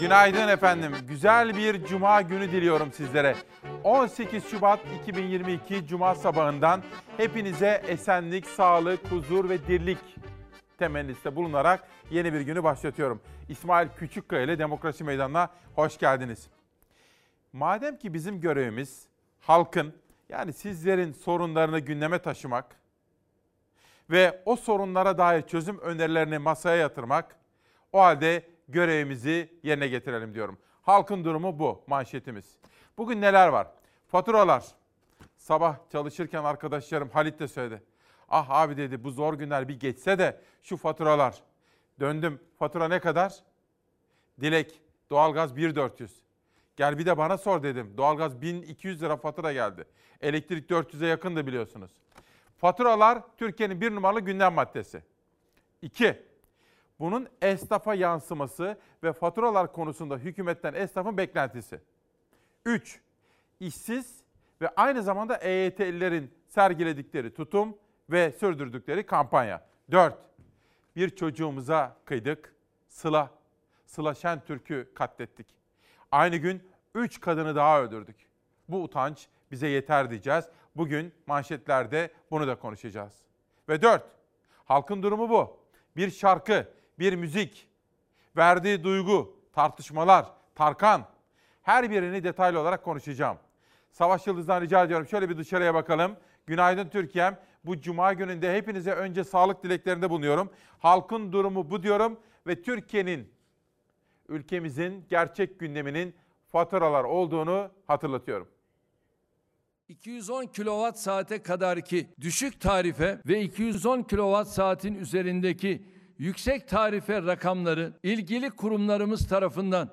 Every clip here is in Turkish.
Günaydın efendim. Güzel bir cuma günü diliyorum sizlere. 18 Şubat 2022 Cuma sabahından hepinize esenlik, sağlık, huzur ve dirlik temennisinde bulunarak yeni bir günü başlatıyorum. İsmail Küçükkaya ile Demokrasi Meydanı'na hoş geldiniz. Madem ki bizim görevimiz halkın, yani sizlerin sorunlarını gündeme taşımak ve o sorunlara dair çözüm önerilerini masaya yatırmak, o halde görevimizi yerine getirelim diyorum. Halkın durumu bu manşetimiz. Bugün neler var? Faturalar. Sabah çalışırken arkadaşlarım Halit de söyledi. Ah abi dedi, bu zor günler bir geçse de şu faturalar. Döndüm, fatura ne kadar? Dilek, doğalgaz 1.400. Gel bir de bana sor dedim. Doğalgaz 1200 lira fatura geldi. Elektrik 400'e yakındı biliyorsunuz. Faturalar Türkiye'nin bir numaralı gündem maddesi. 2. Bunun esnafa yansıması ve faturalar konusunda hükümetten esnafın beklentisi. 3. İşsiz ve aynı zamanda EYT'lilerin sergiledikleri tutum ve sürdürdükleri kampanya. 4. Bir çocuğumuza kıydık. Sıla Şentürk'ü katlettik. Aynı gün 3 kadını daha öldürdük. Bu utanç bize yeter diyeceğiz. Bugün manşetlerde bunu da konuşacağız. Ve 4. Halkın durumu bu. Bir şarkı, bir müzik, verdiği duygu, tartışmalar, Tarkan. Her birini detaylı olarak konuşacağım. Savaş Yıldız'dan rica ediyorum. Şöyle bir dışarıya bakalım. Günaydın Türkiye'm. Bu cuma gününde hepinize önce sağlık dileklerinde bulunuyorum. Halkın durumu bu diyorum ve Türkiye'nin, ülkemizin gerçek gündeminin faturalar olduğunu hatırlatıyorum. 210 kilowatt saate kadarki düşük tarife ve 210 kilowatt saatin üzerindeki yüksek tarife rakamları ilgili kurumlarımız tarafından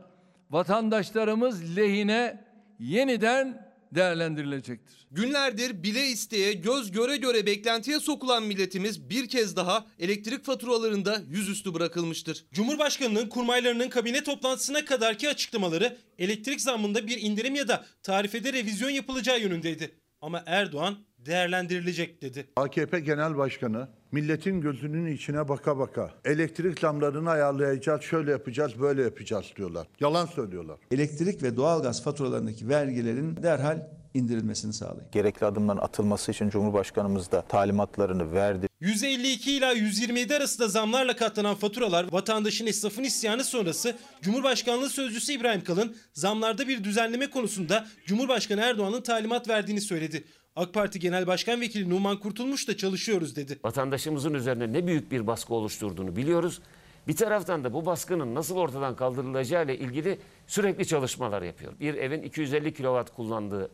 vatandaşlarımız lehine yeniden değerlendirilecektir. Günlerdir bile isteye, göz göre göre beklentiye sokulan milletimiz bir kez daha elektrik faturalarında yüzüstü bırakılmıştır. Cumhurbaşkanının kurmaylarının kabine toplantısına kadarki açıklamaları elektrik zammında bir indirim ya da tarifede revizyon yapılacağı yönündeydi. Ama Erdoğan değerlendirilecek dedi. AKP Genel Başkanı milletin gözünün içine baka baka elektrik zamlarını ayarlayacağız, şöyle yapacağız, böyle yapacağız diyorlar. Yalan söylüyorlar. Elektrik ve doğalgaz faturalarındaki vergilerin derhal indirilmesini sağlayın. Gerekli adımların atılması için Cumhurbaşkanımız da talimatlarını verdi. 152 ila 127 arasında zamlarla katlanan faturalar, vatandaşın, esnafın isyanı sonrası Cumhurbaşkanlığı Sözcüsü İbrahim Kalın zamlarda bir düzenleme konusunda Cumhurbaşkanı Erdoğan'ın talimat verdiğini söyledi. AK Parti Genel Başkan Vekili Numan Kurtulmuş da çalışıyoruz dedi. Vatandaşımızın üzerine ne büyük bir baskı oluşturduğunu biliyoruz. Bir taraftan da bu baskının nasıl ortadan kaldırılacağı ile ilgili sürekli çalışmalar yapıyor. Bir evin 250 kilowatt kullandığı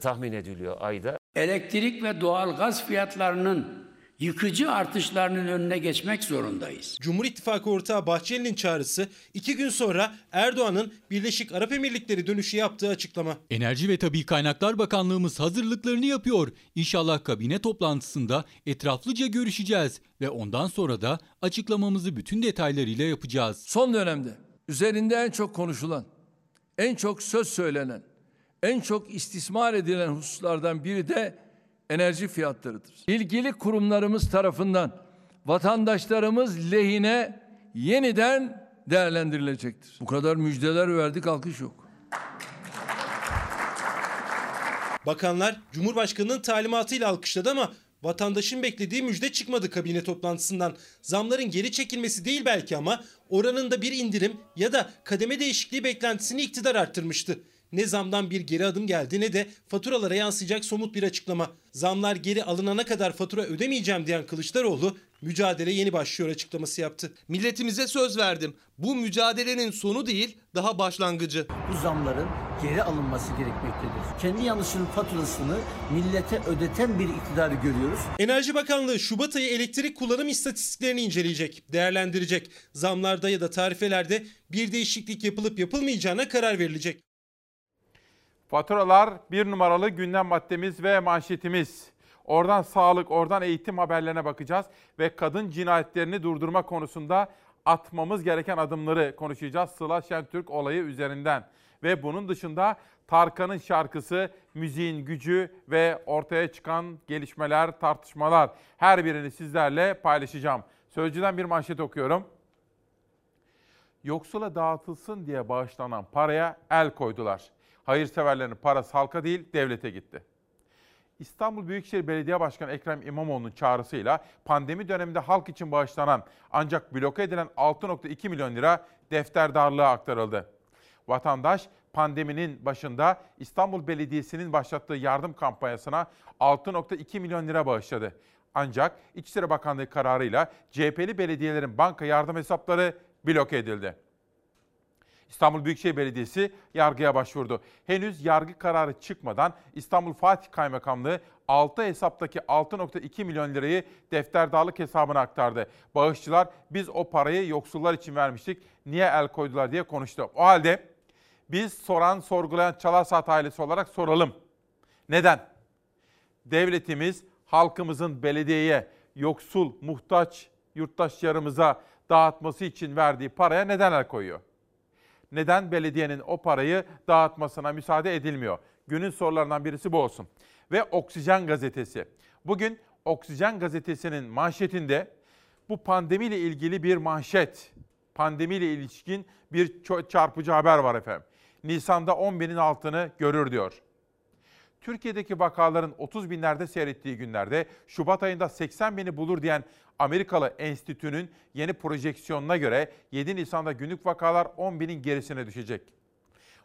tahmin ediliyor ayda. Elektrik ve doğalgaz fiyatlarının yıkıcı artışlarının önüne geçmek zorundayız. Cumhur İttifakı ortağı Bahçeli'nin çağrısı, 2 gün sonra Erdoğan'ın Birleşik Arap Emirlikleri dönüşü yaptığı açıklama. Enerji ve Tabii Kaynaklar Bakanlığımız hazırlıklarını yapıyor. İnşallah kabine toplantısında etraflıca görüşeceğiz ve ondan sonra da açıklamamızı bütün detaylarıyla yapacağız. Son dönemde üzerinde en çok konuşulan, en çok söz söylenen, en çok istismar edilen hususlardan biri de enerji fiyatlarıdır. İlgili kurumlarımız tarafından vatandaşlarımız lehine yeniden değerlendirilecektir. Bu kadar müjdeler verdik, alkış yok. Bakanlar Cumhurbaşkanı'nın talimatıyla alkışladı ama vatandaşın beklediği müjde çıkmadı kabine toplantısından. Zamların geri çekilmesi değil belki ama oranında bir indirim ya da kademe değişikliği beklentisini iktidar arttırmıştı. Ne zamdan bir geri adım geldi ne de faturalara yansıyacak somut bir açıklama. Zamlar geri alınana kadar fatura ödemeyeceğim diyen Kılıçdaroğlu, mücadele yeni başlıyor açıklaması yaptı. Milletimize söz verdim. Bu mücadelenin sonu değil, daha başlangıcı. Bu zamların geri alınması gerekmektedir. Kendi yanlışının faturasını millete ödeten bir iktidarı görüyoruz. Enerji Bakanlığı Şubat ayı elektrik kullanım istatistiklerini inceleyecek, değerlendirecek. Zamlarda ya da tarifelerde bir değişiklik yapılıp yapılmayacağına karar verilecek. Faturalar bir numaralı gündem maddemiz ve manşetimiz. Oradan sağlık, oradan eğitim haberlerine bakacağız. Ve kadın cinayetlerini durdurma konusunda atmamız gereken adımları konuşacağız. Sıla Şentürk olayı üzerinden. Ve bunun dışında Tarkan'ın şarkısı, müziğin gücü ve ortaya çıkan gelişmeler, tartışmalar. Her birini sizlerle paylaşacağım. Sözcü'den bir manşet okuyorum. yoksula dağıtılsın diye bağışlanan paraya el koydular. Hayırseverlerin parası halka değil, devlete gitti. İstanbul Büyükşehir Belediye Başkanı Ekrem İmamoğlu'nun çağrısıyla pandemi döneminde halk için bağışlanan ancak bloke edilen 6,2 milyon lira defterdarlığa aktarıldı. Vatandaş pandeminin başında İstanbul Belediyesi'nin başlattığı yardım kampanyasına 6,2 milyon lira bağışladı. Ancak İçişleri Bakanlığı kararıyla CHP'li belediyelerin banka yardım hesapları bloke edildi. İstanbul Büyükşehir Belediyesi yargıya başvurdu. Henüz yargı kararı çıkmadan İstanbul Fatih Kaymakamlığı 6 hesaptaki 6,2 milyon lirayı defterdarlık hesabına aktardı. Bağışçılar biz o parayı yoksullar için vermiştik, niye el koydular diye konuştu. O halde biz soran, sorgulayan Çalarsat ailesi olarak soralım. Neden? Devletimiz halkımızın belediyeye, yoksul, muhtaç yurttaşlarımıza dağıtması için verdiği paraya neden el koyuyor? Neden belediyenin o parayı dağıtmasına müsaade edilmiyor? Günün sorularından birisi bu olsun. Ve Oksijen Gazetesi. Bugün Oksijen Gazetesi'nin manşetinde bu pandemiyle ilgili bir manşet, pandemiyle ilişkin bir çarpıcı haber var efendim. Nisan'da 10.000'in altını görür diyor. Türkiye'deki vakaların 30 binlerde seyrettiği günlerde Şubat ayında 80.000'i bulur diyen Amerikalı enstitünün yeni projeksiyonuna göre 7 Nisan'da günlük vakalar 10.000'in gerisine düşecek.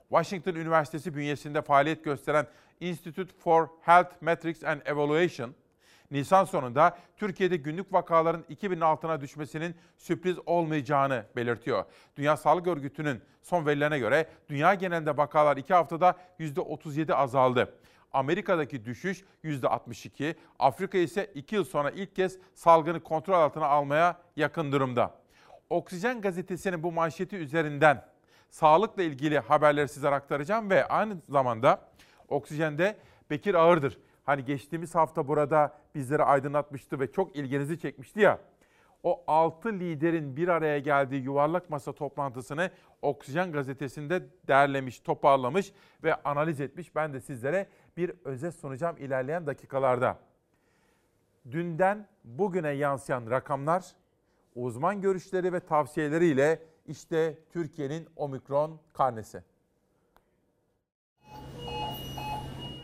Washington Üniversitesi bünyesinde faaliyet gösteren Institute for Health Metrics and Evaluation, Nisan sonunda Türkiye'de günlük vakaların 2.000'in altına düşmesinin sürpriz olmayacağını belirtiyor. Dünya Sağlık Örgütü'nün son verilerine göre dünya genelinde vakalar 2 haftada %37 azaldı. Amerika'daki düşüş %62, Afrika ise 2 yıl sonra ilk kez salgını kontrol altına almaya yakın durumda. Oksijen Gazetesi'nin bu manşeti üzerinden sağlıkla ilgili haberleri size aktaracağım ve aynı zamanda Oksijen'de Bekir Ağırdır. Hani geçtiğimiz hafta burada bizleri aydınlatmıştı ve çok ilginizi çekmişti ya. O 6 liderin bir araya geldiği yuvarlak masa toplantısını Oksijen Gazetesi'nde derlemiş, toparlamış ve analiz etmiş. Ben de sizlere bir özet sunacağım ilerleyen dakikalarda. Dünden bugüne yansıyan rakamlar, uzman görüşleri ve tavsiyeleriyle işte Türkiye'nin Omikron karnesi.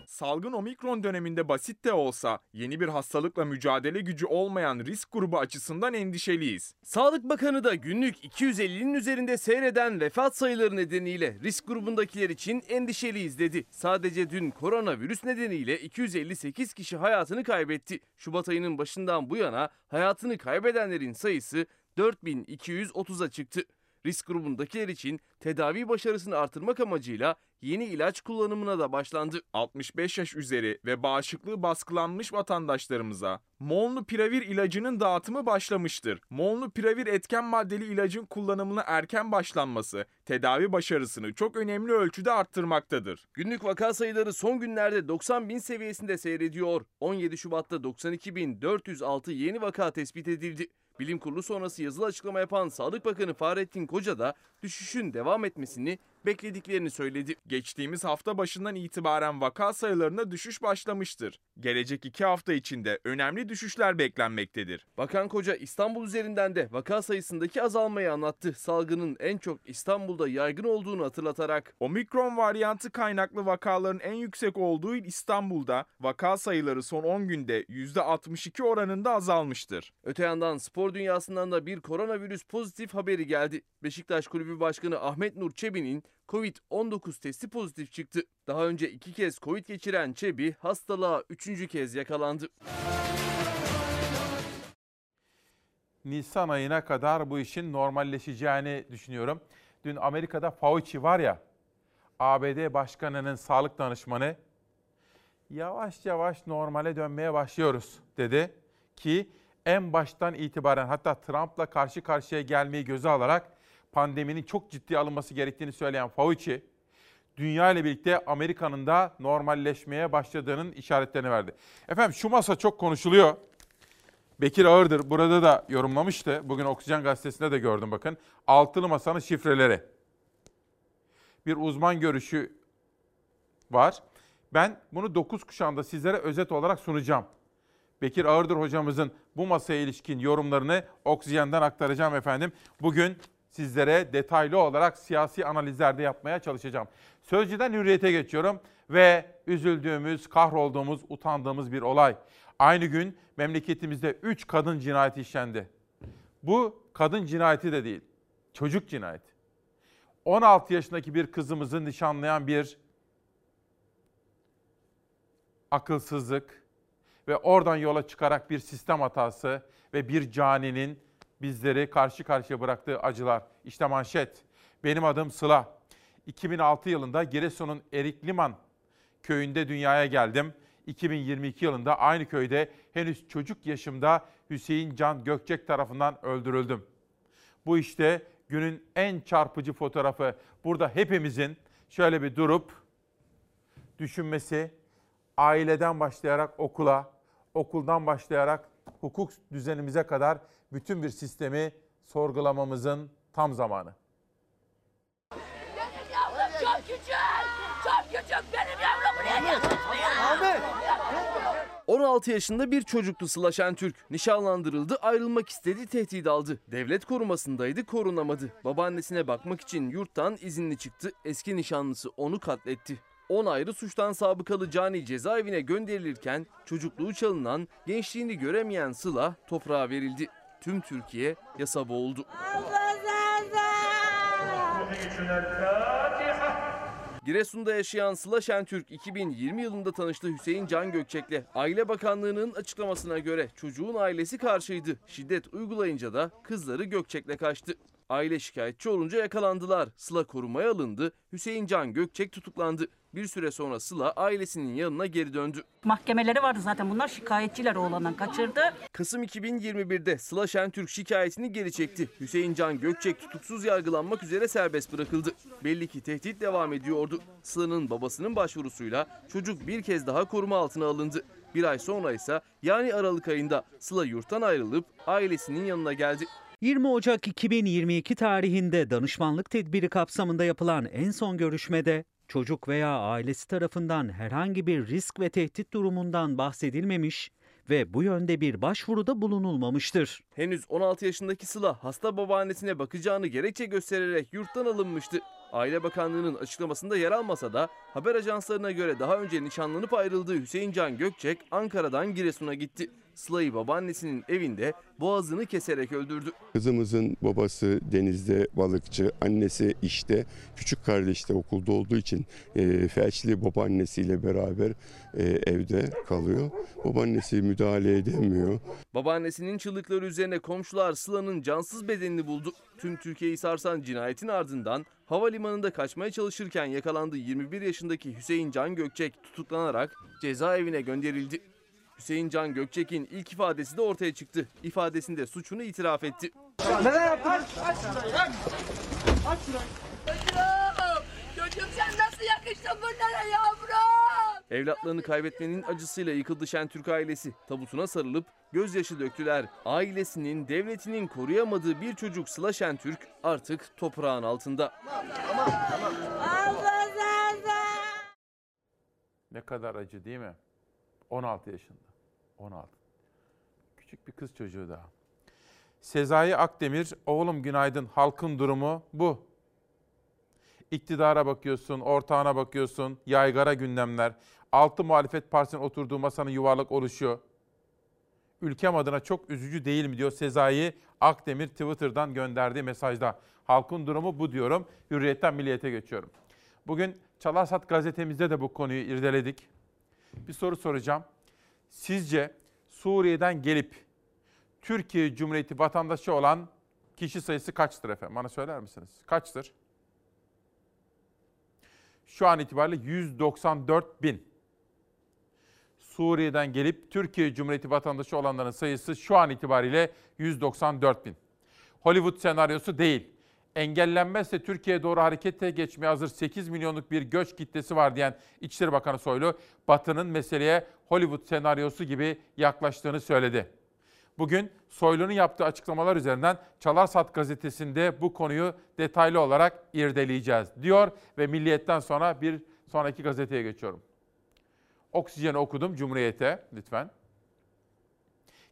Salgın Omikron döneminde basit de olsa yeni bir hastalıkla mücadele gücü olmayan risk grubu açısından endişeliyiz. Sağlık Bakanı da günlük 250'nin üzerinde seyreden vefat sayıları nedeniyle risk grubundakiler için endişeliyiz dedi. Sadece dün koronavirüs nedeniyle 258 kişi hayatını kaybetti. Şubat ayının başından bu yana hayatını kaybedenlerin sayısı 4.230'a çıktı. Risk grubundakiler için tedavi başarısını artırmak amacıyla yeni ilaç kullanımına da başlandı. 65 yaş üzeri ve bağışıklığı baskılanmış vatandaşlarımıza Molnupiravir ilacının dağıtımı başlamıştır. Molnupiravir etken maddeli ilacın kullanımına erken başlanması tedavi başarısını çok önemli ölçüde arttırmaktadır. Günlük vaka sayıları son günlerde 90.000 seviyesinde seyrediyor. 17 Şubat'ta 92.406 yeni vaka tespit edildi. Bilim Kurulu sonrası yazılı açıklama yapan Sağlık Bakanı Fahrettin Koca da düşüşün devam etmesini beklediklerini söyledi. Geçtiğimiz hafta başından itibaren vaka sayılarında düşüş başlamıştır. Gelecek 2 hafta içinde önemli düşüşler beklenmektedir. Bakan Koca İstanbul üzerinden de vaka sayısındaki azalmayı anlattı. Salgının en çok İstanbul'da yaygın olduğunu hatırlatarak. Omikron varyantı kaynaklı vakaların en yüksek olduğu İstanbul'da vaka sayıları son 10 günde %62 oranında azalmıştır. Öte yandan spor dünyasından da bir koronavirüs pozitif haberi geldi. Beşiktaş Kulübü Başkanı Ahmet Nur Çebi'nin Covid-19 testi pozitif çıktı. Daha önce 2 kez Covid geçiren Çebi hastalığa 3. kez yakalandı. Nisan ayına kadar bu işin normalleşeceğini düşünüyorum. Dün Amerika'da Fauci var ya, ABD Başkanı'nın sağlık danışmanı, yavaş yavaş normale dönmeye başlıyoruz dedi ki en baştan itibaren hatta Trump'la karşı karşıya gelmeyi göze alarak pandeminin çok ciddiye alınması gerektiğini söyleyen Fauci, dünya ile birlikte Amerika'nın da normalleşmeye başladığının işaretlerini verdi. Efendim şu masa çok konuşuluyor. Bekir Ağırdır burada da yorumlamıştı. Bugün Oksijen Gazetesi'nde de gördüm bakın. Altılı Masa'nın şifreleri. Bir uzman görüşü var. Ben bunu 9 kuşağında sizlere özet olarak sunacağım. Bekir Ağırdır hocamızın bu masaya ilişkin yorumlarını Oksijen'den aktaracağım efendim. Bugün sizlere detaylı olarak siyasi analizlerde yapmaya çalışacağım. Sözcü'den Hürriyet'e geçiyorum ve üzüldüğümüz, kahrolduğumuz, utandığımız bir olay. Aynı gün memleketimizde 3 kadın cinayeti işlendi. Bu kadın cinayeti de değil, çocuk cinayeti. 16 yaşındaki bir kızımızı nişanlayan bir akılsızlık ve oradan yola çıkarak bir sistem hatası ve bir caninin bizleri karşı karşıya bıraktığı acılar. İşte manşet. Benim adım Sıla. 2006 yılında Giresun'un Erikliman köyünde dünyaya geldim. 2022 yılında aynı köyde henüz çocuk yaşımda Hüseyin Can Gökçek tarafından öldürüldüm. Bu işte günün en çarpıcı fotoğrafı. Burada hepimizin şöyle bir durup düşünmesi, aileden başlayarak okula, okuldan başlayarak hukuk düzenimize kadar bütün bir sistemi sorgulamamızın tam zamanı. Benim yavrum çok küçük, çok küçük. Benim yavrum buraya gelmiyor. 16 yaşında bir çocuktu Sıla Şentürk. Nişanlandırıldı, ayrılmak istedi, tehdit aldı. Devlet korumasındaydı, korunamadı. Babaannesine bakmak için yurttan izinli çıktı. Eski nişanlısı onu katletti. 10 ayrı suçtan sabıkalı cani cezaevine gönderilirken çocukluğu çalınan, gençliğini göremeyen Sıla toprağa verildi. Tüm Türkiye yasa boğuldu. Giresun'da yaşayan Sıla Şentürk 2020 yılında tanıştı Hüseyin Can Gökçek'le. Aile Bakanlığı'nın açıklamasına göre çocuğun ailesi karşıydı. Şiddet uygulayınca da kızları Gökçek'le kaçtı. Aile şikayetçi olunca yakalandılar. Sıla korumaya alındı. Hüseyin Can Gökçek tutuklandı. Bir süre sonra Sıla ailesinin yanına geri döndü. Mahkemeleri vardı zaten, bunlar şikayetçiler, oğlandan kaçırdı. Kasım 2021'de Sıla Şentürk şikayetini geri çekti. Hüseyin Can Gökçek tutuksuz yargılanmak üzere serbest bırakıldı. Belli ki tehdit devam ediyordu. Sıla'nın babasının başvurusuyla çocuk bir kez daha koruma altına alındı. Bir ay sonra ise yani Aralık ayında Sıla yurttan ayrılıp ailesinin yanına geldi. 20 Ocak 2022 tarihinde danışmanlık tedbiri kapsamında yapılan en son görüşmede çocuk veya ailesi tarafından herhangi bir risk ve tehdit durumundan bahsedilmemiş ve bu yönde bir başvuruda bulunulmamıştır. Henüz 16 yaşındaki Sıla hasta babaannesine bakacağını gerekçe göstererek yurttan alınmıştı. Aile Bakanlığı'nın açıklamasında yer almasa da haber ajanslarına göre daha önce nişanlanıp ayrıldığı Hüseyin Can Gökçek Ankara'dan Giresun'a gitti. Sıla'yı babaannesinin evinde boğazını keserek öldürdü. Kızımızın babası denizde balıkçı, annesi işte, küçük kardeş de okulda olduğu için felçli babaannesiyle beraber evde kalıyor. Babaannesi müdahale edemiyor. Babaannesinin çığlıkları üzerine komşular Sıla'nın cansız bedenini buldu. Tüm Türkiye'yi sarsan cinayetin ardından havalimanında kaçmaya çalışırken yakalandığı 21 yaşındaki Hüseyin Can Gökçek tutuklanarak cezaevine gönderildi. Hüseyin Can Gökçek'in ilk ifadesi de ortaya çıktı. İfadesinde suçunu itiraf etti. Neler yaptınız? Aç şurayı. Aç şurayı. Çocuğum, çocuğum sen nasıl yakıştın bunlara yavrum? Evlatlarını kaybetmenin acısıyla yıkıldı Şentürk ailesi. Tabutuna sarılıp gözyaşı döktüler. Ailesinin, devletinin koruyamadığı bir çocuk Sıla Şentürk artık toprağın altında. Tamam. Allah razı. Ne kadar acı değil mi? 16 yaşında. 16. Küçük bir kız çocuğu daha. Sezai Akdemir, oğlum günaydın, halkın durumu bu. İktidara bakıyorsun, ortağına bakıyorsun, yaygara gündemler. 6 muhalefet partisinin oturduğu masanın yuvarlak oluşuyor. Ülkem adına çok üzücü değil mi diyor Sezai Akdemir Twitter'dan gönderdiği mesajda. Halkın durumu bu diyorum. Hürriyetten Milliyet'e geçiyorum. Bugün Çalarsat gazetemizde de bu konuyu irdeledik. Bir soru soracağım. Sizce Suriye'den gelip Türkiye Cumhuriyeti vatandaşı olan kişi sayısı kaçtır efendim? Bana söyler misiniz? Kaçtır? Şu an itibariyle 194 bin. Suriye'den gelip Türkiye Cumhuriyeti vatandaşı olanların sayısı şu an itibariyle 194 bin. Hollywood senaryosu değil. Engellenmezse Türkiye'ye doğru harekete geçmeye hazır 8 milyonluk bir göç kitlesi var diyen İçişleri Bakanı Soylu, Batı'nın meseleye Hollywood senaryosu gibi yaklaştığını söyledi. Bugün Soylu'nun yaptığı açıklamalar üzerinden Çalarsat gazetesinde bu konuyu detaylı olarak irdeleyeceğiz diyor ve Milliyet'ten sonra bir sonraki gazeteye geçiyorum. Oksijen'i okudum, Cumhuriyet'e lütfen.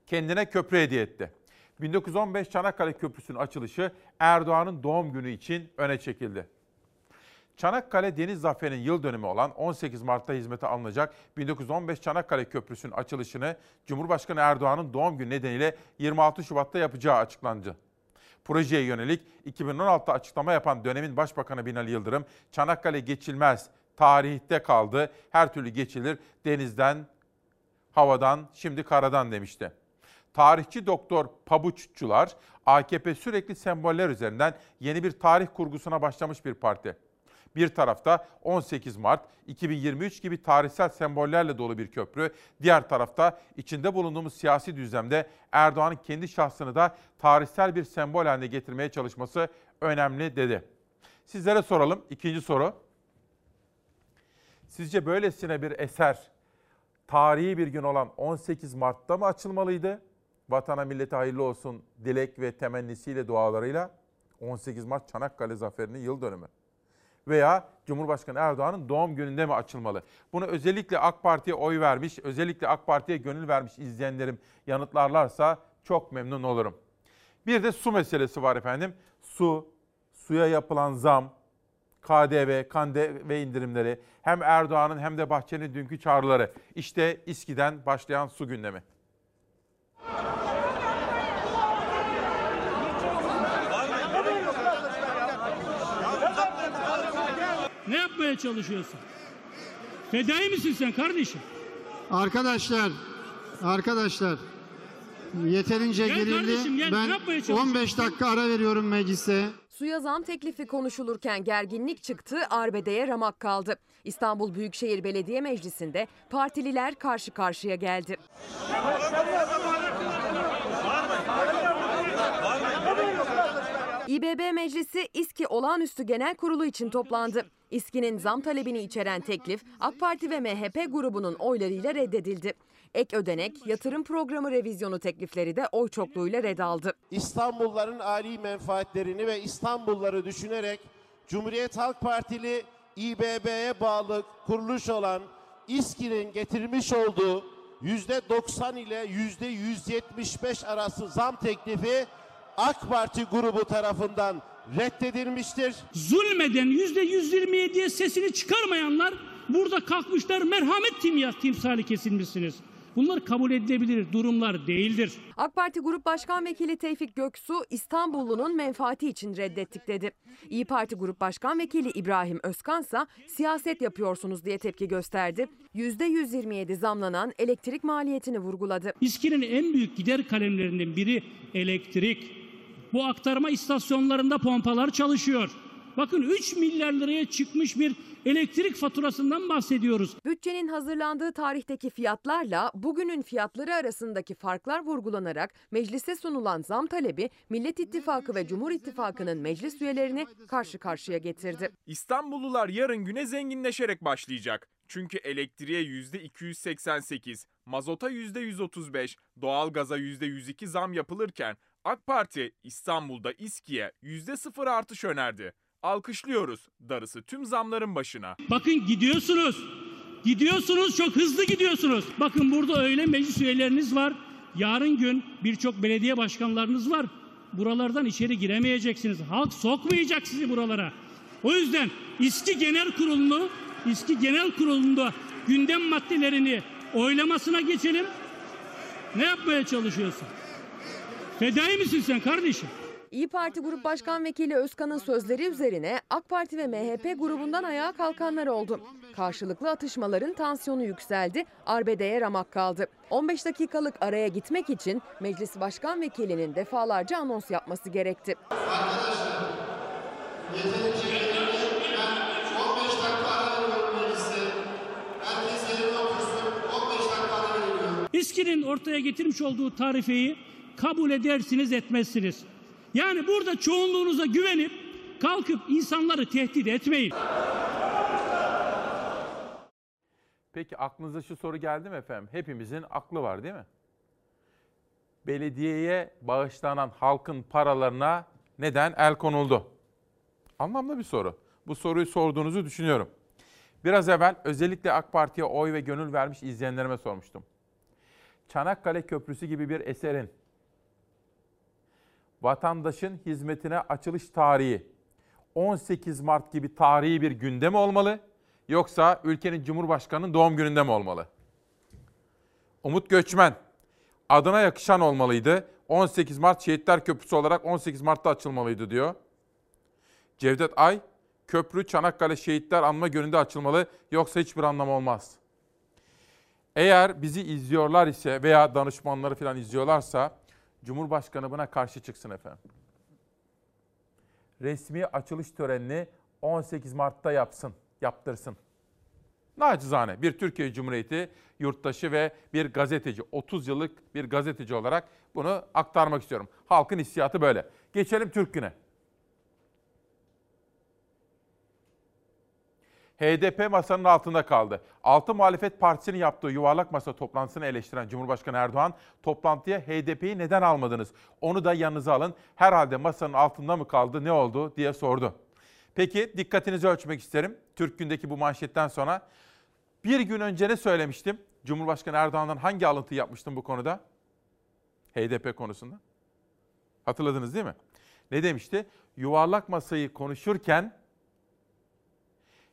Kendine köprü hediye etti. 1915 Çanakkale Köprüsü'nün açılışı Erdoğan'ın doğum günü için öne çekildi. Çanakkale Deniz Zaferi'nin yıl dönümü olan 18 Mart'ta hizmete alınacak 1915 Çanakkale Köprüsü'nün açılışını Cumhurbaşkanı Erdoğan'ın doğum günü nedeniyle 26 Şubat'ta yapacağı açıklandı. Projeye yönelik 2016'da açıklama yapan dönemin Başbakanı Binali Yıldırım, "Çanakkale geçilmez, tarihte kaldı, her türlü geçilir, denizden, havadan, şimdi karadan" demişti. Tarihçi Doktor Pabuççular, AKP sürekli semboller üzerinden yeni bir tarih kurgusuna başlamış bir parti. Bir tarafta 18 Mart 2023 gibi tarihsel sembollerle dolu bir köprü, diğer tarafta içinde bulunduğumuz siyasi düzlemde Erdoğan'ın kendi şahsını da tarihsel bir sembol haline getirmeye çalışması önemli dedi. Sizlere soralım. İkinci soru. Sizce böylesine bir eser tarihi bir gün olan 18 Mart'ta mı açılmalıydı? Vatana millete hayırlı olsun dilek ve temennisiyle, dualarıyla 18 Mart Çanakkale Zaferi'nin yıl dönümü. Veya Cumhurbaşkanı Erdoğan'ın doğum gününde mi açılmalı? Bunu özellikle AK Parti'ye oy vermiş, özellikle AK Parti'ye gönül vermiş izleyenlerim yanıtlarlarsa çok memnun olurum. Bir de su meselesi var efendim. Suya yapılan zam, KDV indirimleri, hem Erdoğan'ın hem de Bahçeli'nin dünkü çağrıları. İşte İSKİ'den başlayan su gündemi. Ne yapmaya çalışıyorsun? Fedai misin sen kardeşim? Arkadaşlar yeterince gerildi. Ben 15 dakika ara veriyorum meclise. Suya zam teklifi konuşulurken gerginlik çıktı, arbedeye ramak kaldı. İstanbul Büyükşehir Belediye Meclisi'nde partililer karşı karşıya geldi. İBB Meclisi İSKİ Olağanüstü Genel Kurulu için toplandı. İSKİ'nin zam talebini içeren teklif AK Parti ve MHP grubunun oylarıyla reddedildi. Ek ödenek, yatırım programı revizyonu teklifleri de oy çokluğuyla red aldı. İstanbulluların âli menfaatlerini ve İstanbulluları düşünerek Cumhuriyet Halk Partili İBB'ye bağlı kuruluş olan İSKİ'nin getirmiş olduğu %90 ile %175 arası zam teklifi AK Parti grubu tarafından reddedilmiştir. Zulmeden %127'ye sesini çıkarmayanlar burada kalkmışlar, merhamet timsali kesilmişsiniz. Bunlar kabul edilebilir durumlar değildir. AK Parti Grup Başkan Vekili Tevfik Göksu, İstanbullunun menfaati için reddettik dedi. İyi Parti Grup Başkan Vekili İbrahim Özkansa siyaset yapıyorsunuz diye tepki gösterdi. %127 zamlanan elektrik maliyetini vurguladı. İSKİ'nin en büyük gider kalemlerinden biri elektrik. Bu aktarma istasyonlarında pompalar çalışıyor. Bakın 3 milyar liraya çıkmış bir elektrik faturasından bahsediyoruz. Bütçenin hazırlandığı tarihteki fiyatlarla bugünün fiyatları arasındaki farklar vurgulanarak meclise sunulan zam talebi Millet İttifakı ve Cumhur İttifakı'nın meclis üyelerini karşı karşıya getirdi. İstanbullular yarın güne zenginleşerek başlayacak. Çünkü elektriğe %288, mazota %135, doğalgaza %102 zam yapılırken AK Parti İstanbul'da İSKİ'ye %0 artış önerdi. Alkışlıyoruz, darısı tüm zamların başına. Bakın gidiyorsunuz, çok hızlı gidiyorsunuz. Bakın burada öyle meclis üyeleriniz var. Yarın gün birçok belediye başkanlarınız var. Buralardan içeri giremeyeceksiniz. Halk sokmayacak sizi buralara. O yüzden İSKİ Genel Kurulu'nda gündem maddelerini oylamasına geçelim. Ne yapmaya çalışıyorsun? Fedai misin sen kardeşim? İYİ Parti Grup Başkan Vekili Özkan'ın sözleri üzerine AK Parti ve MHP grubundan ayağa kalkanlar oldu. Karşılıklı atışmaların tansiyonu yükseldi, arbedeye ramak kaldı. 15 dakikalık araya gitmek için Meclis Başkan Vekilinin defalarca anons yapması gerekti. Arkadaşlar, İSKİ'nin ortaya getirmiş olduğu tarifeyi kabul edersiniz, etmezsiniz. Yani burada çoğunluğunuza güvenip kalkıp insanları tehdit etmeyin. Peki aklınıza şu soru geldi mi efendim? Hepimizin aklı var değil mi? Belediyeye bağışlanan halkın paralarına neden el konuldu? Anlamlı bir soru. Bu soruyu sorduğunuzu düşünüyorum. Biraz evvel özellikle AK Parti'ye oy ve gönül vermiş izleyenlerime sormuştum. Çanakkale Köprüsü gibi bir eserin vatandaşın hizmetine açılış tarihi 18 Mart gibi tarihi bir günde mi olmalı? Yoksa ülkenin Cumhurbaşkanı'nın doğum gününde mi olmalı? Umut Göçmen, adına yakışan olmalıydı. 18 Mart Şehitler Köprüsü olarak 18 Mart'ta açılmalıydı diyor. Cevdet Ay, köprü Çanakkale Şehitler Anma Günü'nde açılmalı, yoksa hiçbir anlamı olmaz. Eğer bizi izliyorlar ise veya danışmanları falan izliyorlarsa Cumhurbaşkanı buna karşı çıksın efendim. Resmi açılış törenini 18 Mart'ta yaptırsın. Nacizane bir Türkiye Cumhuriyeti yurttaşı ve bir gazeteci, 30 yıllık bir gazeteci olarak bunu aktarmak istiyorum. Halkın hissiyatı böyle. Geçelim Türk Günü'ne. HDP masanın altında kaldı. Altı muhalefet partisinin yaptığı yuvarlak masa toplantısını eleştiren Cumhurbaşkanı Erdoğan, toplantıya HDP'yi neden almadınız? Onu da yanınıza alın. Herhalde masanın altında mı kaldı, ne oldu diye sordu. Peki dikkatinizi ölçmek isterim. Türk Günü'ndeki bu manşetten sonra. Bir gün önce ne söylemiştim? Cumhurbaşkanı Erdoğan'dan hangi alıntıyı yapmıştım bu konuda? HDP konusunda. Hatırladınız değil mi? Ne demişti? Yuvarlak masayı konuşurken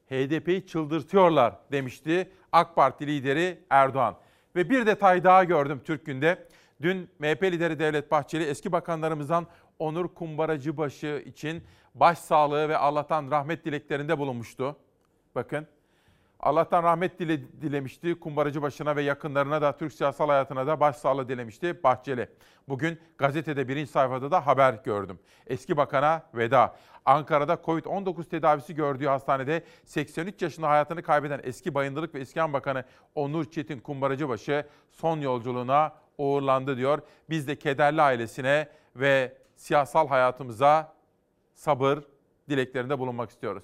HDP'yi çıldırtıyorlar demişti AK Parti lideri Erdoğan. Ve bir detay daha gördüm Türk Günü'nde. Dün MHP lideri Devlet Bahçeli eski bakanlarımızdan Onur Kumbaracıbaşı için başsağlığı ve Allah'tan rahmet dileklerinde bulunmuştu. Bakın, Allah'tan rahmet dilemişti Kumbaracıbaşı'na ve yakınlarına da, Türk siyasal hayatına da başsağlığı dilemişti Bahçeli. Bugün gazetede birinci sayfada da haber gördüm. Eski bakana veda. Ankara'da Covid-19 tedavisi gördüğü hastanede 83 yaşında hayatını kaybeden eski Bayındırlık ve İskan Bakanı Onur Çetin Kumbaracıbaşı son yolculuğuna uğurlandı diyor. Biz de kederli ailesine ve siyasal hayatımıza sabır dileklerinde bulunmak istiyoruz.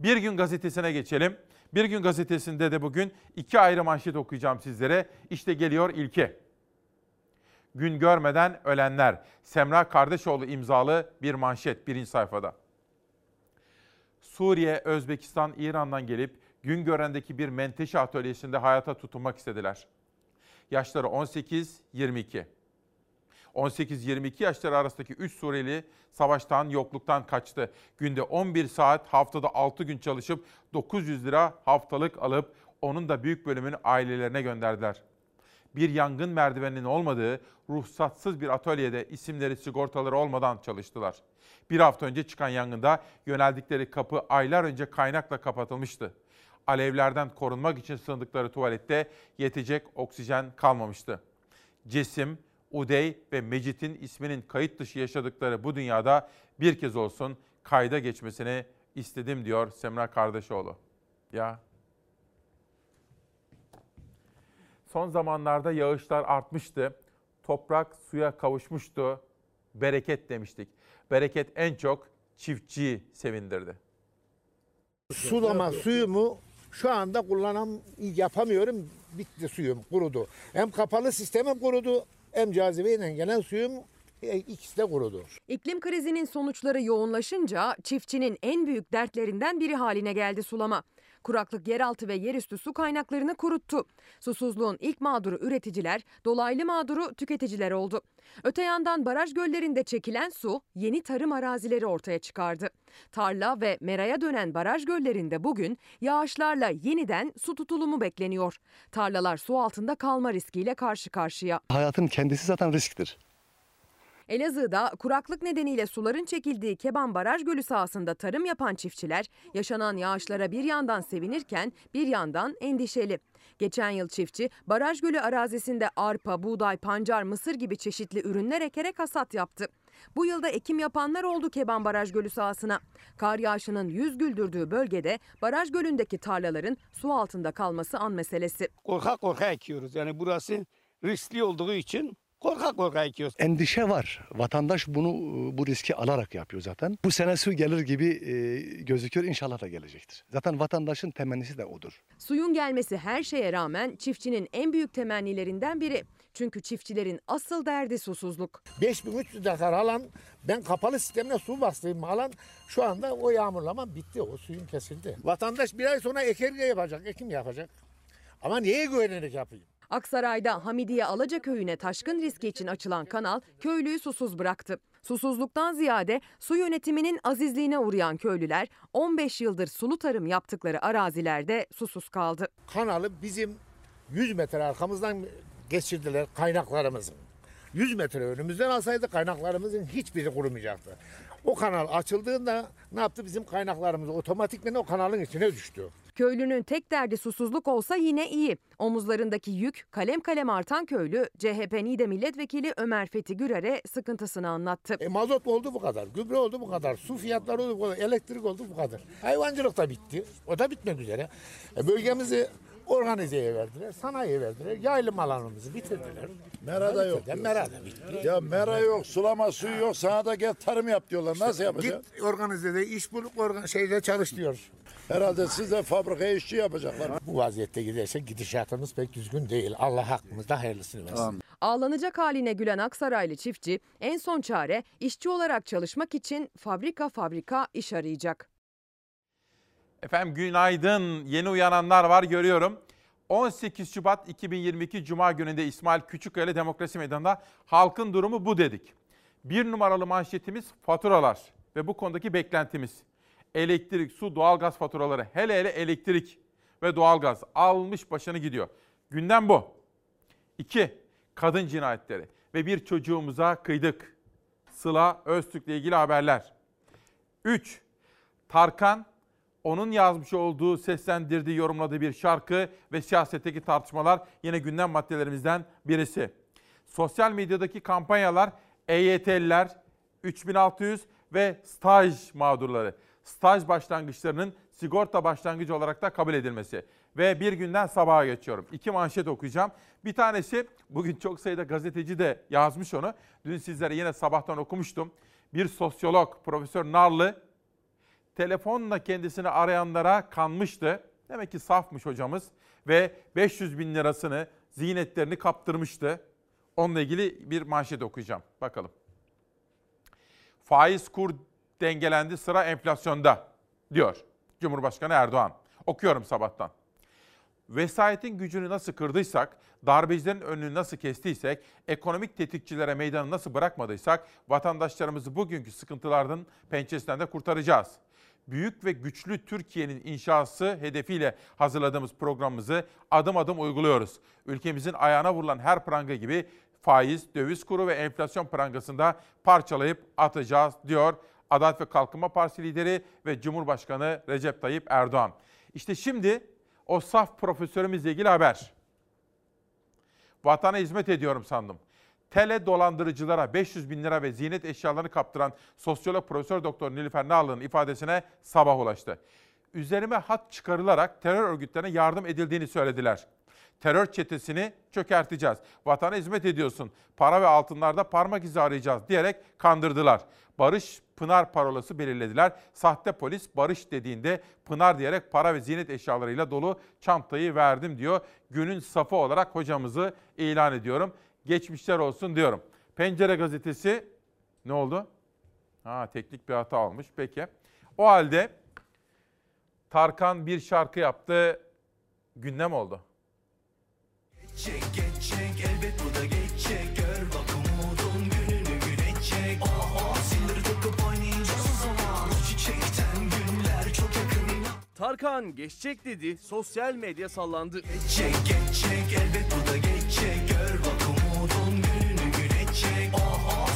Bir Gün Gazetesi'ne geçelim. Bir Gün Gazetesi'nde de bugün iki ayrı manşet okuyacağım sizlere. İşte geliyor ilki. Gün görmeden ölenler. Semra Kardeşoğlu imzalı bir manşet birinci sayfada. Suriye, Özbekistan, İran'dan gelip Güngören'deki bir menteşe atölyesinde hayata tutunmak istediler. Yaşları 18-22. 18-22 yaşları arasındaki 3 Suriyeli savaştan, yokluktan kaçtı. Günde 11 saat, haftada 6 gün çalışıp 900 lira haftalık alıp onun da büyük bölümünü ailelerine gönderdiler. Bir yangın merdiveninin olmadığı ruhsatsız bir atölyede isimleri, sigortaları olmadan çalıştılar. Bir hafta önce çıkan yangında yöneldikleri kapı aylar önce kaynakla kapatılmıştı. Alevlerden korunmak için sığındıkları tuvalette yetecek oksijen kalmamıştı. Cesim, Udey ve Mecit'in isminin kayıt dışı yaşadıkları bu dünyada bir kez olsun kayda geçmesini istedim diyor Semra Kardeşoğlu. Ya. Son zamanlarda yağışlar artmıştı. Toprak suya kavuşmuştu. Bereket demiştik. Bereket en çok çiftçiyi sevindirdi. Sulama suyumu şu anda yapamıyorum. Bitti suyum, kurudu. Hem kapalı sistem hem kurudu. Hem cazibeyle gelen suyum ikisi de kurudu. İklim krizinin sonuçları yoğunlaşınca çiftçinin en büyük dertlerinden biri haline geldi sulama. Kuraklık yeraltı ve yerüstü su kaynaklarını kuruttu. Susuzluğun ilk mağduru üreticiler, dolaylı mağduru tüketiciler oldu. Öte yandan baraj göllerinde çekilen su yeni tarım arazileri ortaya çıkardı. Tarla ve meraya dönen baraj göllerinde bugün yağışlarla yeniden su tutulumu bekleniyor. Tarlalar su altında kalma riskiyle karşı karşıya. Hayatın kendisi zaten risktir. Elazığ'da kuraklık nedeniyle suların çekildiği Keban Baraj Gölü sahasında tarım yapan çiftçiler yaşanan yağışlara bir yandan sevinirken bir yandan endişeli. Geçen yıl çiftçi Baraj Gölü arazisinde arpa, buğday, pancar, mısır gibi çeşitli ürünler ekerek hasat yaptı. Bu yılda ekim yapanlar oldu Keban Baraj Gölü sahasına. Kar yağışının yüz güldürdüğü bölgede Baraj Gölü'ndeki tarlaların su altında kalması an meselesi. Korka korka ekiyoruz, yani burası riskli olduğu için. Korkak korkak ekiyoruz. Endişe var. Vatandaş bu riski alarak yapıyor zaten. Bu sene su gelir gibi gözüküyor. İnşallah da gelecektir. Zaten vatandaşın temennisi de odur. Suyun gelmesi her şeye rağmen çiftçinin en büyük temennilerinden biri. Çünkü çiftçilerin asıl derdi susuzluk. 5300 dekar alan, ben kapalı sistemle su bastığım alan şu anda o yağmurlama bitti. O suyun kesildi. Vatandaş bir ay sonra ekim yapacak. Ama neye güvenerek yapayım? Aksaray'da Hamidiye Alaca köyüne taşkın riski için açılan kanal köylüyü susuz bıraktı. Susuzluktan ziyade su yönetiminin azizliğine uğrayan köylüler 15 yıldır sulu tarım yaptıkları arazilerde susuz kaldı. Kanalı bizim 100 metre arkamızdan geçirdiler kaynaklarımızın. 100 metre önümüzden alsaydı kaynaklarımızın hiçbiri kurumayacaktı. O kanal açıldığında ne yaptı? Bizim kaynaklarımız otomatikmen o kanalın içine düştü. Köylünün tek derdi susuzluk olsa yine iyi. Omuzlarındaki yük kalem kalem artan köylü CHP NİDE milletvekili Ömer Fethi Gürer'e sıkıntısını anlattı. Mazot oldu bu kadar, gübre oldu bu kadar, su fiyatları oldu bu kadar, elektrik oldu bu kadar. Hayvancılık da bitti, o da bitmek üzere. Bölgemizi organizeye verdiler, sanayiye verdiler, yaylım alanımızı bitirdiler. Mera da yok. Mera da bitti. Ya mera yok, sulama suyu yok, sana da gel tarım yap diyorlar. Nasıl yapacağız? Git organizede iş bulup şeyde çalış diyor. Herhalde siz de fabrikaya işçi yapacaklar. Bu vaziyette gidersek gidişatımız pek düzgün değil. Allah hakkımızda hayırlısını versin. Tamam. Ağlanacak haline gülen Aksaraylı çiftçi en son çare işçi olarak çalışmak için fabrika fabrika iş arayacak. Efendim günaydın. Yeni uyananlar var görüyorum. 18 Şubat 2022 Cuma gününde İsmail Küçükkaya ile Demokrasi Meydanı'nda halkın durumu bu dedik. Bir numaralı manşetimiz faturalar ve bu konudaki beklentimiz. Elektrik, su, doğalgaz faturaları, hele elektrik ve doğalgaz almış başını gidiyor. Gündem bu. 2. Kadın cinayetleri ve bir çocuğumuza kıydık. Sıla Öztürk'le ilgili haberler. 3. Tarkan, onun yazmış olduğu, seslendirdiği, yorumladığı bir şarkı ve siyasetteki tartışmalar yine gündem maddelerimizden birisi. Sosyal medyadaki kampanyalar, EYT'liler, 3600 ve staj mağdurları. Staj başlangıçlarının sigorta başlangıcı olarak da kabul edilmesi. Ve bir günden sabaha geçiyorum. 2 manşet okuyacağım. Bir tanesi, bugün çok sayıda gazeteci de yazmış onu. Dün sizlere yine sabahtan okumuştum. Bir sosyolog, Profesör Narlı, telefonla kendisini arayanlara kanmıştı. Demek ki safmış hocamız. Ve 500.000 lirasını, ziynetlerini kaptırmıştı. Onunla ilgili bir manşet okuyacağım. Bakalım. Faiz kur dengelendi, sıra enflasyonda diyor Cumhurbaşkanı Erdoğan. Okuyorum sabahtan. Vesayetin gücünü nasıl kırdıysak, darbecilerin önünü nasıl kestiysek, ekonomik tetikçilere meydanı nasıl bırakmadıysak, vatandaşlarımızı bugünkü sıkıntılardan, pençesinden de kurtaracağız. Büyük ve güçlü Türkiye'nin inşası hedefiyle hazırladığımız programımızı adım adım uyguluyoruz. Ülkemizin ayağına vurulan her pranga gibi faiz, döviz kuru ve enflasyon prangasında parçalayıp atacağız diyor Adalet ve Kalkınma Partisi lideri ve Cumhurbaşkanı Recep Tayyip Erdoğan. İşte şimdi o saf profesörümüzle ilgili haber. Vatana hizmet ediyorum sandım. Tele dolandırıcılara 500.000 lira ve ziynet eşyalarını kaptıran sosyolog Profesör Doktor Nilüfer Nallı'nın ifadesine sabah ulaştı. Üzerime hat çıkarılarak terör örgütlerine yardım edildiğini söylediler. Terör çetesini çökerteceğiz. Vatana hizmet ediyorsun. Para ve altınlarda parmak izi arayacağız diyerek kandırdılar. Barış Pınar parolası belirlediler. Sahte polis Barış dediğinde Pınar diyerek para ve ziynet eşyalarıyla dolu çantayı verdim diyor. Günün safı olarak hocamızı ilan ediyorum. Geçmişler olsun diyorum. Pencere gazetesi ne oldu? Teknik bir hata olmuş. Peki. O halde Tarkan bir şarkı yaptı. Gündem oldu. Geçecek, geçecek, elbet bu da geçecek. Gör bak umudun gününü gün edecek. Sindir takıp oynayacağız o zaman. O çiçekten günler çok yakın. Tarkan geçecek dedi. Sosyal medya sallandı. Geçecek, geçecek, elbet bu da geçecek. Gör bak umudun gününü gün edecek.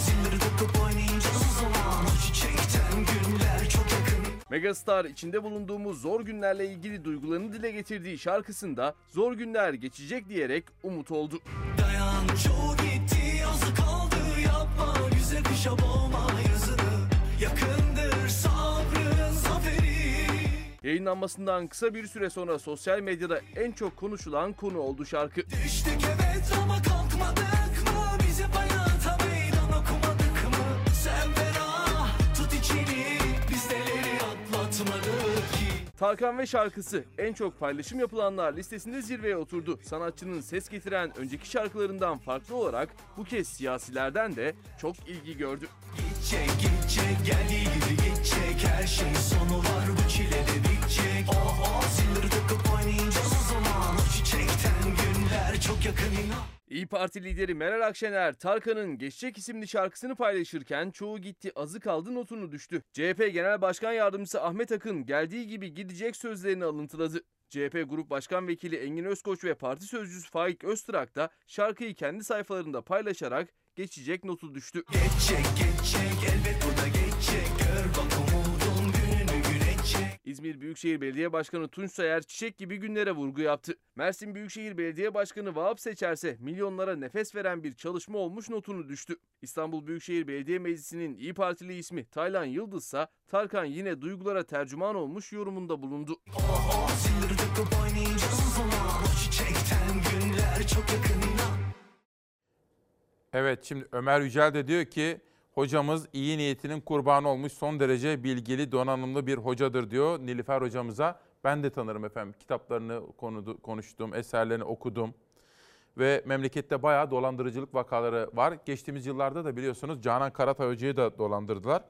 Sindir takıp oynayacağız o zaman. O çiçekten günler çok yakın. Megastar içinde bulunduğumuz zor günlerle ilgili duygularını dile getirdiği şarkısında zor günler geçecek diyerek umut oldu. Dayan çoğu gitti, azı kaldı, yapma güzel kışa boğma yazını, yakındır sabrın zaferi. Yayınlanmasından kısa bir süre sonra sosyal medyada en çok konuşulan konu oldu şarkı. Düştük evet ama kalkmadık mı, bizi hayata meydan okumadık mı, sen ferah tut içini. Tarkan ve şarkısı en çok paylaşım yapılanlar listesinde zirveye oturdu. Sanatçının ses getiren önceki şarkılarından farklı olarak bu kez siyasilerden de çok ilgi gördü. Gidecek, gidecek, geldiği gibi gidecek, her şeyin sonu var, bu çile de bitecek. Sindir takıp oynayacağız o zaman, o çiçekten günler çok yakın inan. İYİ Parti lideri Meral Akşener, Tarkan'ın Geçecek isimli şarkısını paylaşırken çoğu gitti azı kaldı notunu düştü. CHP Genel Başkan Yardımcısı Ahmet Akın geldiği gibi gidecek sözlerini alıntıladı. CHP Grup Başkan Vekili Engin Özkoç ve parti sözcüsü Faik Öztürk da şarkıyı kendi sayfalarında paylaşarak geçecek notu düştü. Geçecek, geçecek, elbet burada geçecek, gör bak umudun gününü gülecek. İzmir Büyükşehir Belediye Başkanı Tunç Sayer çiçek gibi günlere vurgu yaptı. Mersin Büyükşehir Belediye Başkanı Vahap Seçerse milyonlara nefes veren bir çalışma olmuş notunu düştü. İstanbul Büyükşehir Belediye Meclisi'nin İYİ Partili ismi Taylan Yıldız'sa Tarkan yine duygulara tercüman olmuş yorumunda bulundu. Evet, şimdi Ömer Yücel de diyor ki hocamız iyi niyetinin kurbanı olmuş, son derece bilgili, donanımlı bir hocadır diyor Nilüfer hocamıza. Ben de tanırım efendim, kitaplarını konuştum, eserlerini okudum ve memlekette bayağı dolandırıcılık vakaları var. Geçtiğimiz yıllarda da biliyorsunuz Canan Karatay hocayı da dolandırdılar.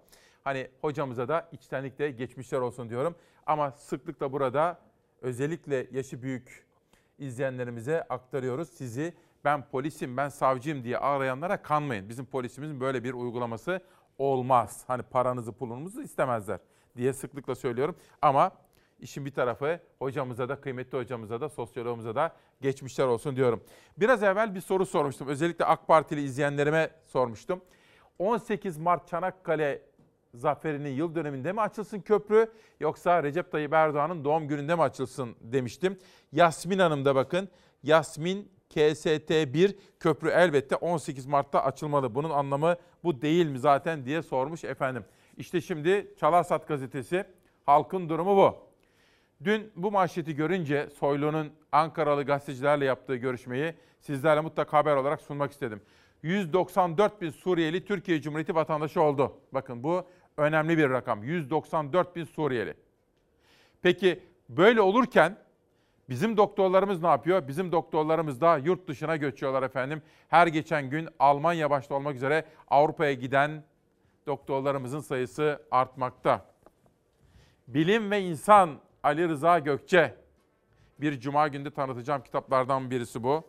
Hani hocamıza da içtenlikle geçmişler olsun diyorum ama sıklıkla burada özellikle yaşı büyük izleyenlerimize aktarıyoruz sizi. Ben polisim, ben savcıyım diye arayanlara kanmayın. Bizim polisimizin böyle bir uygulaması olmaz. Hani paranızı, pulunuzu istemezler diye sıklıkla söylüyorum. Ama işin bir tarafı hocamıza da, kıymetli hocamıza da, sosyologumuza da geçmişler olsun diyorum. Biraz evvel bir soru sormuştum. Özellikle AK Partili izleyenlerime sormuştum. 18 Mart Çanakkale zaferinin yıl döneminde mi açılsın köprü yoksa Recep Tayyip Erdoğan'ın doğum gününde mi açılsın demiştim. Yasmin Hanım da bakın. Yasmin KST1 köprü elbette 18 Mart'ta açılmalı. Bunun anlamı bu değil mi zaten diye sormuş efendim. İşte şimdi Çalarsat gazetesi, halkın durumu bu. Dün bu manşeti görünce Soylu'nun Ankaralı gazetecilerle yaptığı görüşmeyi sizlerle mutlaka haber olarak sunmak istedim. 194 bin Suriyeli Türkiye Cumhuriyeti vatandaşı oldu. Bakın bu önemli bir rakam. 194 bin Suriyeli. Peki böyle olurken bizim doktorlarımız ne yapıyor? Bizim doktorlarımız da yurt dışına göçüyorlar efendim. Her geçen gün Almanya başta olmak üzere Avrupa'ya giden doktorlarımızın sayısı artmakta. Bilim ve İnsan Ali Rıza Gökçe. Bir cuma günde tanıtacağım kitaplardan birisi bu.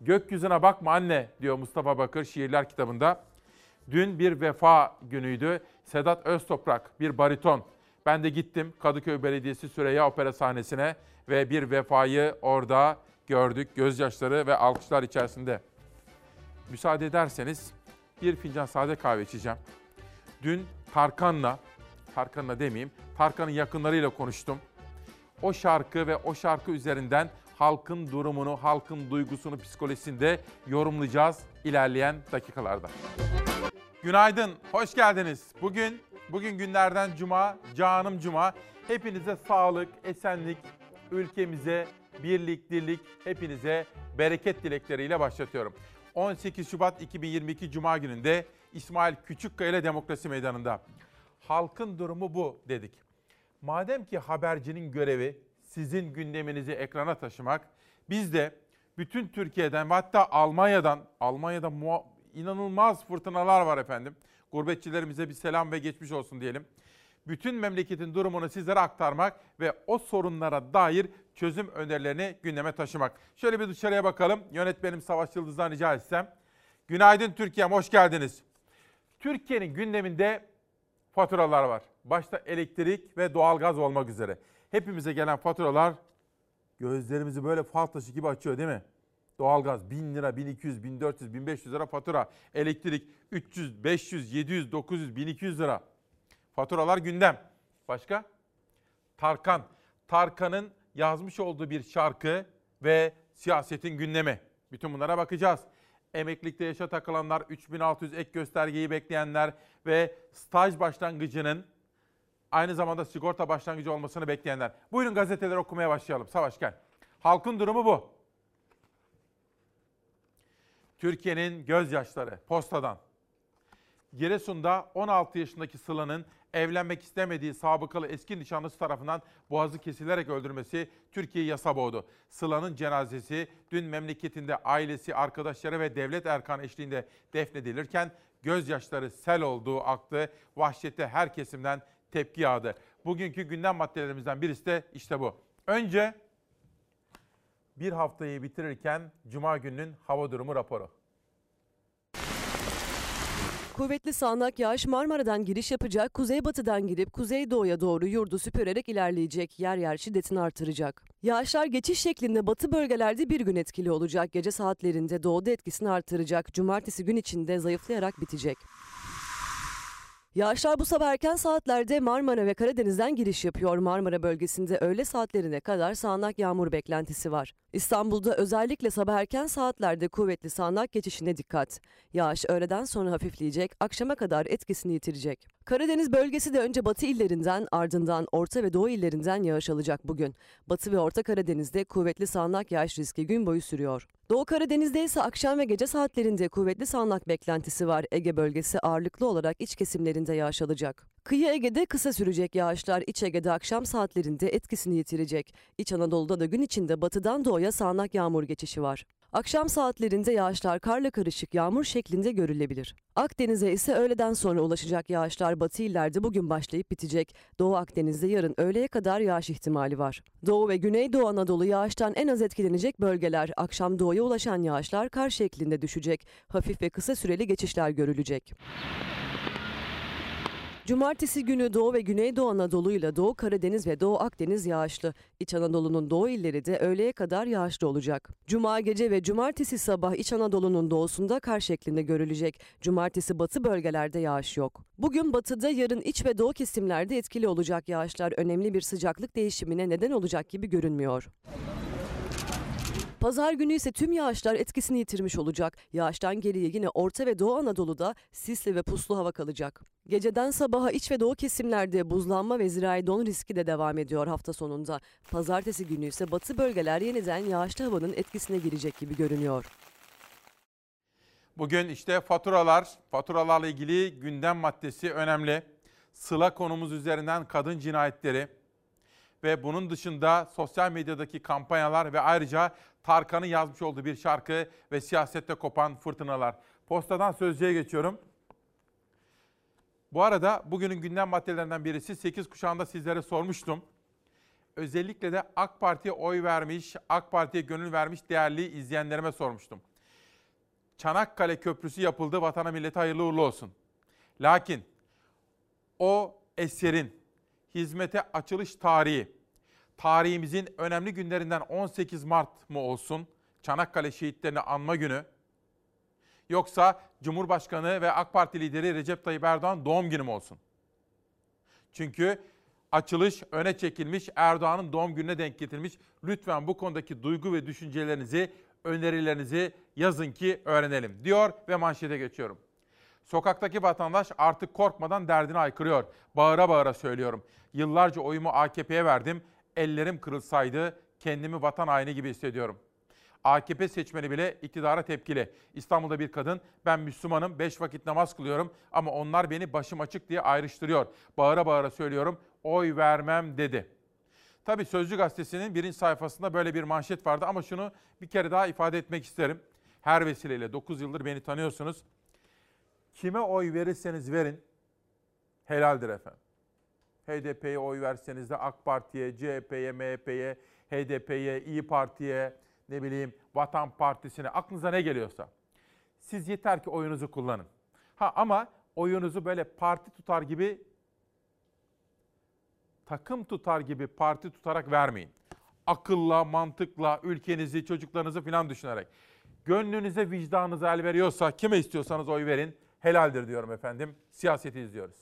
Gökyüzüne bakma anne diyor Mustafa Bakır şiirler kitabında. Dün bir vefa günüydü. Sedat Öztoprak bir bariton. Ben de gittim Kadıköy Belediyesi Süreyya Opera sahnesine ve bir vefayı orada gördük. Gözyaşları ve alkışlar içerisinde. Müsaade ederseniz bir fincan sade kahve içeceğim. Dün Tarkan'ın yakınlarıyla konuştum. O şarkı ve o şarkı üzerinden halkın durumunu, halkın duygusunu, psikolojisini de yorumlayacağız ilerleyen dakikalarda. Günaydın, hoş geldiniz. Bugün günlerden cuma, canım cuma. Hepinize sağlık, esenlik, ülkemize birlik, dirlik, hepinize bereket dilekleriyle başlatıyorum. 18 Şubat 2022 Cuma gününde İsmail Küçükkaya ile Demokrasi Meydanı'nda. Halkın durumu bu dedik. Madem ki habercinin görevi sizin gündeminizi ekrana taşımak, biz de bütün Türkiye'den ve hatta Almanya'da inanılmaz fırtınalar var efendim. Gurbetçilerimize bir selam ve geçmiş olsun diyelim. Bütün memleketin durumunu sizlere aktarmak ve o sorunlara dair çözüm önerilerini gündeme taşımak. Şöyle bir dışarıya bakalım. Yönetmenim Savaş Yıldız'dan rica etsem. Günaydın Türkiye'm, hoş geldiniz. Türkiye'nin gündeminde faturalar var. Başta elektrik ve doğalgaz olmak üzere. Hepimize gelen faturalar gözlerimizi böyle fal taşı gibi açıyor değil mi? Doğalgaz 1000 lira, 1200, 1400, 1500 lira fatura. Elektrik 300, 500, 700, 900, 1200 lira. Faturalar gündem. Başka? Tarkan. Tarkan'ın yazmış olduğu bir şarkı ve siyasetin gündemi. Bütün bunlara bakacağız. Emeklilikte yaşa takılanlar, 3600 ek göstergeyi bekleyenler ve staj başlangıcının aynı zamanda sigorta başlangıcı olmasını bekleyenler. Buyurun gazeteleri okumaya başlayalım. Savaş gel. Halkın durumu bu. Türkiye'nin gözyaşları postadan. Giresun'da 16 yaşındaki Sıla'nın evlenmek istemediği sabıkalı eski nişanlısı tarafından boğazı kesilerek öldürmesi Türkiye'yi yasa boğdu. Sıla'nın cenazesi dün memleketinde ailesi, arkadaşları ve Devlet Erkan eşliğinde defnedilirken gözyaşları sel olduğu aktı. Vahşete her kesimden tepki yağdı. Bugünkü gündem maddelerimizden birisi de işte bu. Önce bir haftayı bitirirken Cuma gününün hava durumu raporu. Kuvvetli sağanak yağış Marmara'dan giriş yapacak, kuzeybatıdan girip kuzeydoğuya doğru yurdu süpürerek ilerleyecek, yer yer şiddetini artıracak. Yağışlar geçiş şeklinde batı bölgelerde bir gün etkili olacak, gece saatlerinde doğuda etkisini artıracak, cumartesi gün içinde zayıflayarak bitecek. Yağışlar bu sabah erken saatlerde Marmara ve Karadeniz'den giriş yapıyor. Marmara bölgesinde öğle saatlerine kadar sağanak yağmur beklentisi var. İstanbul'da özellikle sabah erken saatlerde kuvvetli sağanak geçişine dikkat. Yağış öğleden sonra hafifleyecek, akşama kadar etkisini yitirecek. Karadeniz bölgesi de önce batı illerinden, ardından orta ve doğu illerinden yağış alacak bugün. Batı ve Orta Karadeniz'de kuvvetli sağanak yağış riski gün boyu sürüyor. Doğu Karadeniz'de ise akşam ve gece saatlerinde kuvvetli sağanak beklentisi var. Ege bölgesi ağırlıklı olarak iç kesimlerinde yağış alacak. Kıyı Ege'de kısa sürecek yağışlar İç Ege'de akşam saatlerinde etkisini yitirecek. İç Anadolu'da da gün içinde batıdan doğuya sağanak yağmur geçişi var. Akşam saatlerinde yağışlar karla karışık yağmur şeklinde görülebilir. Akdeniz'e ise öğleden sonra ulaşacak yağışlar batı illerde bugün başlayıp bitecek. Doğu Akdeniz'de yarın öğleye kadar yağış ihtimali var. Doğu ve Güneydoğu Anadolu yağıştan en az etkilenecek bölgeler. Akşam doğuya ulaşan yağışlar kar şeklinde düşecek. Hafif ve kısa süreli geçişler görülecek. Cumartesi günü Doğu ve Güneydoğu Anadolu ile Doğu Karadeniz ve Doğu Akdeniz yağışlı. İç Anadolu'nun doğu illeri de öğleye kadar yağışlı olacak. Cuma gece ve cumartesi sabah İç Anadolu'nun doğusunda kar şeklinde görülecek. Cumartesi batı bölgelerde yağış yok. Bugün batıda, yarın iç ve doğu kesimlerde etkili olacak yağışlar önemli bir sıcaklık değişimine neden olacak gibi görünmüyor. Pazar günü ise tüm yağışlar etkisini yitirmiş olacak. Yağıştan geriye yine Orta ve Doğu Anadolu'da sisli ve puslu hava kalacak. Geceden sabaha iç ve doğu kesimlerde buzlanma ve zirai don riski de devam ediyor hafta sonunda. Pazartesi günü ise batı bölgeler yeniden yağışlı havanın etkisine girecek gibi görünüyor. Bugün işte faturalarla ilgili gündem maddesi önemli. Sıla konumuz üzerinden kadın cinayetleri ve bunun dışında sosyal medyadaki kampanyalar ve ayrıca Tarkan'ın yazmış olduğu bir şarkı ve siyasette kopan fırtınalar. Postadan Sözcü'ye geçiyorum. Bu arada bugünün gündem maddelerinden birisi 8 kuşağında sizlere sormuştum. Özellikle de AK Parti'ye oy vermiş, AK Parti'ye gönül vermiş değerli izleyenlerime sormuştum. Çanakkale Köprüsü yapıldı, vatana millete hayırlı uğurlu olsun. Lakin o eserin hizmete açılış tarihi, tarihimizin önemli günlerinden 18 Mart mı olsun? Çanakkale şehitlerini anma günü. Yoksa Cumhurbaşkanı ve AK Parti lideri Recep Tayyip Erdoğan doğum günü mü olsun? Çünkü açılış öne çekilmiş, Erdoğan'ın doğum gününe denk getirilmiş. Lütfen bu konudaki duygu ve düşüncelerinizi, önerilerinizi yazın ki öğrenelim diyor ve manşete geçiyorum. Sokaktaki vatandaş artık korkmadan derdini haykırıyor. Bağıra bağıra söylüyorum. Yıllarca oyumu AKP'ye verdim. Ellerim kırılsaydı kendimi vatan haini gibi hissediyorum. AKP seçmeni bile iktidara tepkili. İstanbul'da bir kadın, ben Müslümanım, 5 vakit namaz kılıyorum ama onlar beni başım açık diye ayrıştırıyor. Bağıra bağıra söylüyorum, oy vermem dedi. Tabii Sözcü Gazetesi'nin birinci sayfasında böyle bir manşet vardı ama şunu bir kere daha ifade etmek isterim. Her vesileyle 9 yıldır beni tanıyorsunuz. Kime oy verirseniz verin, helaldir efendim. HDP'ye oy verseniz de AK Parti'ye, CHP'ye, MHP'ye, HDP'ye, İYİ Parti'ye, ne bileyim Vatan Partisi'ne, aklınıza ne geliyorsa. Siz yeter ki oyunuzu kullanın. Ama oyunuzu böyle parti tutar gibi, takım tutar gibi parti tutarak vermeyin. Akılla, mantıkla, ülkenizi, çocuklarınızı falan düşünerek. Gönlünüze, vicdanınıza el veriyorsa, kime istiyorsanız oy verin, helaldir diyorum efendim. Siyaseti izliyoruz.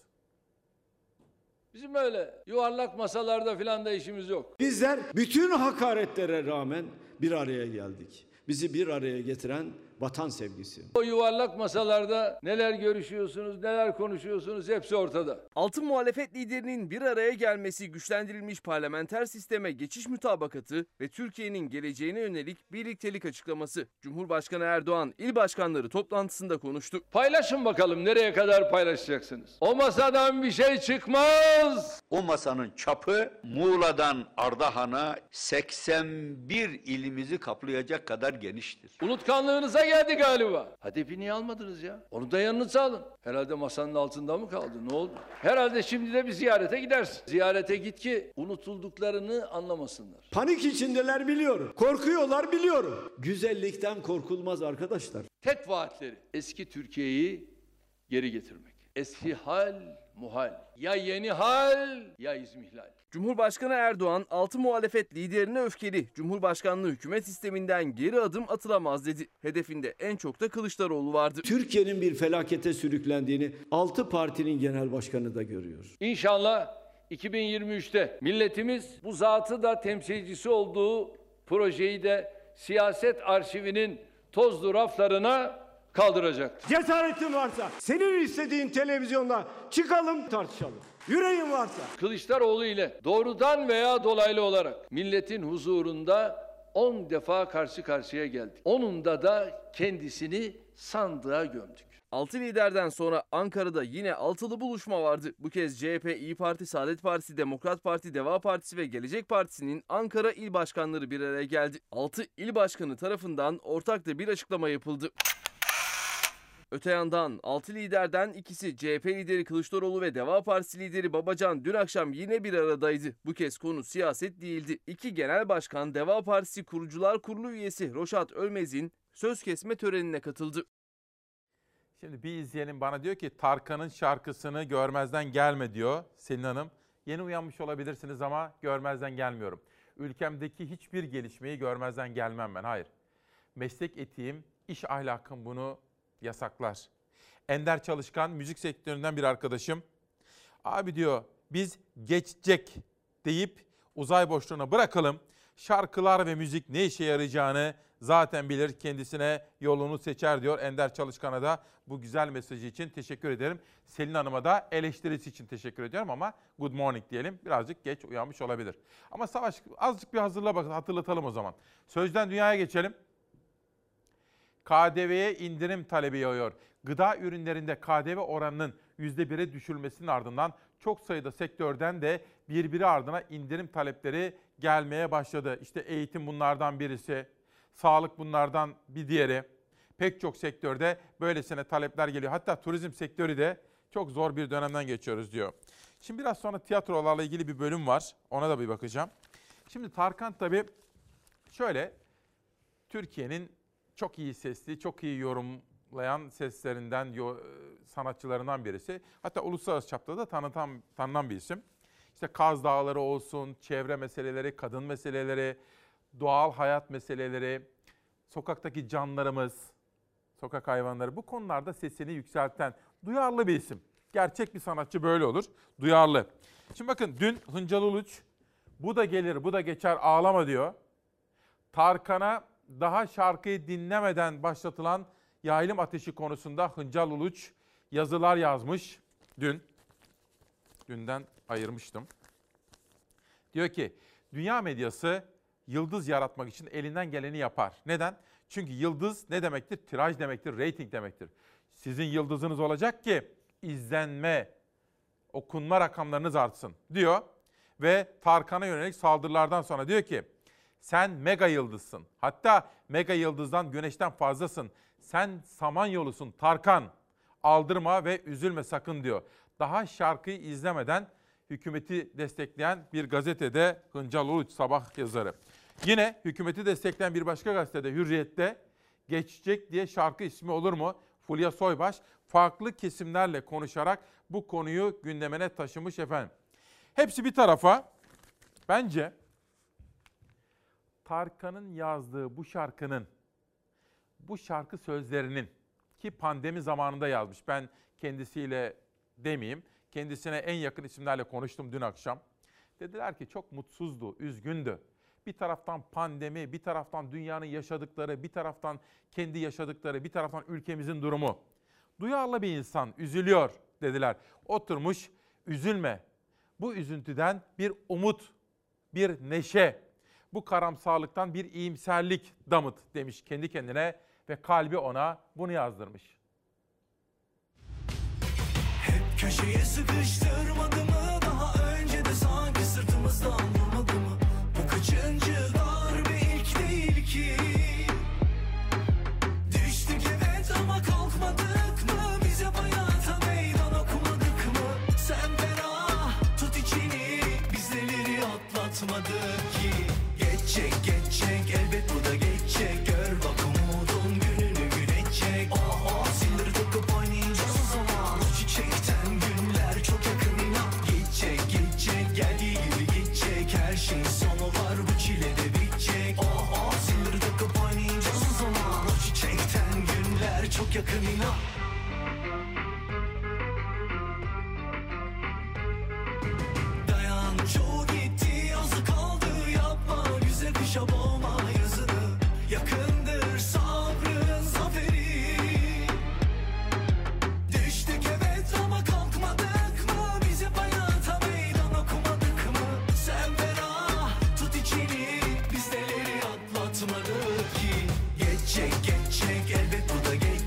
Bizim öyle yuvarlak masalarda filan da işimiz yok. Bizler bütün hakaretlere rağmen bir araya geldik. Bizi bir araya getiren vatan sevgisi. O yuvarlak masalarda neler görüşüyorsunuz, neler konuşuyorsunuz hepsi ortada. Altın muhalefet liderinin bir araya gelmesi güçlendirilmiş parlamenter sisteme geçiş mütabakatı ve Türkiye'nin geleceğine yönelik birliktelik açıklaması. Cumhurbaşkanı Erdoğan il başkanları toplantısında konuştu. Paylaşın bakalım nereye kadar paylaşacaksınız. O masadan bir şey çıkmaz. O masanın çapı Muğla'dan Ardahan'a 81 ilimizi kaplayacak kadar geniştir. Unutkanlığınıza geldi galiba. Hedefi niye almadınız ya? Onu da yanınıza alın. Herhalde masanın altında mı kaldı? Ne oldu? Herhalde şimdi de bir ziyarete gidersin. Ziyarete git ki unutulduklarını anlamasınlar. Panik içindeler biliyorum. Korkuyorlar biliyorum. Güzellikten korkulmaz arkadaşlar. Tet vaatleri. Eski Türkiye'yi geri getirmek. Eski hal muhal. Ya yeni hal ya izmihlal. Cumhurbaşkanı Erdoğan, altı muhalefet liderine öfkeli. Cumhurbaşkanlığı hükümet sisteminden geri adım atılamaz dedi. Hedefinde en çok da Kılıçdaroğlu vardı. Türkiye'nin bir felakete sürüklendiğini 6 partinin genel başkanı da görüyor. İnşallah 2023'te milletimiz bu zatı da temsilcisi olduğu projeyi de siyaset arşivinin tozlu raflarına kaldıracak. Cesaretin varsa senin istediğin televizyonda çıkalım tartışalım. Yüreğin varsa. Kılıçdaroğlu ile doğrudan veya dolaylı olarak milletin huzurunda 10 defa karşı karşıya geldik. Onunda da kendisini sandığa gömdük. 6 liderden sonra Ankara'da yine altılı buluşma vardı. Bu kez CHP, İYİ Parti, Saadet Partisi, Demokrat Parti, Deva Partisi ve Gelecek Partisi'nin Ankara il başkanları bir araya geldi. 6 il başkanı tarafından ortak da bir açıklama yapıldı. Öte yandan 6 liderden ikisi CHP lideri Kılıçdaroğlu ve Deva Partisi lideri Babacan dün akşam yine bir aradaydı. Bu kez konu siyaset değildi. İki genel başkan Deva Partisi Kurucular Kurulu üyesi Roşat Ölmez'in söz kesme törenine katıldı. Şimdi bir izleyelim, bana diyor ki Tarkan'ın şarkısını görmezden gelme diyor Selin Hanım. Yeni uyanmış olabilirsiniz ama görmezden gelmiyorum. Ülkemdeki hiçbir gelişmeyi görmezden gelmem ben, hayır. Meslek etiğim, iş ahlakım bunu yasaklar. Ender Çalışkan, müzik sektöründen bir arkadaşım. Abi diyor, biz geçecek deyip uzay boşluğuna bırakalım. Şarkılar ve müzik ne işe yarayacağını zaten bilir, kendisine yolunu seçer diyor. Ender Çalışkan'a da bu güzel mesajı için teşekkür ederim. Selin Hanım'a da eleştirisi için teşekkür ediyorum ama good morning diyelim. Birazcık geç uyanmış olabilir. Ama Savaş, azıcık bir hatırlatalım o zaman. Sözden dünyaya geçelim. KDV'ye indirim talebi yağıyor. Gıda ürünlerinde KDV oranının %1'e düşürülmesinin ardından çok sayıda sektörden de birbiri ardına indirim talepleri gelmeye başladı. İşte eğitim bunlardan birisi, sağlık bunlardan bir diğeri. Pek çok sektörde böylesine talepler geliyor. Hatta turizm sektörü de çok zor bir dönemden geçiyoruz diyor. Şimdi biraz sonra tiyatrolarla ilgili bir bölüm var. Ona da bir bakacağım. Şimdi Tarkan tabii şöyle, Türkiye'nin çok iyi sesli, çok iyi yorumlayan seslerinden, sanatçılarından birisi. Hatta uluslararası çapta da tanınan bir isim. İşte Kaz Dağları olsun, çevre meseleleri, kadın meseleleri, doğal hayat meseleleri, sokaktaki canlarımız, sokak hayvanları, bu konularda sesini yükselten duyarlı bir isim. Gerçek bir sanatçı böyle olur, duyarlı. Şimdi bakın, dün Hıncal Uluç, bu da gelir, bu da geçer, ağlama diyor. Tarkan'a daha şarkıyı dinlemeden başlatılan yaylım ateşi konusunda Hıncal Uluç yazılar yazmış dün. Dünden ayırmıştım. Diyor ki, dünya medyası yıldız yaratmak için elinden geleni yapar. Neden? Çünkü yıldız ne demektir? Tiraj demektir, reyting demektir. Sizin yıldızınız olacak ki izlenme, okunma rakamlarınız artsın diyor. Ve Tarkan'a yönelik saldırılardan sonra diyor ki, sen mega yıldızsın. Hatta mega yıldızdan, güneşten fazlasın. Sen samanyolusun Tarkan. Aldırma ve üzülme sakın diyor. Daha şarkıyı izlemeden hükümeti destekleyen bir gazetede Hıncal Uluç, sabah yazarı. Yine hükümeti destekleyen bir başka gazetede, Hürriyet'te, geçecek diye şarkı ismi olur mu? Fulya Soybaş farklı kesimlerle konuşarak bu konuyu gündemine taşımış efendim. Hepsi bir tarafa, bence Tarkan'ın yazdığı bu şarkının, bu şarkı sözlerinin, ki pandemi zamanında yazmış. Ben kendisiyle demeyeyim, kendisine en yakın isimlerle konuştum dün akşam. Dediler ki çok mutsuzdu, üzgündü. Bir taraftan pandemi, bir taraftan dünyanın yaşadıkları, bir taraftan kendi yaşadıkları, bir taraftan ülkemizin durumu. Duyarlı bir insan, üzülüyor dediler. Oturmuş, üzülme. Bu üzüntüden bir umut, bir neşe, bu karamsarlıktan bir iyimserlik damıt demiş kendi kendine ve kalbi ona bunu yazdırmış. Hep köşeye sıkıştırmadı mı? Daha önce de sanki sırtımızdan vurmadı mı? Bu kaçıncı darbe, ilk değil ki. Düştü yakınına. Dayan, çoğu gitti, azı kaldı, yapma yüze kışa boğma yazını. Yakındır sabrın zaferi. Düştük evet ama kalkmadık mı? Bizi hayata meydan okumadık mı? Sen ferah tut içini, biz neleri atlatmadık ki? Geçecek geçecek elbet, bu da geçecek.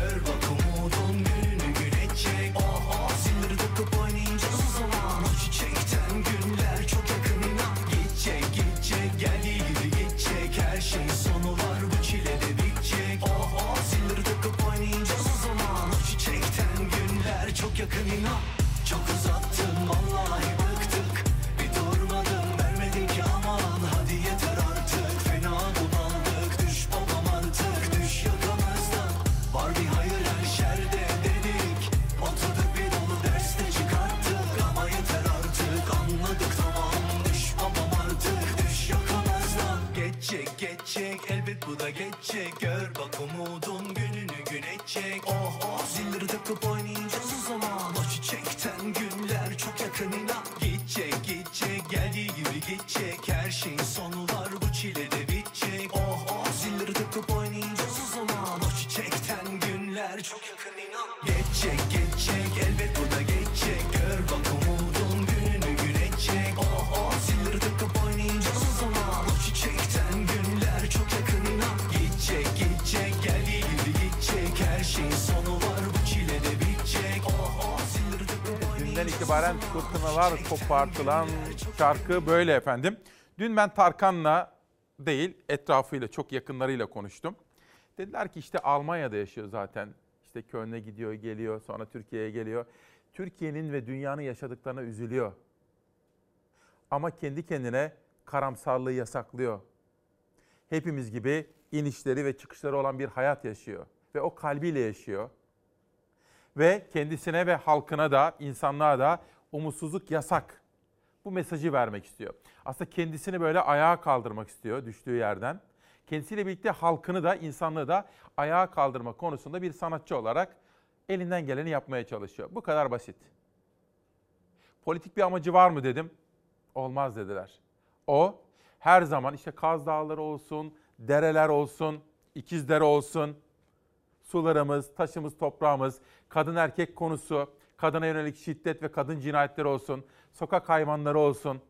Gör bak umudun gününü gün edecek. Aha sindir dokup oynayacağız o zaman. O çiçekten günler çok yakın inan. Gidecek gidecek geldiği gibi gidecek. Her şeyin sonu var, bu çile de bitecek. Aha sindir dokup oynayacağız o zaman. O çiçekten günler çok yakın inan. Çok uzattım vallahi bıktık. Bir durmadım vermedin ki aman. Hadi yeter artık fena bulandık. Düş babam artık, düş yakamızdan. Var bir hayır her şerde dedik. Oturduk bir dolu derste çıkarttık. Ama yeter artık anladık tamam. Düş babam artık, düş yakamızdan. Geçecek geçecek elbet, bu da geçecek. Gör bak umudun gününü gün edecek. Oh oh zilleri takıp oynayacağız o zaman. O çiçekten günler çok yakın inan. Gidecek gidecek geldiği gibi gidecek. Her şeyin sonu var, bu çile de bitecek. Oh oh zilleri takıp oynayacağız o zaman. O çiçekten günler çok yakın inan. Geçecek geçecek elbet, bu da geçecek. Gör bak umudun gününü gün edecek. Oh oh zilleri takıp oynayacağız o zaman. O çiçekten günler çok yakın inan. Gidecek gidecek geldiği gibi gidecek. Her şeyin sonu var, bu çile de bitecek. Oh oh zilleri takıp oynayacağız. Dünden itibaren fırtınalar kopartılan şarkı böyle efendim. Dün ben Tarkan'la değil, etrafıyla, çok yakınlarıyla konuştum. Dediler ki işte Almanya'da yaşıyor zaten. İşte Köln'e gidiyor, geliyor, sonra Türkiye'ye geliyor. Türkiye'nin ve dünyanın yaşadıklarına üzülüyor. Ama kendi kendine karamsarlığı yasaklıyor. Hepimiz gibi inişleri ve çıkışları olan bir hayat yaşıyor. Ve o kalbiyle yaşıyor. Ve kendisine ve halkına da, insanlığa da umutsuzluk yasak. Bu mesajı vermek istiyor. Aslında kendisini böyle ayağa kaldırmak istiyor düştüğü yerden. Kendisiyle birlikte halkını da, insanlığı da ayağa kaldırma konusunda bir sanatçı olarak elinden geleni yapmaya çalışıyor. Bu kadar basit. Politik bir amacı var mı dedim. Olmaz dediler. O her zaman işte Kaz Dağları olsun, dereler olsun, İkizdere olsun, sularımız, taşımız, toprağımız, kadın erkek konusu, kadına yönelik şiddet ve kadın cinayetleri olsun, sokak hayvanları olsun.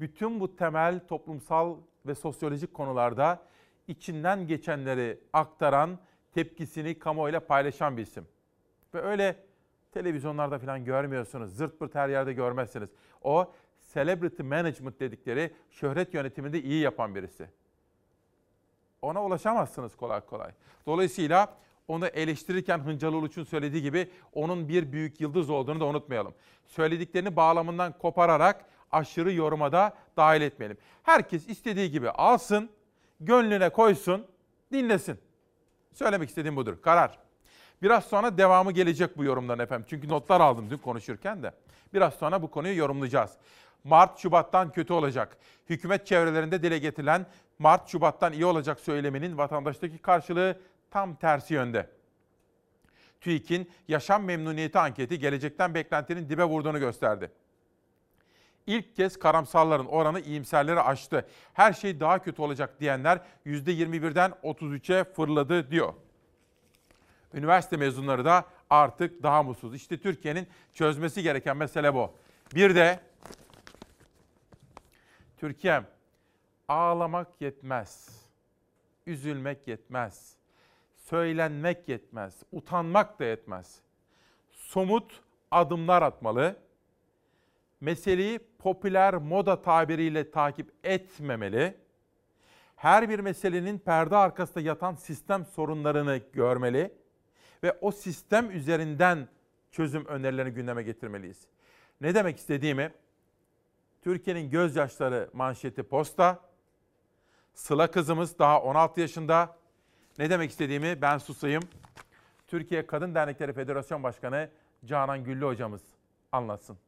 Bütün bu temel toplumsal ve sosyolojik konularda içinden geçenleri aktaran, tepkisini kamuoyuyla paylaşan bir isim. Ve öyle televizyonlarda falan görmüyorsunuz, zırt pırt her yerde görmezsiniz. O celebrity management dedikleri şöhret yönetiminde iyi yapan birisi. Ona ulaşamazsınız kolay kolay. Dolayısıyla onu eleştirirken Hıncalı Uluç'un söylediği gibi onun bir büyük yıldız olduğunu da unutmayalım. Söylediklerini bağlamından kopararak aşırı yoruma da dahil etmeyelim. Herkes istediği gibi alsın, gönlüne koysun, dinlesin. Söylemek istediğim budur. Karar. Biraz sonra devamı gelecek bu yorumların efendim. Çünkü notlar aldım dün konuşurken de. Biraz sonra bu konuyu yorumlayacağız. Mart, Şubat'tan kötü olacak. Hükümet çevrelerinde dile getirilen Mart, Şubat'tan iyi olacak söyleminin vatandaştaki karşılığı tam tersi yönde. TÜİK'in yaşam memnuniyeti anketi gelecekten beklentinin dibe vurduğunu gösterdi. İlk kez karamsarların oranı iyimserleri aştı. Her şey daha kötü olacak diyenler %21'den 33'e fırladı diyor. Üniversite mezunları da artık daha mutsuz. İşte Türkiye'nin çözmesi gereken mesele bu. Bir de Türkiye'm, ağlamak yetmez, üzülmek yetmez, söylenmek yetmez, utanmak da yetmez. Somut adımlar atmalı, meseleyi popüler moda tabiriyle takip etmemeli, her bir meselenin perde arkasında yatan sistem sorunlarını görmeli ve o sistem üzerinden çözüm önerilerini gündeme getirmeliyiz. Ne demek istediğimi, Türkiye'nin gözyaşları manşeti Posta, Sıla kızımız daha 16 yaşında. Ne demek istediğimi ben susayım. Türkiye Kadın Dernekleri Federasyon Başkanı Canan Güllü hocamız anlatsın.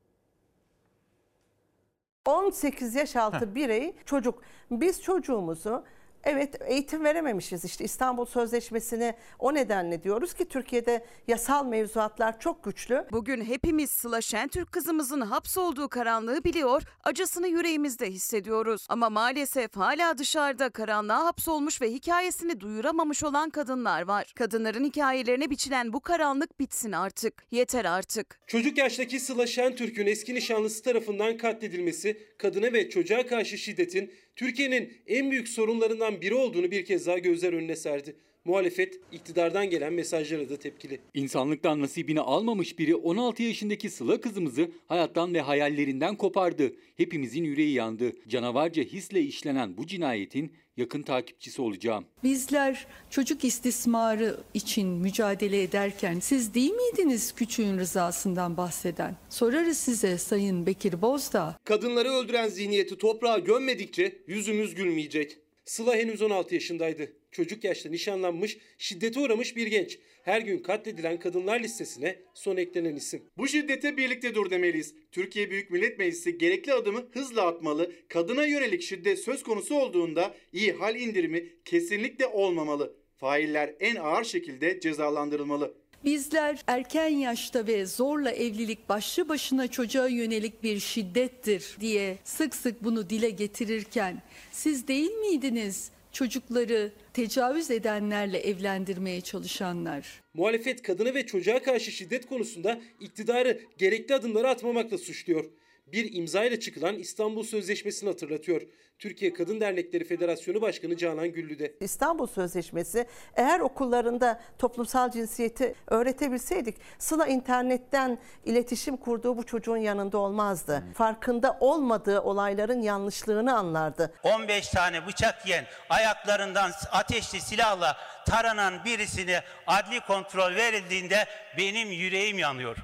18 yaş altı birey çocuk. Biz çocuğumuzu Evet, eğitim verememişiz işte, İstanbul Sözleşmesi'ni o nedenle diyoruz ki Türkiye'de yasal mevzuatlar çok güçlü. Bugün hepimiz Sıla Şentürk kızımızın hapsolduğu karanlığı biliyor, acısını yüreğimizde hissediyoruz. Ama maalesef hala dışarıda karanlığa hapsolmuş ve hikayesini duyuramamış olan kadınlar var. Kadınların hikayelerine biçilen bu karanlık bitsin artık. Yeter artık. Çocuk yaştaki Sıla Şentürk'ün eski nişanlısı tarafından katledilmesi, kadına ve çocuğa karşı şiddetin Türkiye'nin en büyük sorunlarından biri olduğunu bir kez daha gözler önüne serdi. Muhalefet iktidardan gelen mesajlara da tepkili. İnsanlıktan nasibini almamış biri 16 yaşındaki Sıla kızımızı hayattan ve hayallerinden kopardı. Hepimizin yüreği yandı. Canavarca hisle işlenen bu cinayetin yakın takipçisi olacağım. Bizler çocuk istismarı için mücadele ederken siz değil miydiniz küçüğün rızasından bahseden? Sorarız size Sayın Bekir Bozdağ. Kadınları öldüren zihniyeti toprağa gömmedikçe yüzümüz gülmeyecek. Sıla henüz 16 yaşındaydı. Çocuk yaşta nişanlanmış, şiddete uğramış bir genç. Her gün katledilen kadınlar listesine son eklenen isim. Bu şiddete birlikte dur demeliyiz. Türkiye Büyük Millet Meclisi gerekli adımı hızla atmalı. Kadına yönelik şiddet söz konusu olduğunda iyi hal indirimi kesinlikle olmamalı. Failler en ağır şekilde cezalandırılmalı. Bizler erken yaşta ve zorla evlilik başlı başına çocuğa yönelik bir şiddettir diye sık sık bunu dile getirirken siz değil miydiniz çocukları tecavüz edenlerle evlendirmeye çalışanlar? Muhalefet kadına ve çocuğa karşı şiddet konusunda iktidarı gerekli adımları atmamakla suçluyor. Bir imzayla çıkılan İstanbul Sözleşmesi'ni hatırlatıyor. Türkiye Kadın Dernekleri Federasyonu Başkanı Canan Güllü de. İstanbul Sözleşmesi eğer okullarında toplumsal cinsiyeti öğretebilseydik Sıla internetten iletişim kurduğu bu çocuğun yanında olmazdı. Farkında olmadığı olayların yanlışlığını anlardı. 15 tane bıçak yiyen, ayaklarından ateşli silahla taranan birisine adli kontrol verildiğinde benim yüreğim yanıyor.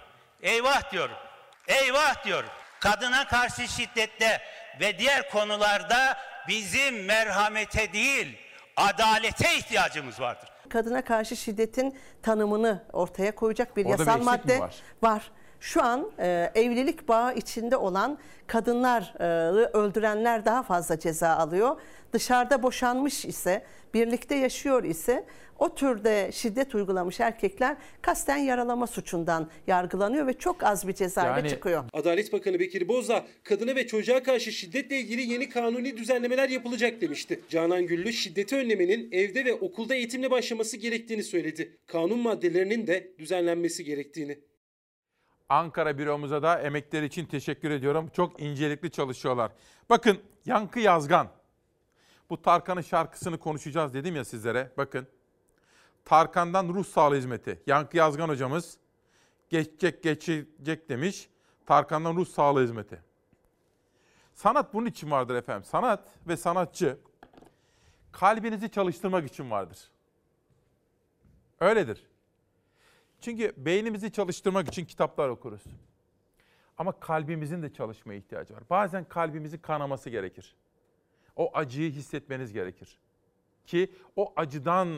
Eyvah diyorum. Eyvah diyorum. Kadına karşı şiddette ve diğer konularda bizim merhamete değil, adalete ihtiyacımız vardır. Kadına karşı şiddetin tanımını ortaya koyacak bir yasal madde var. Şu an evlilik bağı içinde olan kadınları öldürenler daha fazla ceza alıyor. Dışarıda boşanmış ise, birlikte yaşıyor ise o türde şiddet uygulamış erkekler kasten yaralama suçundan yargılanıyor ve çok az bir cezayla çıkıyor. Adalet Bakanı Bekir Bozdağ, kadına ve çocuğa karşı şiddetle ilgili yeni kanuni düzenlemeler yapılacak demişti. Canan Güllü şiddeti önlemenin evde ve okulda eğitimle başlaması gerektiğini söyledi. Kanun maddelerinin de düzenlenmesi gerektiğini. Ankara büromuza da emekleri için teşekkür ediyorum. Çok incelikli çalışıyorlar. Bakın Yankı Yazgan. Bu Tarkan'ın şarkısını konuşacağız dedim ya sizlere. Bakın. Tarkan'dan ruh sağlığı hizmeti. Yankı Yazgan hocamız geçecek demiş. Tarkan'dan ruh sağlığı hizmeti. Sanat bunun için vardır efendim. Sanat ve sanatçı kalbinizi çalıştırmak için vardır. Öyledir. Çünkü beynimizi çalıştırmak için kitaplar okuruz. Ama kalbimizin de çalışmaya ihtiyacı var. Bazen kalbimizin kanaması gerekir. O acıyı hissetmeniz gerekir. Ki o acıdan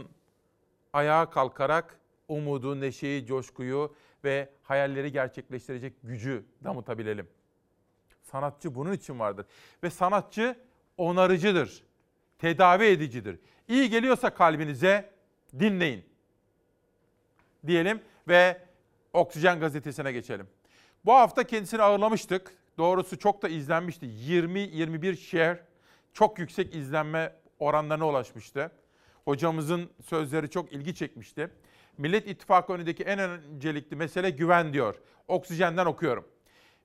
ayağa kalkarak umudu, neşeyi, coşkuyu ve hayalleri gerçekleştirecek gücü damıtabilelim. Sanatçı bunun için vardır. Ve sanatçı onarıcıdır, tedavi edicidir. İyi geliyorsa kalbinize dinleyin diyelim ve Oksijen Gazetesi'ne geçelim. Bu hafta kendisini ağırlamıştık. Doğrusu çok da izlenmişti. 20-21 share çok yüksek izlenme oranlarına ulaşmıştı. Hocamızın sözleri çok ilgi çekmişti. Millet İttifakı önündeki en öncelikli mesele güven diyor. Oksijen'den okuyorum.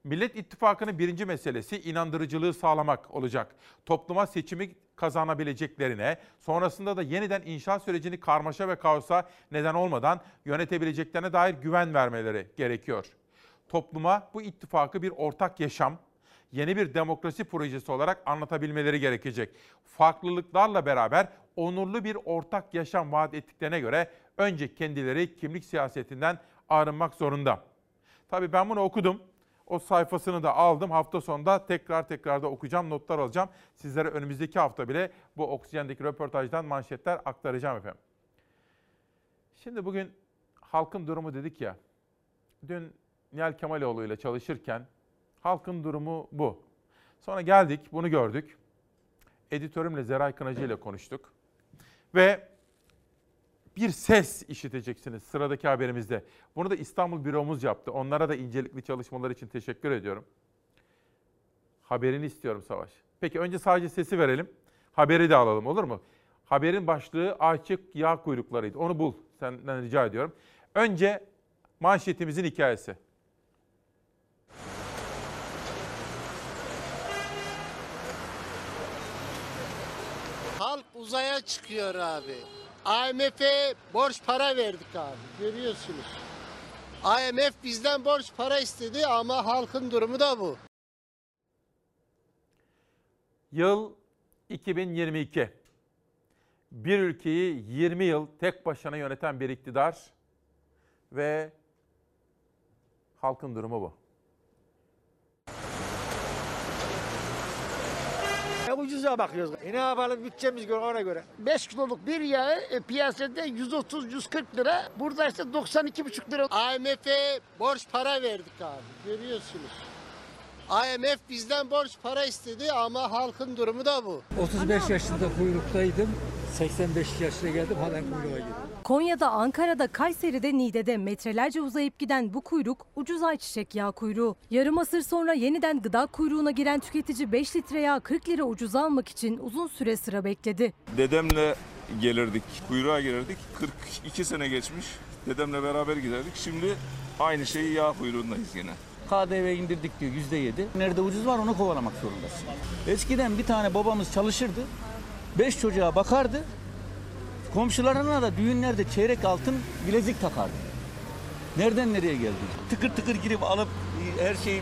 Millet İttifakı'nın birinci meselesi inandırıcılığı sağlamak olacak. Topluma seçimi kazanabileceklerine, sonrasında da yeniden inşa sürecini karmaşa ve kaosa neden olmadan yönetebileceklerine dair güven vermeleri gerekiyor. Topluma bu ittifakı bir ortak yaşam, yeni bir demokrasi projesi olarak anlatabilmeleri gerekecek. Farklılıklarla beraber onurlu bir ortak yaşam vaat ettiklerine göre önce kendileri kimlik siyasetinden arınmak zorunda. Tabii ben bunu okudum. O sayfasını da aldım. Hafta sonunda tekrar da okuyacağım, notlar alacağım. Sizlere önümüzdeki hafta bile bu Oksijen'deki röportajdan manşetler aktaracağım efendim. Şimdi bugün halkın durumu dedik ya. Dün Nihal Kemaloğlu ile çalışırken halkın durumu bu. Sonra geldik, bunu gördük. Editörümle Zeray Kınacı ile konuştuk. Ve bir ses işiteceksiniz sıradaki haberimizde. Bunu da İstanbul büromuz yaptı. Onlara da incelikli çalışmalar için teşekkür ediyorum. Haberini istiyorum Savaş. Peki önce sadece sesi verelim. Haberi de alalım, olur mu? Haberin başlığı açık yağ kuyruklarıydı. Onu bul. Senden rica ediyorum. Önce manşetimizin hikayesi. Halk uzaya çıkıyor abi. IMF'e borç para verdik abi. Görüyorsunuz. IMF bizden borç para istedi ama halkın durumu da bu. Yıl 2022. Bir ülkeyi 20 yıl tek başına yöneten bir iktidar ve halkın durumu bu. Ucuza bakıyoruz. Ne yapalım, bütçemiz göre ona göre. 5 kiloluk bir yağı piyasada 130-140 lira. Burada işte 92,5 lira. IMF'e borç para verdik abi. Görüyorsunuz. IMF bizden borç para istedi ama halkın durumu da bu. 35 yaşında kuyruktaydım. 85 yaşına geldim, halen kuyruğa girdim. Konya'da, Ankara'da, Kayseri'de, Niğde'de metrelerce uzayıp giden bu kuyruk ucuz ayçiçek yağı kuyruğu. Yarım asır sonra yeniden gıda kuyruğuna giren tüketici 5 litre yağı 40 lira ucuza almak için uzun süre sıra bekledi. Dedemle gelirdik, kuyruğa girerdik. 42 sene geçmiş, dedemle beraber giderdik. Şimdi aynı şeyi yağ kuyruğundayız gene. KDV indirdik diyor %7. Nerede ucuz var onu kovalamak zorundasın. Eskiden bir tane babamız çalışırdı. 5 çocuğa bakardı, komşularına da düğünlerde çeyrek altın bilezik takardı. Nereden nereye geldi? Tıkır tıkır girip alıp her şeyi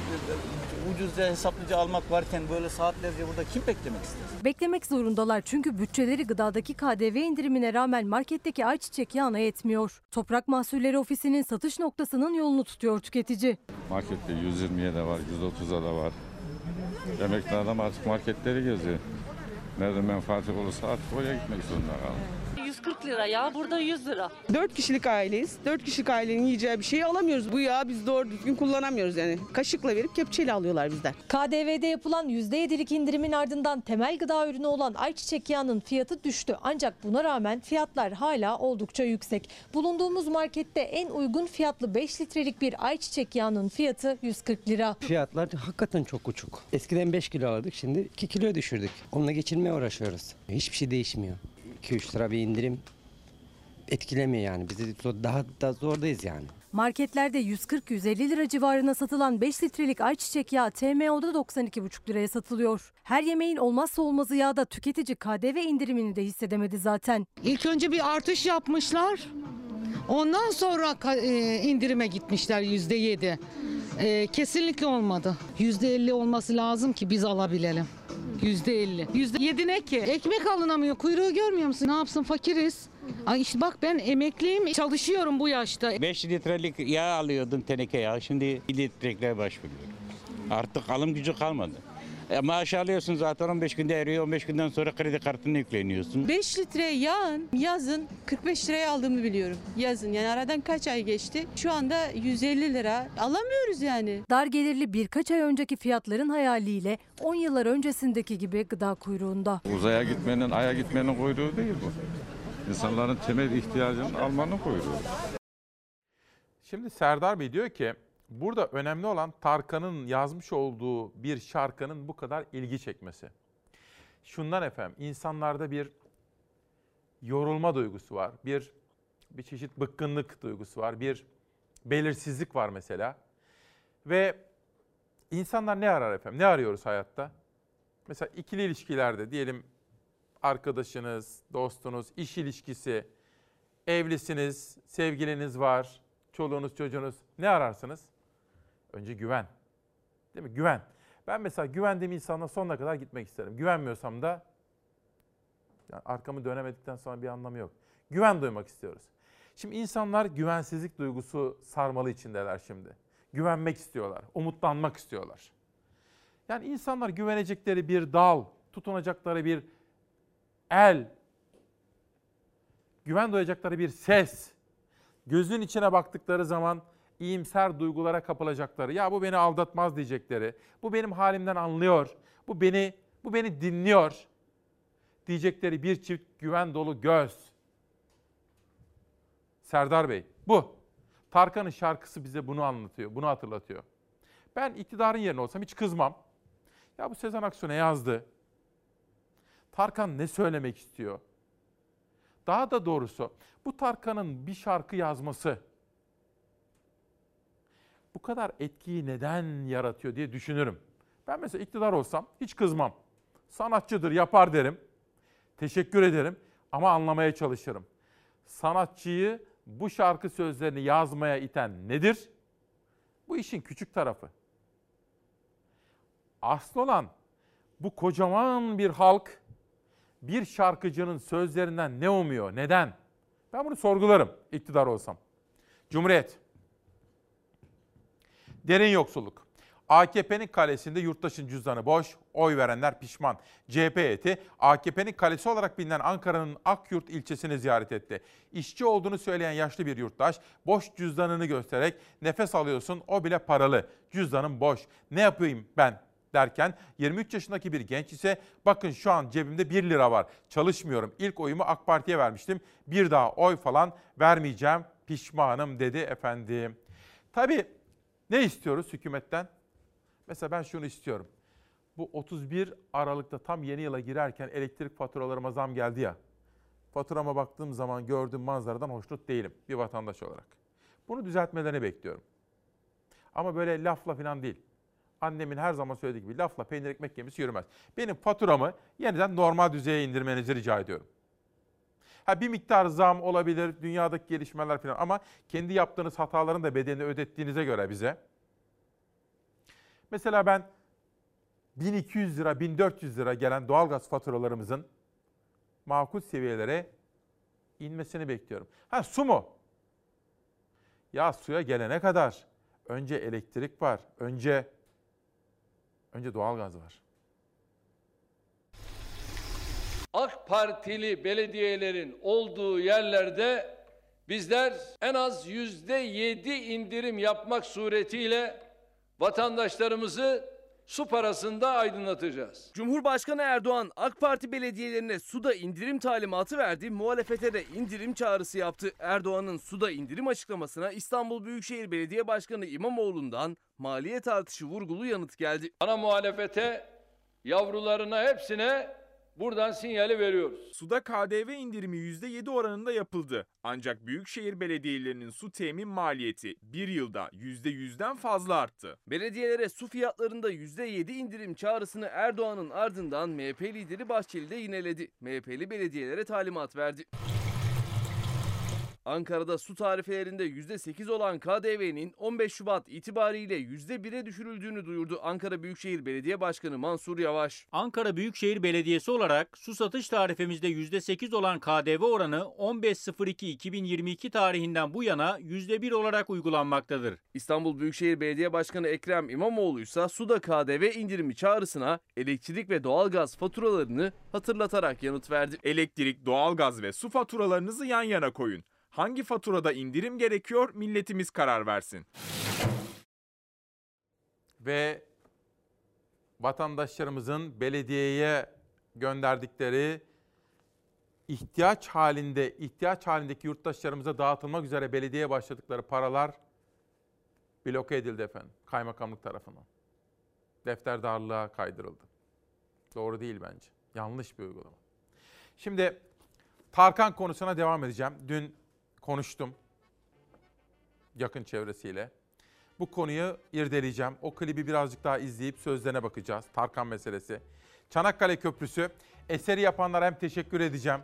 ucuzca hesaplıca almak varken böyle saatlerce burada kim beklemek ister? Beklemek zorundalar çünkü bütçeleri gıdadaki KDV indirimine rağmen marketteki ayçiçek yağına yetmiyor. Toprak Mahsulleri Ofisi'nin satış noktasının yolunu tutuyor tüketici. Markette 120'ye de var, 130'a da var. Demek ki adam artık marketleri geziyor. Nerede menfaati olursa artık oraya gitmek zorunda kaldım. 140 lira ya, burada 100 lira. 4 kişilik aileyiz. 4 kişilik ailenin yiyeceği bir şeyi alamıyoruz. Bu yağı biz doğru düzgün kullanamıyoruz yani. Kaşıkla verip kepçeyle alıyorlar bizden. KDV'de yapılan %7'lik indirimin ardından temel gıda ürünü olan ayçiçek yağının fiyatı düştü. Ancak buna rağmen fiyatlar hala oldukça yüksek. Bulunduğumuz markette en uygun fiyatlı 5 litrelik bir ayçiçek yağının fiyatı 140 lira. Fiyatlar hakikaten çok uçuk. Eskiden 5 kilo alırdık, şimdi 2 kilo düşürdük. Onunla geçinmeye uğraşıyoruz. Hiçbir şey değişmiyor. 2-3 lira bir indirim etkilemiyor yani. Biz daha da zordayız yani. Marketlerde 140-150 lira civarına satılan 5 litrelik ayçiçek yağı TMO'da 92,5 liraya satılıyor. Her yemeğin olmazsa olmazı yağda tüketici KDV indirimini de hissedemedi zaten. İlk önce bir artış yapmışlar. Ondan sonra indirime gitmişler %7. Kesinlikle olmadı. %50 olması lazım ki biz alabilelim. %50. %7 ne ki? Ekmek alınamıyor. Kuyruğu görmüyor musun? Ne yapsın, fakiriz. Ay işte bak, ben emekliyim, çalışıyorum bu yaşta. 5 litrelik yağ alıyordum, teneke yağı. Şimdi 1 litrelikler başvuruyorum. Artık alım gücü kalmadı. Maaş alıyorsun zaten 15 günde eriyor. 15 günden sonra kredi kartını yükleniyorsun. 5 litre yağın yazın 45 liraya aldığımı biliyorum. Yazın yani, aradan kaç ay geçti? Şu anda 150 lira alamıyoruz yani. Dar gelirli birkaç ay önceki fiyatların hayaliyle 10 yıllar öncesindeki gibi gıda kuyruğunda. Uzaya gitmenin, aya gitmenin kuyruğu değil bu. İnsanların temel ihtiyacını almanın kuyruğu. Şimdi Serdar Bey diyor ki, burada önemli olan Tarkan'ın yazmış olduğu bir şarkının bu kadar ilgi çekmesi. Şundan efendim, insanlarda bir yorulma duygusu var, bir çeşit bıkkınlık duygusu var, bir belirsizlik var mesela. Ve insanlar ne arar efendim, ne arıyoruz hayatta? Mesela ikili ilişkilerde diyelim, arkadaşınız, dostunuz, iş ilişkisi, evlisiniz, sevgiliniz var, çoluğunuz, çocuğunuz, ne ararsınız? Önce güven. Değil mi? Güven. Ben mesela güvendiğim insanla sonuna kadar gitmek isterim. Güvenmiyorsam da yani arkamı dönemedikten sonra bir anlamı yok. Güven duymak istiyoruz. Şimdi insanlar güvensizlik duygusu sarmalı içindeler şimdi. Güvenmek istiyorlar, umutlanmak istiyorlar. Yani insanlar güvenecekleri bir dal, tutunacakları bir el, güven duyacakları bir ses, gözün içine baktıkları zaman iyimser duygulara kapılacakları, ya bu beni aldatmaz diyecekleri, bu benim halimden anlıyor, bu beni dinliyor diyecekleri bir çift güven dolu göz. Serdar Bey, bu. Tarkan'ın şarkısı bize bunu anlatıyor, bunu hatırlatıyor. Ben iktidarın yerine olsam hiç kızmam. Ya bu Sezen Aksu ne yazdı? Tarkan ne söylemek istiyor? Daha da doğrusu bu Tarkan'ın bir şarkı yazması bu kadar etkiyi neden yaratıyor diye düşünürüm. Ben mesela iktidar olsam hiç kızmam. Sanatçıdır, yapar derim. Teşekkür ederim ama anlamaya çalışırım. Sanatçıyı bu şarkı sözlerini yazmaya iten nedir? Bu işin küçük tarafı. Asıl olan bu kocaman bir halk bir şarkıcının sözlerinden ne umuyor, neden? Ben bunu sorgularım iktidar olsam. Cumhuriyet. Derin yoksulluk. AKP'nin kalesinde yurttaşın cüzdanı boş, oy verenler pişman. CHP heyeti AKP'nin kalesi olarak bilinen Ankara'nın Akyurt ilçesini ziyaret etti. İşçi olduğunu söyleyen yaşlı bir yurttaş boş cüzdanını göstererek nefes alıyorsun o bile paralı. Cüzdanım boş. Ne yapayım ben derken 23 yaşındaki bir genç ise bakın şu an cebimde 1 lira var. Çalışmıyorum. İlk oyumu AK Parti'ye vermiştim. Bir daha oy falan vermeyeceğim. Pişmanım dedi efendim. Tabii ne istiyoruz hükümetten? Mesela ben şunu istiyorum. Bu 31 Aralık'ta tam yeni yıla girerken elektrik faturalarıma zam geldi ya. Faturama baktığım zaman gördüğüm manzaradan hoşnut değilim bir vatandaş olarak. Bunu düzeltmelerini bekliyorum. Ama böyle lafla falan değil. Annemin her zaman söylediği gibi lafla peynir ekmek gemisi yürümez. Benim faturamı yeniden normal düzeye indirmenizi rica ediyorum. Ha, bir miktar zam olabilir, dünyadaki gelişmeler falan ama kendi yaptığınız hataların da bedelini ödettiğinize göre bize. Mesela ben 1200 lira, 1400 lira gelen doğalgaz faturalarımızın makul seviyelere inmesini bekliyorum. Ha, su mu? Ya suya gelene kadar önce elektrik var, önce doğalgaz var. AK Partili belediyelerin olduğu yerlerde bizler en az %7 indirim yapmak suretiyle vatandaşlarımızı su parasında aydınlatacağız. Cumhurbaşkanı Erdoğan AK Parti belediyelerine suda indirim talimatı verdi, muhalefete de indirim çağrısı yaptı. Erdoğan'ın suda indirim açıklamasına İstanbul Büyükşehir Belediye Başkanı İmamoğlu'ndan maliye artışı vurgulu yanıt geldi. Ana muhalefete, yavrularına, hepsine buradan sinyali veriyoruz. Suda KDV indirimi %7 oranında yapıldı. Ancak büyükşehir belediyelerinin su temin maliyeti bir yılda %100'den fazla arttı. Belediyelere su fiyatlarında %7 indirim çağrısını Erdoğan'ın ardından MHP lideri Bahçeli de yineledi. MHP'li belediyelere talimat verdi. Ankara'da su tarifelerinde %8 olan KDV'nin 15 Şubat itibariyle %1'e düşürüldüğünü duyurdu Ankara Büyükşehir Belediye Başkanı Mansur Yavaş. Ankara Büyükşehir Belediyesi olarak su satış tarifemizde %8 olan KDV oranı 15.02.2022 tarihinden bu yana %1 olarak uygulanmaktadır. İstanbul Büyükşehir Belediye Başkanı Ekrem İmamoğlu ise suda KDV indirimi çağrısına elektrik ve doğalgaz faturalarını hatırlatarak yanıt verdi. Elektrik, doğalgaz ve su faturalarınızı yan yana koyun. Hangi faturada indirim gerekiyor, milletimiz karar versin. Ve vatandaşlarımızın belediyeye gönderdikleri ihtiyaç halindeki yurttaşlarımıza dağıtılmak üzere belediyeye başladıkları paralar bloke edildi efendim. Kaymakamlık tarafından. Defterdarlığa kaydırıldı. Doğru değil bence. Yanlış bir uygulama. Şimdi Tarkan konusuna devam edeceğim. Dün konuştum yakın çevresiyle. Bu konuyu irdeleyeceğim. O klibi birazcık daha izleyip sözlerine bakacağız. Tarkan meselesi. Çanakkale Köprüsü. Eseri yapanlara hem teşekkür edeceğim.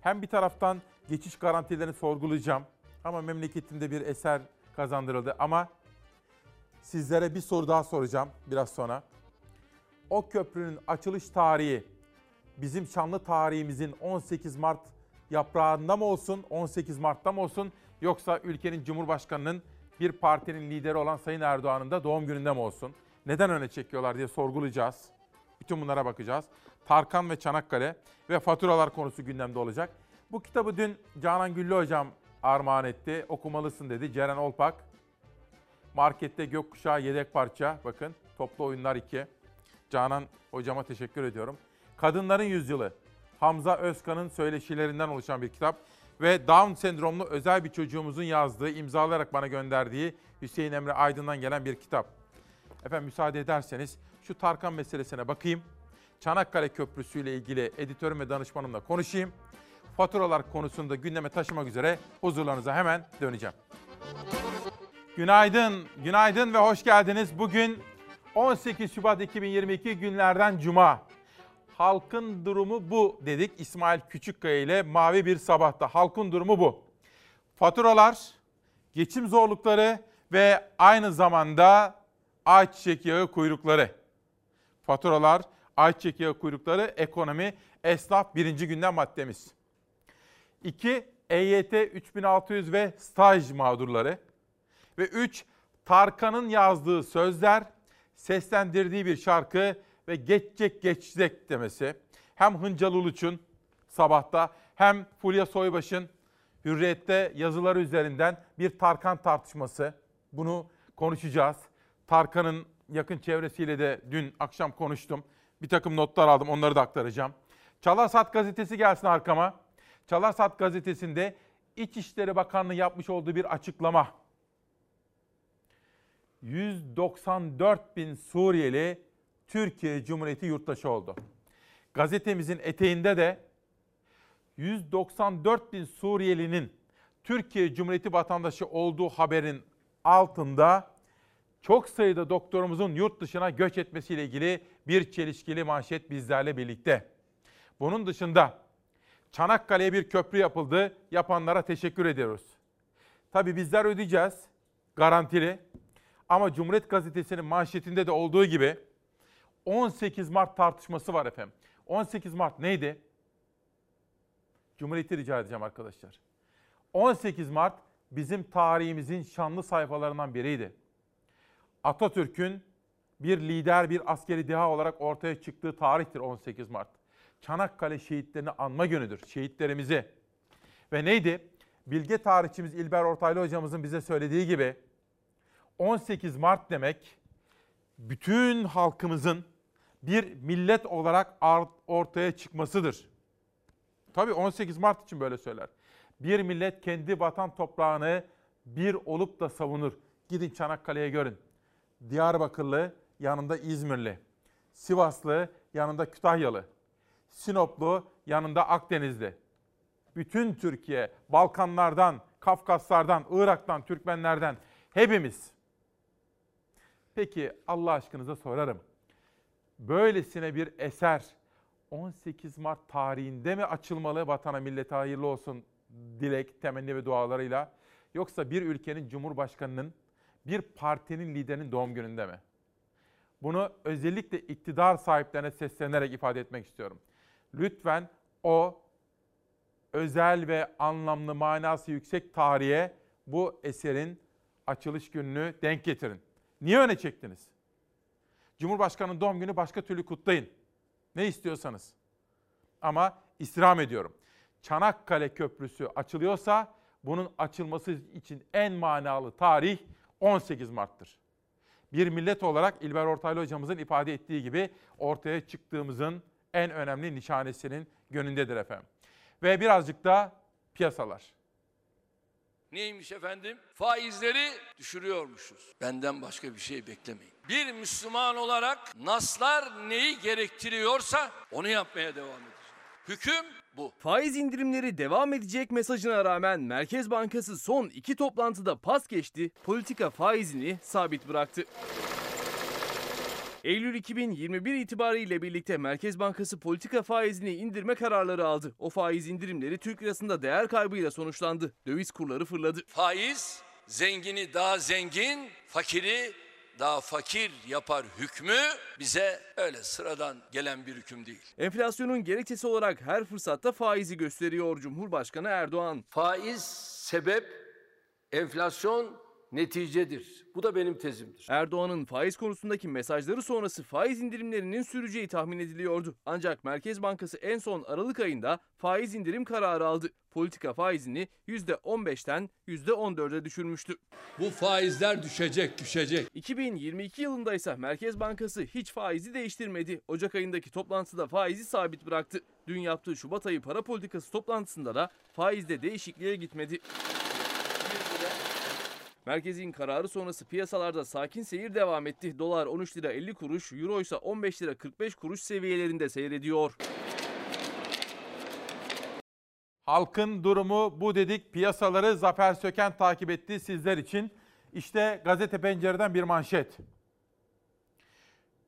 Hem bir taraftan geçiş garantilerini sorgulayacağım. Ama memleketimde bir eser kazandırıldı. Ama sizlere bir soru daha soracağım biraz sonra. O köprünün açılış tarihi bizim şanlı tarihimizin 18 Mart yaprağında mı olsun, 18 Mart'ta mı olsun, yoksa ülkenin Cumhurbaşkanı'nın bir partinin lideri olan Sayın Erdoğan'ın da doğum gününde mi olsun? Neden öne çekiyorlar diye sorgulayacağız. Bütün bunlara bakacağız. Tarkan ve Çanakkale ve faturalar konusu gündemde olacak. Bu kitabı dün Canan Güllü hocam armağan etti. Okumalısın dedi Ceren Olpak. Markette gökkuşağı yedek parça. Bakın toplu oyunlar 2. Canan hocama teşekkür ediyorum. Kadınların Yüzyılı. Hamza Özkan'ın söyleşilerinden oluşan bir kitap ve Down sendromlu özel bir çocuğumuzun yazdığı, imzalayarak bana gönderdiği Hüseyin Emre Aydın'dan gelen bir kitap. Efendim müsaade ederseniz şu Tarkan meselesine bakayım. Çanakkale Köprüsü ile ilgili editörüm ve danışmanımla konuşayım. Faturalar konusunda gündeme taşımak üzere huzurlarınıza hemen döneceğim. Günaydın, günaydın ve hoş geldiniz. Bugün 18 Şubat 2022 günlerden Cuma. Halkın durumu bu dedik. İsmail Küçükkaya ile Mavi Bir Sabah'ta. Halkın durumu bu. Faturalar, geçim zorlukları ve aynı zamanda ayçiçek yağı kuyrukları. Faturalar, ayçiçek yağı kuyrukları, ekonomi, esnaf birinci gündem maddemiz. 2. EYT 3600 ve staj mağdurları. Ve 3. Tarkan'ın yazdığı sözler, seslendirdiği bir şarkı ve geçecek geçecek demesi. Hem Hıncal Uluç'un sabahta hem Fulya Soybaş'ın Hürriyet'te yazıları üzerinden bir Tarkan tartışması. Bunu konuşacağız. Tarkan'ın yakın çevresiyle de dün akşam konuştum. Bir takım notlar aldım, onları da aktaracağım. Çalarsat gazetesi gelsin arkama. Çalarsat gazetesinde İçişleri Bakanlığı yapmış olduğu bir açıklama. 194 bin Suriyeli Türkiye Cumhuriyeti yurttaşı oldu. Gazetemizin eteğinde de 194 bin Suriyelinin Türkiye Cumhuriyeti vatandaşı olduğu haberin altında çok sayıda doktorumuzun yurt dışına göç etmesiyle ilgili bir çelişkili manşet bizlerle birlikte. Bunun dışında Çanakkale'ye bir köprü yapıldı. Yapanlara teşekkür ediyoruz. Tabii bizler ödeyeceğiz. Garantili. Ama Cumhuriyet Gazetesi'nin manşetinde de olduğu gibi 18 Mart tartışması var efendim. 18 Mart neydi? Cumhuriyeti rica edeceğim arkadaşlar. 18 Mart bizim tarihimizin şanlı sayfalarından biriydi. Atatürk'ün bir lider, bir askeri deha olarak ortaya çıktığı tarihtir 18 Mart. Çanakkale şehitlerini anma günüdür, şehitlerimizi. Ve neydi? Bilge tarihçimiz İlber Ortaylı hocamızın bize söylediği gibi 18 Mart demek bütün halkımızın bir millet olarak ortaya çıkmasıdır. Tabii 18 Mart için böyle söyler. Bir millet kendi vatan toprağını bir olup da savunur. Gidin Çanakkale'ye görün. Diyarbakırlı, yanında İzmirli. Sivaslı, yanında Kütahyalı. Sinoplu, yanında Akdenizli. Bütün Türkiye, Balkanlardan, Kafkaslardan, Irak'tan, Türkmenlerden hepimiz. Peki Allah aşkınıza sorarım. Böylesine bir eser 18 Mart tarihinde mi açılmalı, vatana millete hayırlı olsun dilek, temenni ve dualarıyla? Yoksa bir ülkenin cumhurbaşkanının, bir partinin liderinin doğum gününde mi? Bunu özellikle iktidar sahiplerine seslenerek ifade etmek istiyorum. Lütfen o özel ve anlamlı, manası yüksek tarihe bu eserin açılış gününü denk getirin. Niye öne çektiniz? Cumhurbaşkanı'nın doğum günü başka türlü kutlayın. Ne istiyorsanız. Ama istirham ediyorum. Çanakkale Köprüsü açılıyorsa bunun açılması için en manalı tarih 18 Mart'tır. Bir millet olarak İlber Ortaylı hocamızın ifade ettiği gibi ortaya çıktığımızın en önemli nişanesinin gönlündedir efendim. Ve birazcık da piyasalar. Neymiş efendim? Faizleri düşürüyormuşuz. Benden başka bir şey beklemeyin. Bir Müslüman olarak naslar neyi gerektiriyorsa onu yapmaya devam edeceğiz. Hüküm bu. Faiz indirimleri devam edecek mesajına rağmen Merkez Bankası son iki toplantıda pas geçti, politika faizini sabit bıraktı. Eylül 2021 itibariyle birlikte Merkez Bankası politika faizini indirme kararları aldı. O faiz indirimleri Türk lirasında değer kaybıyla sonuçlandı. Döviz kurları fırladı. Faiz zengini daha zengin, fakiri daha fakir yapar hükmü bize öyle sıradan gelen bir hüküm değil. Enflasyonun gerekçesi olarak her fırsatta faizi gösteriyor Cumhurbaşkanı Erdoğan. Faiz sebep, enflasyon neticedir. Bu da benim tezimdir. Erdoğan'ın faiz konusundaki mesajları sonrası faiz indirimlerinin süreceği tahmin ediliyordu. Ancak Merkez Bankası en son Aralık ayında faiz indirim kararı aldı. Politika faizini %15'ten %14'e düşürmüştü. Bu faizler düşecek. 2022 yılında ise Merkez Bankası hiç faizi değiştirmedi. Ocak ayındaki toplantıda faizi sabit bıraktı. Dün yaptığı Şubat ayı para politikası toplantısında da faizde değişikliğe gitmedi. Merkezin kararı sonrası piyasalarda sakin seyir devam etti. Dolar 13 lira 50 kuruş, euro ise 15 lira 45 kuruş seviyelerinde seyrediyor. Halkın durumu bu dedik. Piyasaları Zafer Söken takip etti sizler için. İşte Gazete Pencere'den bir manşet.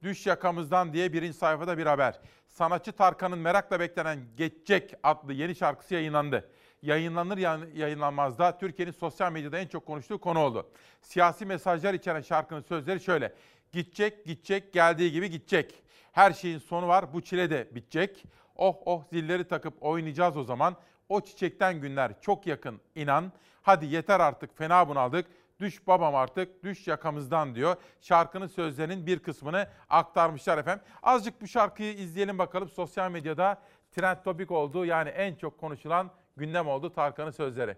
Düş yakamızdan diye birinci sayfada bir haber. Sanatçı Tarkan'ın merakla beklenen Geçecek adlı yeni şarkısı yayınlandı. Yayınlanır yayınlanmaz da Türkiye'nin sosyal medyada en çok konuştuğu konu oldu. Siyasi mesajlar içeren şarkının sözleri şöyle. Gidecek, geldiği gibi gidecek. Her şeyin sonu var, bu çile de bitecek. Oh zilleri takıp oynayacağız o zaman. O çiçekten günler çok yakın, inan. Hadi yeter artık, fena bunaldık. Düş babam artık, düş yakamızdan diyor. Şarkının sözlerinin bir kısmını aktarmışlar efendim. Azıcık bu şarkıyı izleyelim bakalım. Sosyal medyada trend topic oldu. Yani en çok konuşulan gündem oldu Tarkan'ın sözleri.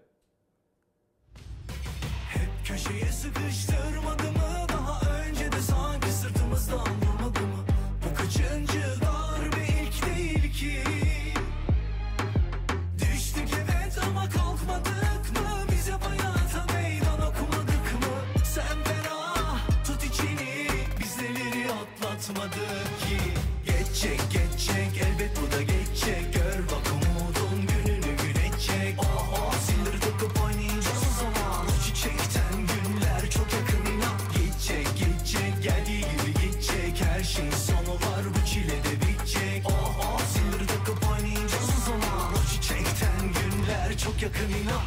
Hep köşeye sıkıştırmadı mı? Daha önce de sanki sırtımızdan vurmadı mı? Bu kaçıncı darbe, ilk değil ki. Düştük evet ama kalkmadık mı? Biz hep hayata meydan okumadık mı? Sen ferah tut içini, biz neleri atlatmadık ki. Geçecek elbet bu da geçecek. Gör bak umudun gününü gülecek. Oh zilleri takıp oynayacağız o zaman. O çiçekten günler çok yakın inan. Geçecek geldiği gibi geçecek. Her şeyin sonu var, bu çile de bitecek. Oh zilleri takıp oynayacağız o zaman. O çiçekten günler çok yakın inan.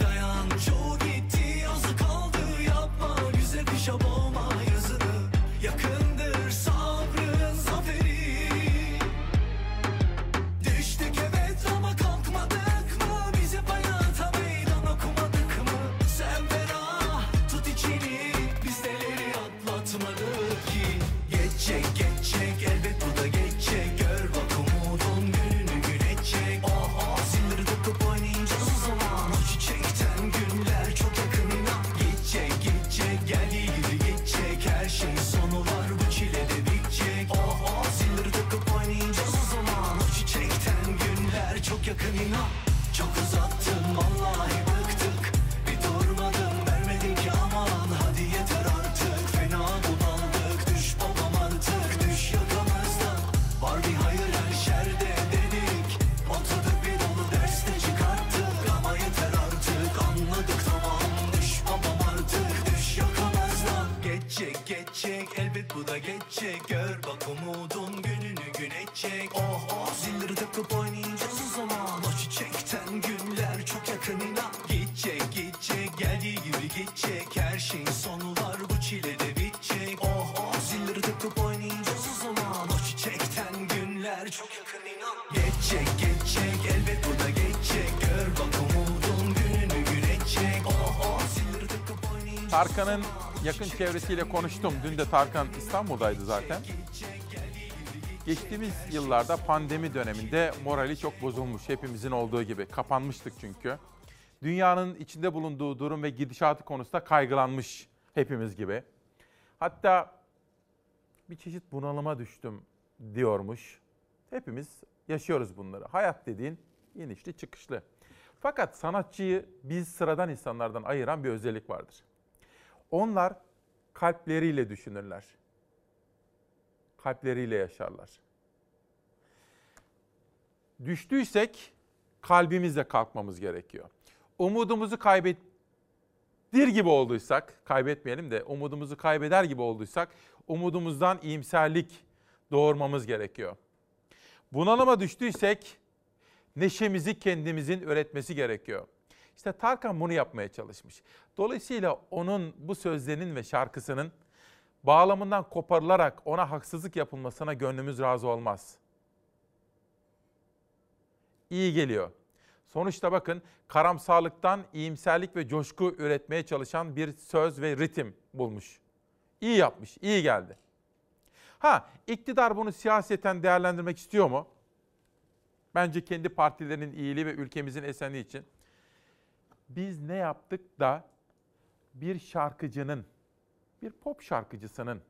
Dayan çoğu gitti, azı kaldı. Yapma güzel kışa boğma yazını. Yakındır sabrın zaferi. Düştük evet ama kalkmadık mı? Biz hep hayata meydan okumadık mı? Sen ferah tut içini, biz neleri atlatmadık ki. Geçecek elbet bu da geçecek. Gör bak umudun gününü gülecek. Oh zilleri takıp oynayacağız o zaman. O çiçekten günler çok yakın inan. Geçecek geldiği gibi geçecek. Her şeyin sonu var, bu çile de bitecek. Oh zilleri takıp oynayacağız o zaman. O çiçekten günler çok yakın inan. Çok uzattın vallahi bıktık. Bir durmadın vermedin ki aman. Hadi yeter artık, fena bunaldık. Düş babam artık, düş yakamızdan. Var bir hayır her şerde dedik. Oturduk bir dolu derste çıkarttık. Ama yeter artık, anladık tamam. Düş babam artık, düş yakamızdan. Geçecek elbet bu da geçecek. Gör bak umudun gününü gülecek. Oh zilleri takıp oynayacağız o zaman. O çiçekten günler çok yakın inan. Geçecek geldiği gibi geçecek. Her şeyin sonu var, bu çile de bitecek. Oh zilleri takıp oynayacağız o zaman. O çiçekten günler çok yakın inan. Geçecek elbet bu da geçecek. Gör bak umudun gününü gülecek. Oh zilleri takıp oynayacağız. Tarkan'ın yakın çevresiyle konuştum. Dün de Tarkan İstanbul'daydı zaten. Geçtiğimiz yıllarda pandemi döneminde morali çok bozulmuş. Hepimizin olduğu gibi. Kapanmıştık çünkü. Dünyanın içinde bulunduğu durum ve gidişatı konusunda kaygılanmış hepimiz gibi. Hatta bir çeşit bunalıma düştüm diyormuş. Hepimiz yaşıyoruz bunları. Hayat dediğin inişli çıkışlı. Fakat sanatçıyı biz sıradan insanlardan ayıran bir özellik vardır. Onlar kalpleriyle düşünürler. Kalpleriyle yaşarlar. Düştüysek kalbimizle kalkmamız gerekiyor. Umudumuzu kaybeder gibi olduysak umudumuzdan iyimserlik doğurmamız gerekiyor. Bunalıma düştüysek neşemizi kendimizin üretmesi gerekiyor. İşte Tarkan bunu yapmaya çalışmış. Dolayısıyla onun bu sözlerinin ve şarkısının bağlamından koparılarak ona haksızlık yapılmasına gönlümüz razı olmaz. İyi geliyor. Sonuçta bakın, karamsarlıktan iyimserlik ve coşku üretmeye çalışan bir söz ve ritim bulmuş. İyi yapmış, iyi geldi. Ha, iktidar bunu siyaseten değerlendirmek istiyor mu? Bence kendi partilerinin iyiliği ve ülkemizin esenliği için. Biz ne yaptık da bir şarkıcının, bir pop şarkıcısının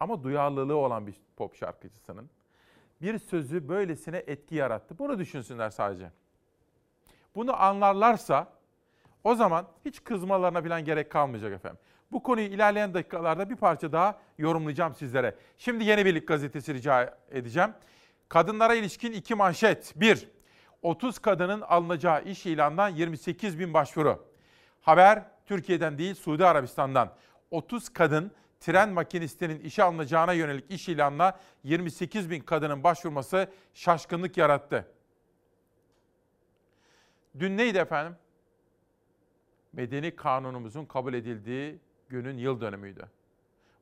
ama duyarlılığı olan bir pop şarkıcısının bir sözü böylesine etki yarattı? Bunu düşünsünler sadece. Bunu anlarlarsa o zaman hiç kızmalarına falan gerek kalmayacak efendim. Bu konuyu ilerleyen dakikalarda bir parça daha yorumlayacağım sizlere. Şimdi Yeni Birlik gazetesi rica edeceğim. Kadınlara ilişkin iki manşet. 1. 30 kadının alınacağı iş ilanından 28.000 başvuru. Haber Türkiye'den değil Suudi Arabistan'dan. 30 kadın tren makinistinin işe alınacağına yönelik iş ilanına 28.000 kadının başvurması şaşkınlık yarattı. Dün neydi efendim? Medeni kanunumuzun kabul edildiği günün yıl dönümüydü.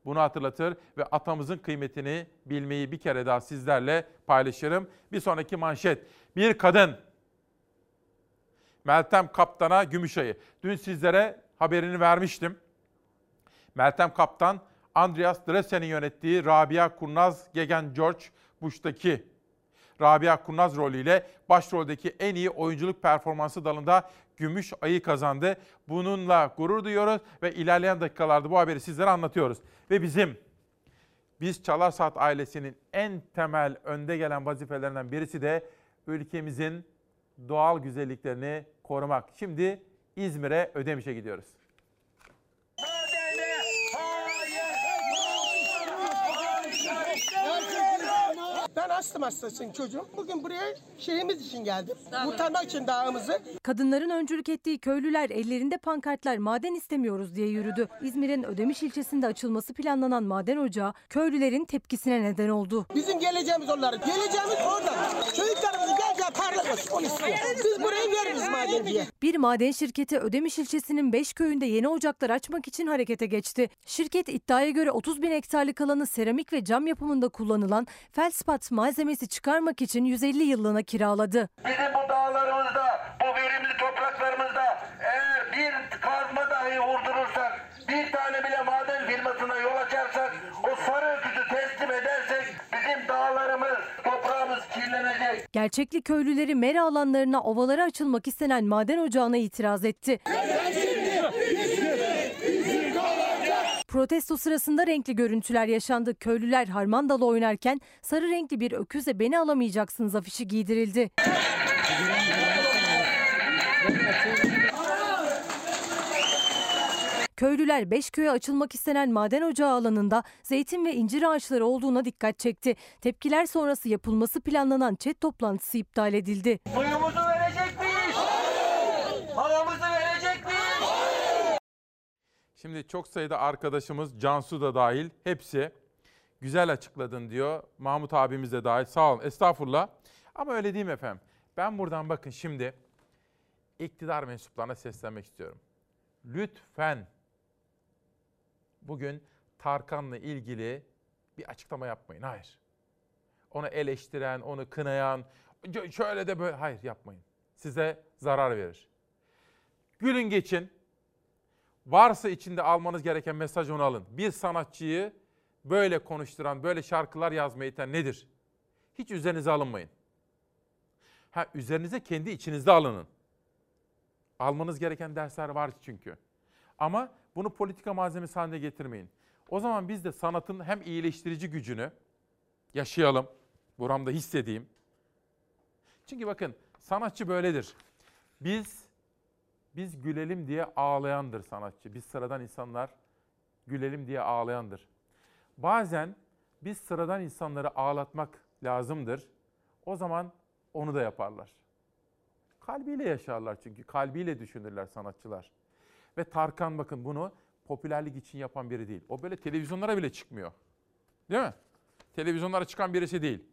Bunu hatırlatır ve atamızın kıymetini bilmeyi bir kere daha sizlerle paylaşırım. Bir sonraki manşet. Bir kadın. Meltem Kaptan'a Gümüşay'ı. Dün sizlere haberini vermiştim. Meltem Kaptan, Andreas Dresen'in yönettiği Rabia Kurnaz Gegen George Bush'taki Rabia Kurnaz rolüyle başroldeki en iyi oyunculuk performansı dalında Gümüş Ayı kazandı. Bununla gurur duyuyoruz ve ilerleyen dakikalarda bu haberi sizlere anlatıyoruz. Ve biz Çalar Saat ailesinin en temel önde gelen vazifelerinden birisi de ülkemizin doğal güzelliklerini korumak. Şimdi İzmir'e, Ödemiş'e gidiyoruz. Ben astım hastasıyım çocuğum. Bugün buraya şehrimiz için geldim. Kurtarmak için dağımızı. Kadınların öncülük ettiği köylüler ellerinde pankartlar maden istemiyoruz diye yürüdü. İzmir'in Ödemiş ilçesinde açılması planlanan maden ocağı köylülerin tepkisine neden oldu. Bizim geleceğimiz onların. Geleceğimiz orada. Çocuklarımızın geleceği parlak olsun. Onu istiyor. Biz burayı veririz maden diye. Bir maden şirketi Ödemiş ilçesinin 5 köyünde yeni ocaklar açmak için harekete geçti. Şirket iddiaya göre 30.000 hektarlık alanı seramik ve cam yapımında kullanılan feldspat malzemesi çıkarmak için 150 yıllığına kiraladı. Bizim bu dağlarımızda, bu verimli topraklarımızda eğer bir kazma dahi vurdurursak, bir tane bile maden firmasına yol açarsak, o sarı öküzü teslim edersek bizim dağlarımız, toprağımız kirlenecek. Gerçekli köylüleri mera alanlarına, ovalara açılmak istenen maden ocağına itiraz etti. Protesto sırasında renkli görüntüler yaşandı. Köylüler harman dalı oynarken sarı renkli bir öküze "beni alamayacaksınız" afişi giydirildi. Köylüler 5 köye açılmak istenen maden ocağı alanında zeytin ve incir ağaçları olduğuna dikkat çekti. Tepkiler sonrası yapılması planlanan ÇED toplantısı iptal edildi. Suyumuzu verecek miyiz? Paramızı verecek miyiz? Şimdi çok sayıda arkadaşımız, Cansu da dahil, hepsi güzel açıkladın diyor. Mahmut abimiz de dahil, sağ olun, estağfurullah. Ama öyle değil mi efendim? Ben buradan bakın şimdi iktidar mensuplarına seslenmek istiyorum. Lütfen bugün Tarkan'la ilgili bir açıklama yapmayın, hayır. Onu eleştiren, onu kınayan, şöyle de böyle, hayır yapmayın. Size zarar verir. Gülün geçin. Varsa içinde almanız gereken mesaj, onu alın. Bir sanatçıyı böyle konuşturan, böyle şarkılar yazmaya iten nedir? Hiç üzerinize alınmayın. Ha, üzerinize kendi içinizde alının. Almanız gereken dersler var çünkü. Ama bunu politika malzemesi haline getirmeyin. O zaman biz de sanatın hem iyileştirici gücünü yaşayalım. Buramda hissedeyim. Çünkü bakın, sanatçı böyledir. Biz gülelim diye ağlayandır sanatçı. Biz sıradan insanlar gülelim diye ağlayandır. Bazen biz sıradan insanları ağlatmak lazımdır. O zaman onu da yaparlar. Kalbiyle yaşarlar çünkü. Kalbiyle düşünürler sanatçılar. Ve Tarkan bakın bunu popülerlik için yapan biri değil. O böyle televizyonlara bile çıkmıyor. Değil mi? Televizyonlara çıkan birisi değil.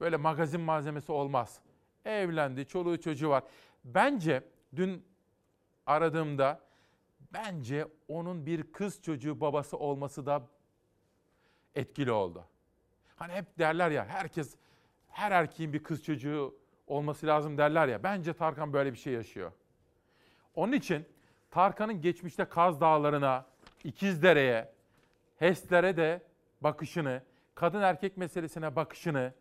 Böyle magazin malzemesi olmaz. Evlendi, çoluğu çocuğu var. Bence dün aradığımda bence onun bir kız çocuğu babası olması da etkili oldu. Hani hep derler ya, herkes, her erkeğin bir kız çocuğu olması lazım derler ya. Bence Tarkan böyle bir şey yaşıyor. Onun için Tarkan'ın geçmişte Kaz Dağları'na, İkizdere'ye, HES'lere de bakışını, kadın erkek meselesine bakışını,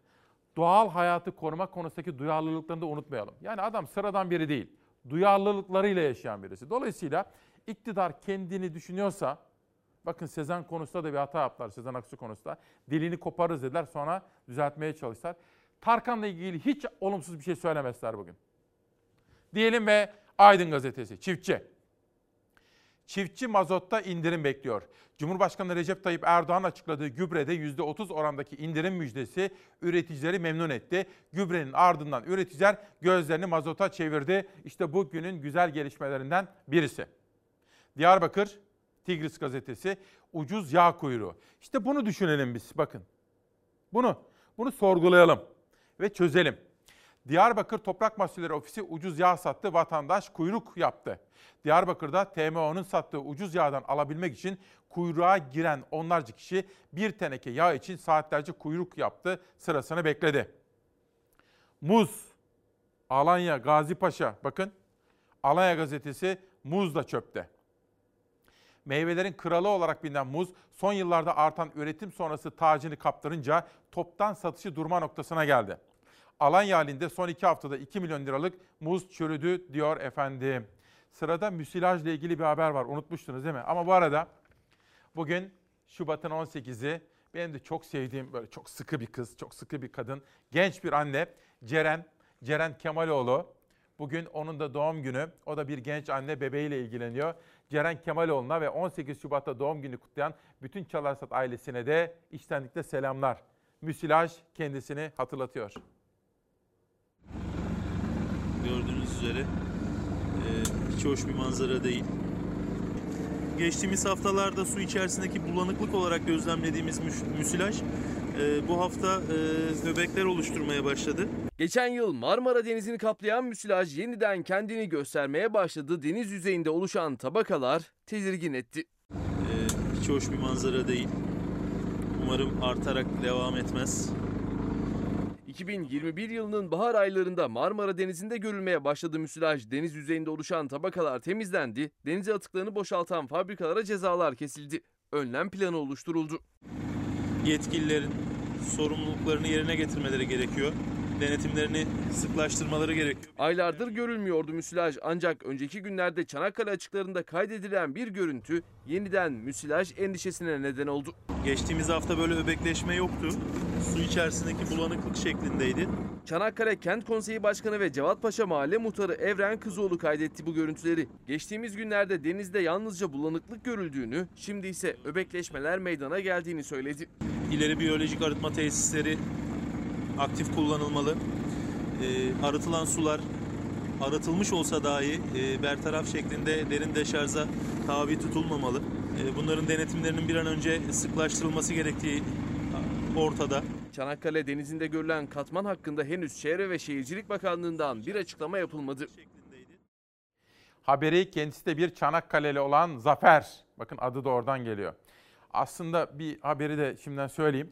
doğal hayatı koruma konusundaki duyarlılıklarını da unutmayalım. Yani adam sıradan biri değil. Duyarlılıklarıyla yaşayan birisi. Dolayısıyla iktidar kendini düşünüyorsa, bakın Sezen konusunda da bir hata yaptılar, Sezen Aksu konusunda. Dilini koparırız dediler, sonra düzeltmeye çalıştılar. Tarkan'la ilgili hiç olumsuz bir şey söylemezler bugün. Diyelim ve Aydın Gazetesi, Çiftçi. Çiftçi mazotta indirim bekliyor. Cumhurbaşkanı Recep Tayyip Erdoğan açıkladığı gübrede %30 orandaki indirim müjdesi üreticileri memnun etti. Gübrenin ardından üreticiler gözlerini mazota çevirdi. İşte bugünün güzel gelişmelerinden birisi. Diyarbakır, Tigris Gazetesi, ucuz yağ kuyruğu. İşte bunu düşünelim biz, bakın. Bunu sorgulayalım ve çözelim. Diyarbakır Toprak Mahsulleri Ofisi ucuz yağ sattı, vatandaş kuyruk yaptı. Diyarbakır'da TMO'nun sattığı ucuz yağdan alabilmek için kuyruğa giren onlarca kişi bir teneke yağ için saatlerce kuyruk yaptı, sırasını bekledi. Muz, Alanya, Gazipaşa, bakın. Alanya Gazetesi, muz da çöpte. Meyvelerin kralı olarak bilinen muz, son yıllarda artan üretim sonrası tacını kaptırınca toptan satışı durma noktasına geldi. Alanya halinde son 2 haftada 2 milyon liralık muz çürüdü diyor efendim. Sırada müsilajla ilgili bir haber var. Unutmuştunuz değil mi? Ama bu arada bugün Şubat'ın 18'i, benim de çok sevdiğim, böyle çok sıkı bir kız, çok sıkı bir kadın, genç bir anne Ceren Kemaloğlu. Bugün onun da doğum günü. O da bir genç anne, bebeğiyle ilgileniyor. Ceren Kemaloğlu'na ve 18 Şubat'ta doğum günü kutlayan bütün Çalarsat ailesine de içtenlikle selamlar. Müsilaj kendisini hatırlatıyor. Gördüğünüz üzere hiç hoş bir manzara değil. Geçtiğimiz haftalarda su içerisindeki bulanıklık olarak gözlemlediğimiz müsilaj bu hafta öbekler oluşturmaya başladı. Geçen yıl Marmara Denizi'ni kaplayan müsilaj yeniden kendini göstermeye başladı. Deniz yüzeyinde oluşan tabakalar tedirgin etti. Hiç hoş bir manzara değil. Umarım artarak devam etmez. 2021 yılının bahar aylarında Marmara Denizi'nde görülmeye başladı müsilaj. Deniz yüzeyinde oluşan tabakalar temizlendi. Denize atıklarını boşaltan fabrikalara cezalar kesildi. Önlem planı oluşturuldu. Yetkililerin sorumluluklarını yerine getirmeleri gerekiyor. Denetimlerini sıklaştırmaları gerekiyor. Aylardır görülmüyordu müsilaj, ancak önceki günlerde Çanakkale açıklarında kaydedilen bir görüntü yeniden müsilaj endişesine neden oldu. Geçtiğimiz hafta böyle öbekleşme yoktu. Su içerisindeki bulanıklık şeklindeydi. Çanakkale Kent Konseyi Başkanı ve Cevatpaşa Mahalle Muhtarı Evren Kızoğlu kaydetti bu görüntüleri. Geçtiğimiz günlerde denizde yalnızca bulanıklık görüldüğünü, şimdi ise öbekleşmeler meydana geldiğini söyledi. İleri biyolojik arıtma tesisleri aktif kullanılmalı. Arıtılan sular arıtılmış olsa dahi bertaraf şeklinde derin deşarja tabi tutulmamalı. Bunların denetimlerinin bir an önce sıklaştırılması gerektiği ortada. Çanakkale Denizi'nde görülen katman hakkında henüz Çevre ve Şehircilik Bakanlığı'ndan bir açıklama yapılmadı. Haberi kendisi de bir Çanakkale'li olan Zafer. Bakın adı da oradan geliyor. Aslında bir haberi de şimdiden söyleyeyim.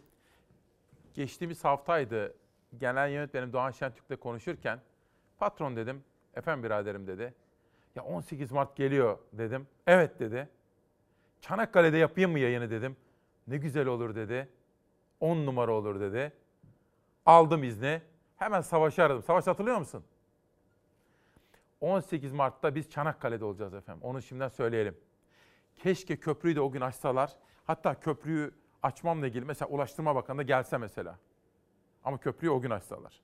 Geçtiğimiz haftaydı, genel yönetmenim Doğan Şentürk'le konuşurken, patron dedim, efendim biraderim dedi. Ya 18 Mart geliyor dedim. Evet dedi. Çanakkale'de yapayım mı yayını dedim. Ne güzel olur dedi. 10 numara olur dedi. Aldım izni. Hemen Savaş'ı aradım. Savaş, hatırlıyor musun? 18 Mart'ta biz Çanakkale'de olacağız efendim. Onu şimdiden söyleyelim. Keşke köprüyü de o gün açsalar. Hatta köprüyü açmamla ilgili mesela Ulaştırma Bakanı da gelse mesela. Ama köprüyü o gün açsalar.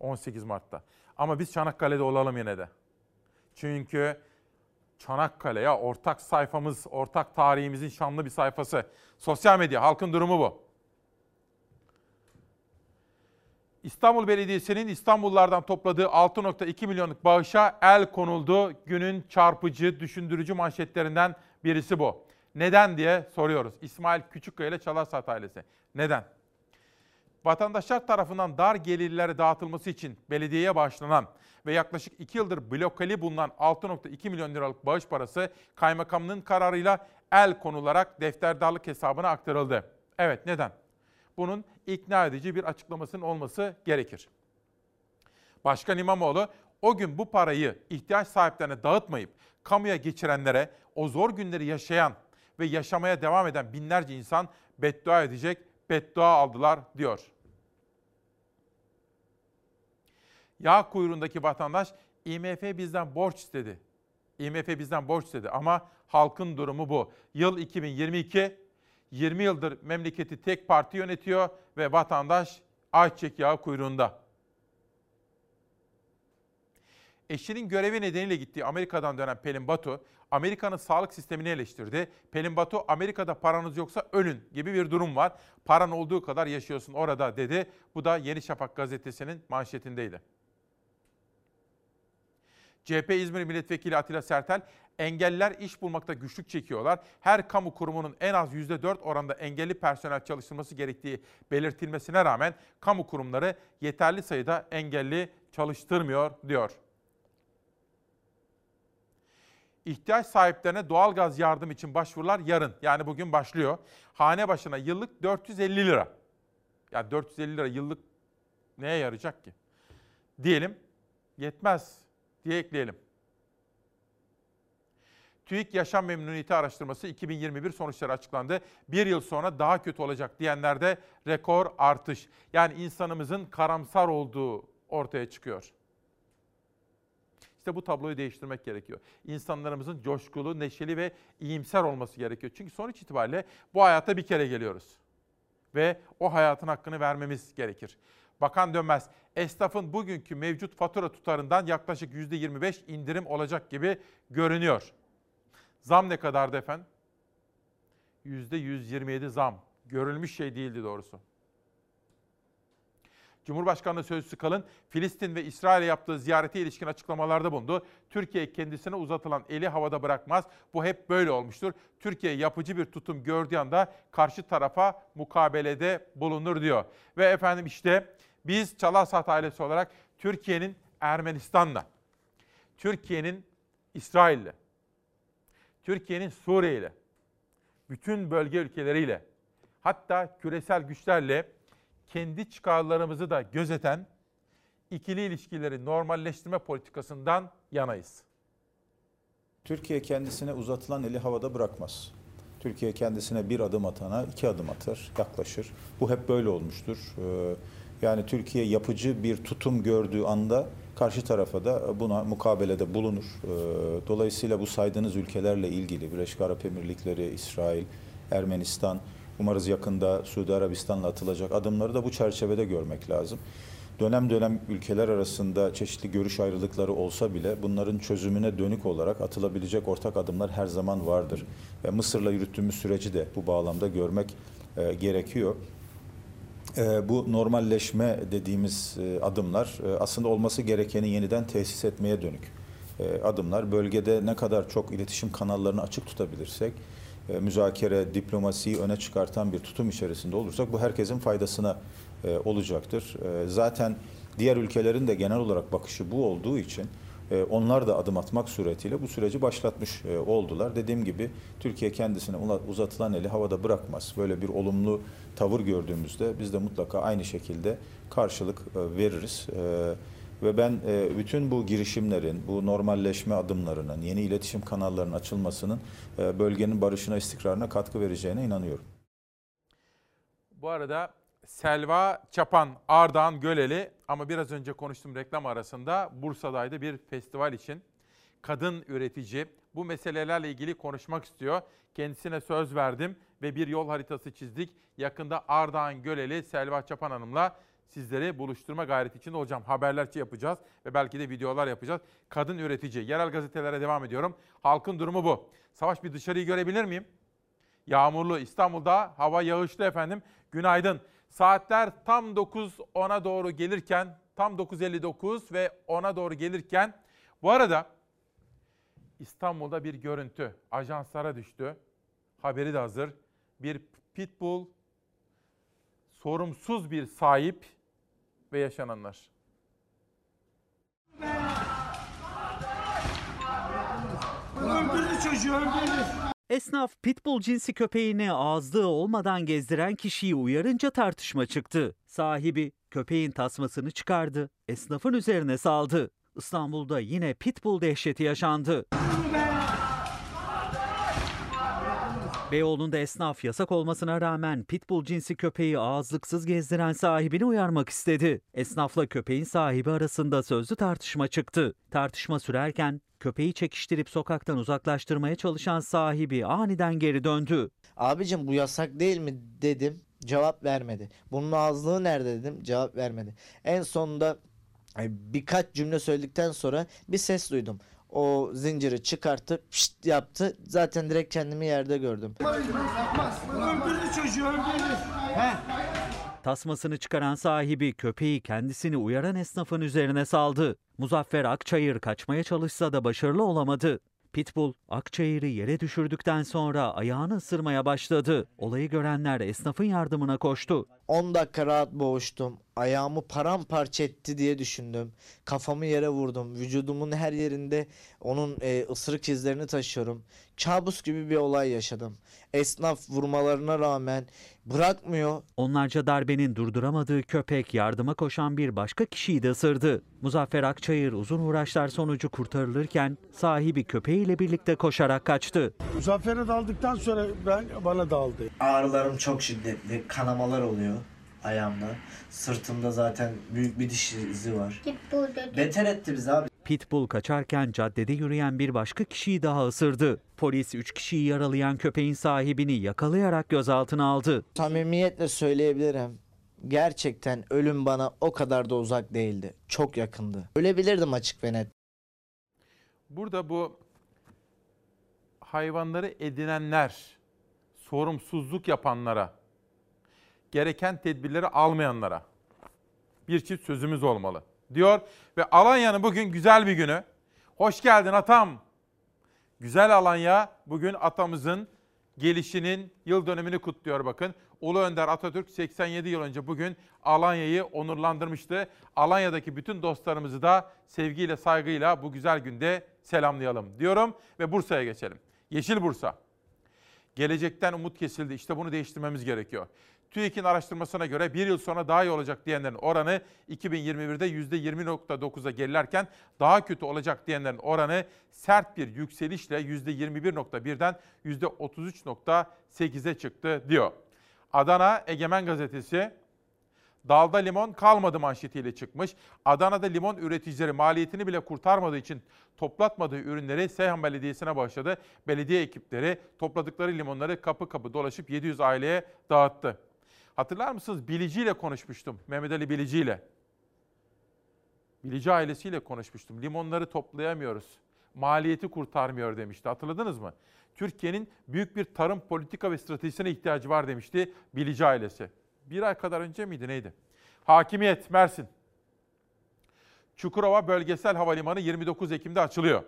18 Mart'ta. Ama biz Çanakkale'de olalım yine de. Çünkü Çanakkale ya ortak sayfamız, ortak tarihimizin şanlı bir sayfası. Sosyal medya, halkın durumu bu. İstanbul Belediyesi'nin İstanbullulardan topladığı 6,2 milyonluk bağışa el konuldu. Günün çarpıcı, düşündürücü manşetlerinden birisi bu. Neden diye soruyoruz. İsmail Küçükkaya ile Çalarsat ailesi. Neden? Vatandaşlar tarafından dar gelirlere dağıtılması için belediyeye bağışlanan ve yaklaşık 2 yıldır blokeli bulunan 6,2 milyon liralık bağış parası kaymakamının kararıyla el konularak defterdarlık hesabına aktarıldı. Evet, neden? Bunun ikna edici bir açıklamasının olması gerekir. Başkan İmamoğlu o gün bu parayı ihtiyaç sahiplerine dağıtmayıp kamuya geçirenlere, o zor günleri yaşayan ve yaşamaya devam eden binlerce insan beddua edecek, beddua aldılar diyor. Yağ kuyruğundaki vatandaş IMF bizden borç istedi. IMF bizden borç istedi ama halkın durumu bu. Yıl 2022, 20 yıldır memleketi tek parti yönetiyor ve vatandaş ayçiçek yağı kuyruğunda. Eşinin görevi nedeniyle gittiği Amerika'dan dönen Pelin Batu, Amerika'nın sağlık sistemini eleştirdi. Pelin Batu, Amerika'da paranız yoksa ölün gibi bir durum var. Paran olduğu kadar yaşıyorsun orada dedi. Bu da Yeni Şafak gazetesinin manşetindeydi. CHP İzmir Milletvekili Atilla Sertel, engelliler iş bulmakta güçlük çekiyorlar. Her kamu kurumunun en az %4 oranda engelli personel çalıştırması gerektiği belirtilmesine rağmen kamu kurumları yeterli sayıda engelli çalıştırmıyor diyor. İhtiyaç sahiplerine doğalgaz yardım için başvurular yarın, yani bugün başlıyor. Hane başına yıllık 450 lira. Ya 450 lira yıllık neye yarayacak ki? Diyelim yetmez diye ekleyelim. TÜİK Yaşam Memnuniyeti Araştırması 2021 sonuçları açıklandı. Bir yıl sonra daha kötü olacak diyenlerde rekor artış. Yani insanımızın karamsar olduğu ortaya çıkıyor. İşte bu tabloyu değiştirmek gerekiyor. İnsanlarımızın coşkulu, neşeli ve iyimser olması gerekiyor. Çünkü sonuç itibariyle bu hayata bir kere geliyoruz. Ve o hayatın hakkını vermemiz gerekir. Bakan Dönmez, esnafın bugünkü mevcut fatura tutarından yaklaşık %25 indirim olacak gibi görünüyor. Zam ne kadardı efendim? %127 zam. Görülmüş şey değildi doğrusu. Cumhurbaşkanlığı Sözcüsü Kalın, Filistin ve İsrail'e yaptığı ziyarete ilişkin açıklamalarda bulundu. Türkiye kendisine uzatılan eli havada bırakmaz. Bu hep böyle olmuştur. Türkiye yapıcı bir tutum gördüğü anda karşı tarafa mukabelede bulunur diyor. Ve efendim işte biz Çalarsat ailesi olarak Türkiye'nin Ermenistan'la, Türkiye'nin İsrail'le, Türkiye'nin Suriye'yle, bütün bölge ülkeleriyle, hatta küresel güçlerle kendi çıkarlarımızı da gözeten ikili ilişkileri normalleştirme politikasından yanayız. Türkiye kendisine uzatılan eli havada bırakmaz. Türkiye kendisine bir adım atana 2 adım atar, yaklaşır. Bu hep böyle olmuştur. Yani Türkiye yapıcı bir tutum gördüğü anda karşı tarafa da buna mukabelede bulunur. Dolayısıyla bu saydığınız ülkelerle ilgili Birleşik Arap Emirlikleri, İsrail, Ermenistan, umarız yakında Suudi Arabistan'la atılacak adımları da bu çerçevede görmek lazım. Dönem dönem ülkeler arasında çeşitli görüş ayrılıkları olsa bile bunların çözümüne dönük olarak atılabilecek ortak adımlar her zaman vardır. Ve Mısır'la yürüttüğümüz süreci de bu bağlamda görmek gerekiyor. Bu normalleşme dediğimiz adımlar aslında olması gerekeni yeniden tesis etmeye dönük adımlar. Bölgede ne kadar çok iletişim kanallarını açık tutabilirsek, müzakere, diplomasiyi öne çıkartan bir tutum içerisinde olursak bu herkesin faydasına olacaktır. Zaten diğer ülkelerin de genel olarak bakışı bu olduğu için onlar da adım atmak suretiyle bu süreci başlatmış oldular. Dediğim gibi Türkiye kendisine uzatılan eli havada bırakmaz. Böyle bir olumlu tavır gördüğümüzde biz de mutlaka aynı şekilde karşılık veririz. Ve ben bütün bu girişimlerin, bu normalleşme adımlarının, yeni iletişim kanallarının açılmasının bölgenin barışına, istikrarına katkı vereceğine inanıyorum. Bu arada Selva Çapan, Ardahan Göleli ama biraz önce konuştum reklam arasında Bursa'daydı bir festival için. Kadın üretici bu meselelerle ilgili konuşmak istiyor. Kendisine söz verdim ve bir yol haritası çizdik. Yakında Ardahan Göleli Selva Çapan Hanım'la sizleri buluşturma gayreti içinde olacağım. Haberlerçi yapacağız ve belki de videolar yapacağız. Kadın üretici. Yerel gazetelere devam ediyorum. Halkın durumu bu. Savaş, bir dışarıyı görebilir miyim? Yağmurlu İstanbul'da hava yağışlı efendim. Günaydın. Saatler tam 9-10'a doğru gelirken, tam 9.59 ve 10'a doğru gelirken bu arada İstanbul'da bir görüntü ajanslara düştü. Haberi de hazır. Bir pitbull, sorumsuz bir sahip ve yaşananlar. Öldürdü çocuğu, öldürdü. Esnaf pitbull cinsi köpeğini ağızlığı olmadan gezdiren kişiyi uyarınca tartışma çıktı. Sahibi köpeğin tasmasını çıkardı, esnafın üzerine saldı. İstanbul'da yine pitbull dehşeti yaşandı. Beyoğlu'nda esnaf yasak olmasına rağmen pitbull cinsi köpeği ağızlıksız gezdiren sahibini uyarmak istedi. Esnafla köpeğin sahibi arasında sözlü tartışma çıktı. Tartışma sürerken köpeği çekiştirip sokaktan uzaklaştırmaya çalışan sahibi aniden geri döndü. "Abicim bu yasak değil mi?" dedim. Cevap vermedi. "Bunun ağızlığı nerede?" dedim. Cevap vermedi. En sonunda birkaç cümle söyledikten sonra bir ses duydum. O zinciri çıkarttı, pişt yaptı. Zaten direkt kendimi yerde gördüm. "Öldürdü çocuğu, öldürdü." Tasmasını çıkaran sahibi köpeği kendisini uyaran esnafın üzerine saldı. Muzaffer Akçayır kaçmaya çalışsa da başarılı olamadı. Pitbull, Akçayır'ı yere düşürdükten sonra ayağını ısırmaya başladı. Olayı görenler esnafın yardımına koştu. 10 dakika rahat boğuştum. Ayağımı paramparça etti diye düşündüm. Kafamı yere vurdum. Vücudumun her yerinde onun ısırık izlerini taşıyorum. Kabus gibi bir olay yaşadım. Esnaf vurmalarına rağmen bırakmıyor. Onlarca darbenin durduramadığı köpek yardıma koşan bir başka kişiyi de ısırdı. Muzaffer Akçayır uzun uğraşlar sonucu kurtarılırken sahibi köpeğiyle birlikte koşarak kaçtı. Muzaffer'e daldıktan sonra bana daldı. Ağrılarım çok şiddetli, kanamalar oluyor. Ayağımda. Sırtımda zaten büyük bir diş izi var. Beter etti bizi abi. Pitbull kaçarken caddede yürüyen bir başka kişiyi daha ısırdı. Polis 3 kişiyi yaralayan köpeğin sahibini yakalayarak gözaltına aldı. Samimiyetle söyleyebilirim. Gerçekten ölüm bana o kadar da uzak değildi. Çok yakındı. Ölebilirdim açık ve net. Burada bu hayvanları edinenler, sorumsuzluk yapanlara, gereken tedbirleri almayanlara bir çift sözümüz olmalı diyor. Ve Alanya'nın bugün güzel bir günü. Hoş geldin atam. Güzel Alanya bugün atamızın gelişinin yıl dönümünü kutluyor bakın. Ulu Önder Atatürk 87 yıl önce bugün Alanya'yı onurlandırmıştı. Alanya'daki bütün dostlarımızı da sevgiyle, saygıyla bu güzel günde selamlayalım diyorum ve Bursa'ya geçelim. Yeşil Bursa. Gelecekten umut kesildi. İşte bunu değiştirmemiz gerekiyor. TÜİK'in araştırmasına göre bir yıl sonra daha iyi olacak diyenlerin oranı 2021'de %20.9'a gerilerken daha kötü olacak diyenlerin oranı sert bir yükselişle %21.1'den %33.8'e çıktı diyor. Adana Egemen Gazetesi dalda limon kalmadı manşetiyle çıkmış. Adana'da limon üreticileri maliyetini bile kurtarmadığı için toplatmadığı ürünleri Seyhan Belediyesi'ne bağışladı. Belediye ekipleri topladıkları limonları kapı kapı dolaşıp 700 aileye dağıttı. Hatırlar mısınız? Bilici ile konuşmuştum. Mehmet Ali Bilici ile. Bilici ailesiyle konuşmuştum. Limonları toplayamıyoruz. Maliyeti kurtarmıyor demişti. Hatırladınız mı? Türkiye'nin büyük bir tarım politika ve stratejisine ihtiyacı var demişti Bilici ailesi. Bir ay kadar önce miydi neydi? Hakimiyet Mersin. Çukurova Bölgesel Havalimanı 29 Ekim'de açılıyor.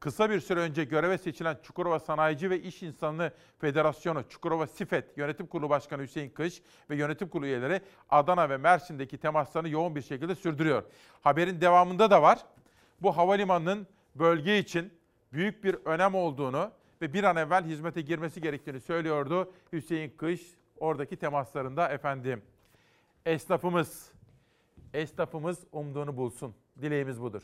Kısa bir süre önce göreve seçilen Çukurova Sanayici ve İş İnsanı Federasyonu, Çukurova SİFED Yönetim Kurulu Başkanı Hüseyin Kış ve Yönetim Kurulu üyeleri Adana ve Mersin'deki temaslarını yoğun bir şekilde sürdürüyor. Haberin devamında da var. Bu havalimanının bölge için büyük bir önem olduğunu ve bir an evvel hizmete girmesi gerektiğini söylüyordu Hüseyin Kış. Oradaki temaslarında efendim esnafımız umduğunu bulsun. Dileğimiz budur.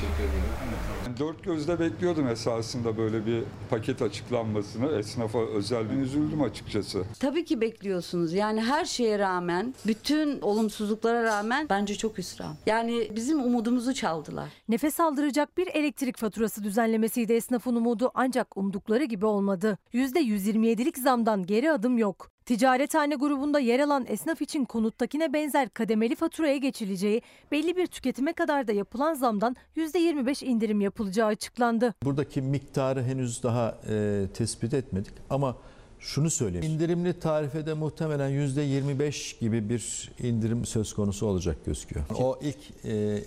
Teşekkür ederim. Dört gözle bekliyordum esasında böyle bir paket açıklanmasını. Esnafa özel bir üzüldüm açıkçası. Tabii ki bekliyorsunuz. Yani her şeye rağmen, bütün olumsuzluklara rağmen bence çok hüsran. Yani bizim umudumuzu çaldılar. Nefes aldıracak bir elektrik faturası düzenlemesiydi esnafın umudu, ancak umdukları gibi olmadı. %127'lik zamdan geri adım yok. Ticarethane grubunda yer alan esnaf için konuttakine benzer kademeli faturaya geçileceği, belli bir tüketime kadar da yapılan zamdan %25 indirim yapılacağı açıklandı. Buradaki miktarı henüz daha tespit etmedik ama şunu söyleyeyim. İndirimli tarifede muhtemelen %25 gibi bir indirim söz konusu olacak gözüküyor. O ilk